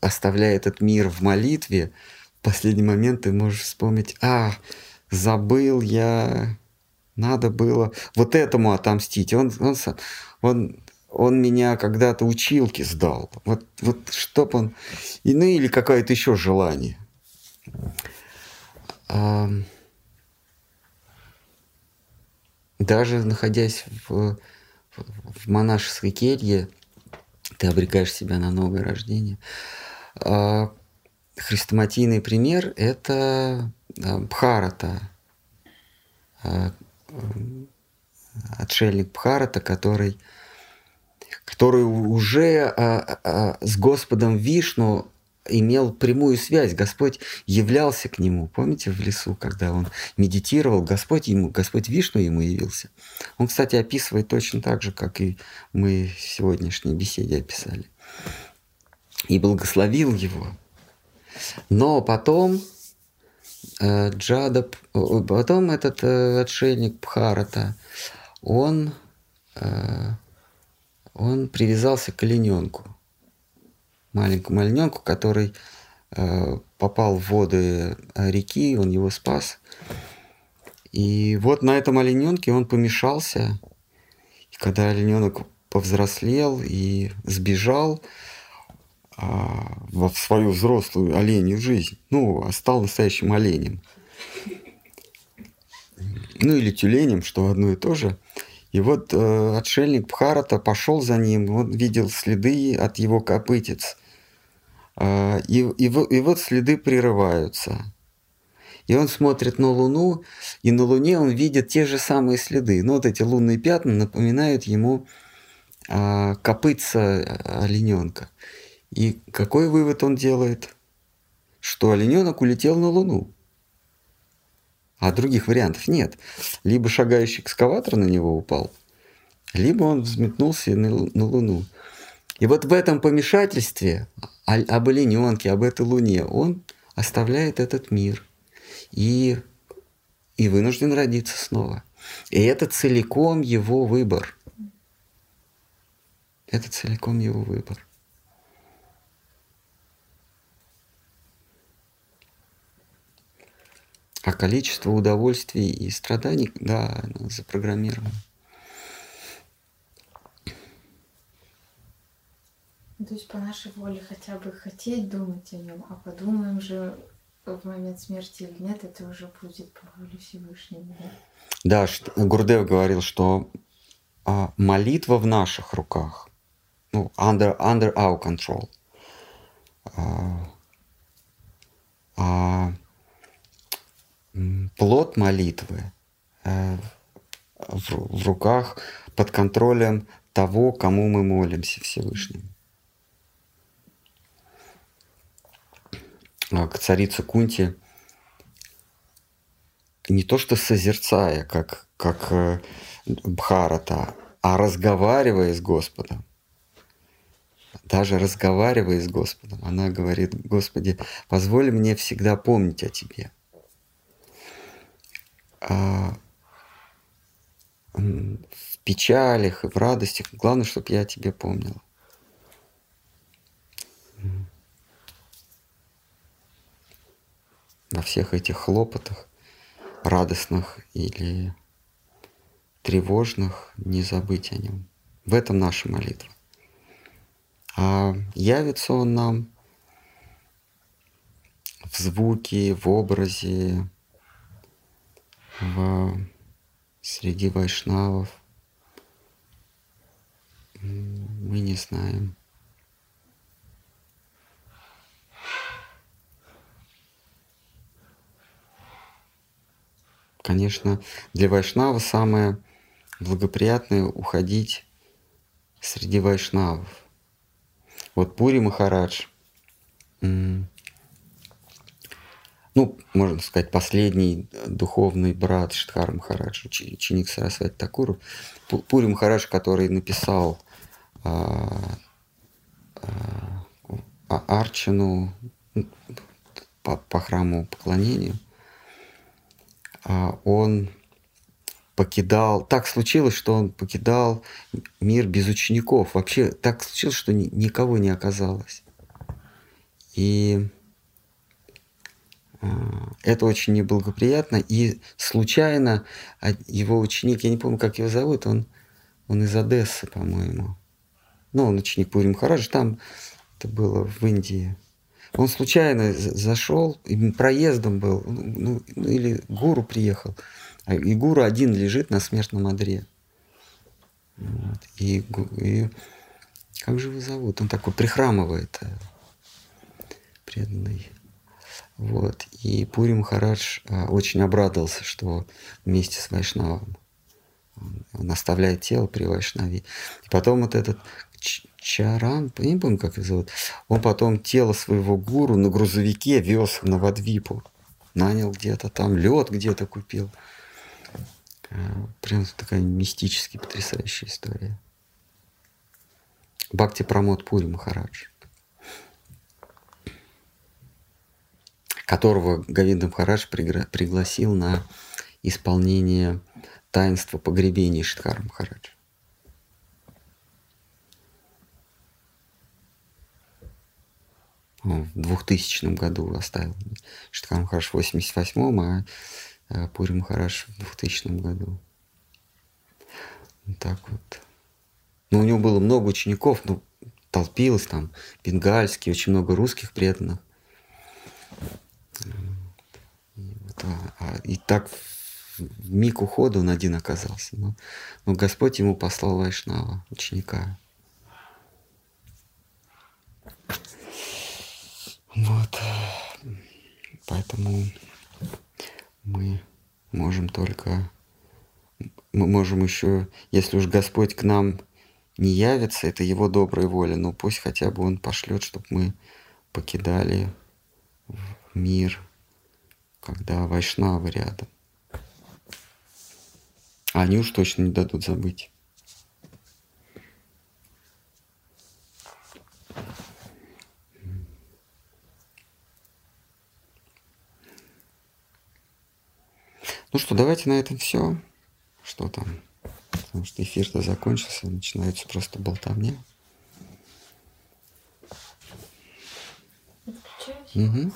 оставляя этот мир в молитве, в последний момент ты можешь вспомнить: забыл я, надо было вот этому отомстить. Он меня когда-то училки сдал. Вот чтоб он... Ну или какое-то еще желание. Даже находясь в монашеской келье, ты обрекаешь себя на новое рождение. Хрестоматийный пример – это Бхарата, отшельник Бхарата, который уже с Господом Вишну имел прямую связь. Господь являлся к нему. Помните, в лесу, когда он медитировал, Господь Вишну ему явился. Он, кстати, описывает точно так же, как и мы в сегодняшней беседе описали. И благословил его. Но потом этот отшельник Бхарата, он привязался к олененку, маленькому олененку, который попал в воды реки, он его спас. И вот на этом олененке он помешался И когда олененок повзрослел и сбежал в свою взрослую оленью жизнь, ну, стал настоящим оленем. Ну, или тюленем, что одно и то же. И вот отшельник Бхарата пошел за ним, он видел следы от его копытец. И вот следы прерываются. И он смотрит на Луну, и на Луне он видит те же самые следы. Но вот эти лунные пятна напоминают ему копытца олененка. И какой вывод он делает? Что олененок улетел на Луну. А других вариантов нет. Либо шагающий экскаватор на него упал, либо он взметнулся на Луну. И вот в этом помешательстве об олененке, об этой Луне он оставляет этот мир и вынужден родиться снова. И это целиком его выбор. Это целиком его выбор. А количество удовольствий и страданий, да, оно запрограммировано. То есть по нашей воле хотя бы хотеть думать о нем, а подумаем же в момент смерти или нет, это уже будет по воле Всевышнего. Да, Гурдев говорил, что молитва в наших руках, ну, under our control. Плод молитвы в руках под контролем того, кому мы молимся, Всевышнему. К царице Кунти не то что созерцая, как Бхарата, а разговаривая с Господом. Даже разговаривая с Господом, она говорит: «Господи, позволь мне всегда помнить о Тебе». В печалях и в радостях. Главное, чтобы я о тебе помнила. Во всех этих хлопотах, радостных или тревожных, не забыть о нем. В этом наша молитва. А явится он нам в звуке, в образе, среди вайшнавов. Мы не знаем. Конечно, для вайшнава самое благоприятное — уходить среди вайшнавов. Вот Пури Махарадж, ну, можно сказать, последний духовный брат Шиддхара Махараджа, ученик Сарасвати Такуру, Пури Махарадж, который написал Арчану по храму поклонению, он покидал... Так случилось, что он покидал мир без учеников. Вообще так случилось, что никого не оказалось. И это очень неблагоприятно. И случайно его ученик, я не помню, как его зовут, он из Одессы, по-моему. Ну, он ученик Пури Махараджа, там это было в Индии. Он случайно зашел, проездом был, ну, или гуру приехал. И гуру один лежит на смертном одре. Вот. И как же его зовут? Он такой прихрамывает, преданный. Вот. И Пури Махарадж очень обрадовался, что вместе с вайшнавом он оставляет тело при вайшнаве. И потом вот этот Чаран, я не помню, как его зовут, он потом тело своего гуру на грузовике вез на Вадвипу. Нанял где-то там, лед где-то купил. Прям такая мистически потрясающая история. Бхакти Прамод Пури Махарадж, которого Говинда Махарадж пригласил на исполнение таинства погребения Шиддхара Махараджа. В 2000 году оставил Шиддхара Махарадж в 88-м, а Пури Махарадж в 2000 году. Вот так вот. Но у него было много учеников, ну, толпилось там, бенгальские, очень много русских преданных. И так в миг ухода он один оказался. Но Господь ему послал Вайшнава, ученика. Вот. Поэтому мы можем еще, если уж Господь к нам не явится, это Его добрая воля, но пусть хотя бы Он пошлет, чтобы мы покидали мир, когда вайшнавы рядом. А они уж точно не дадут забыть. Ну что, давайте на этом все. Что там? Потому что эфир-то закончился, начинается просто болтовня. Угу.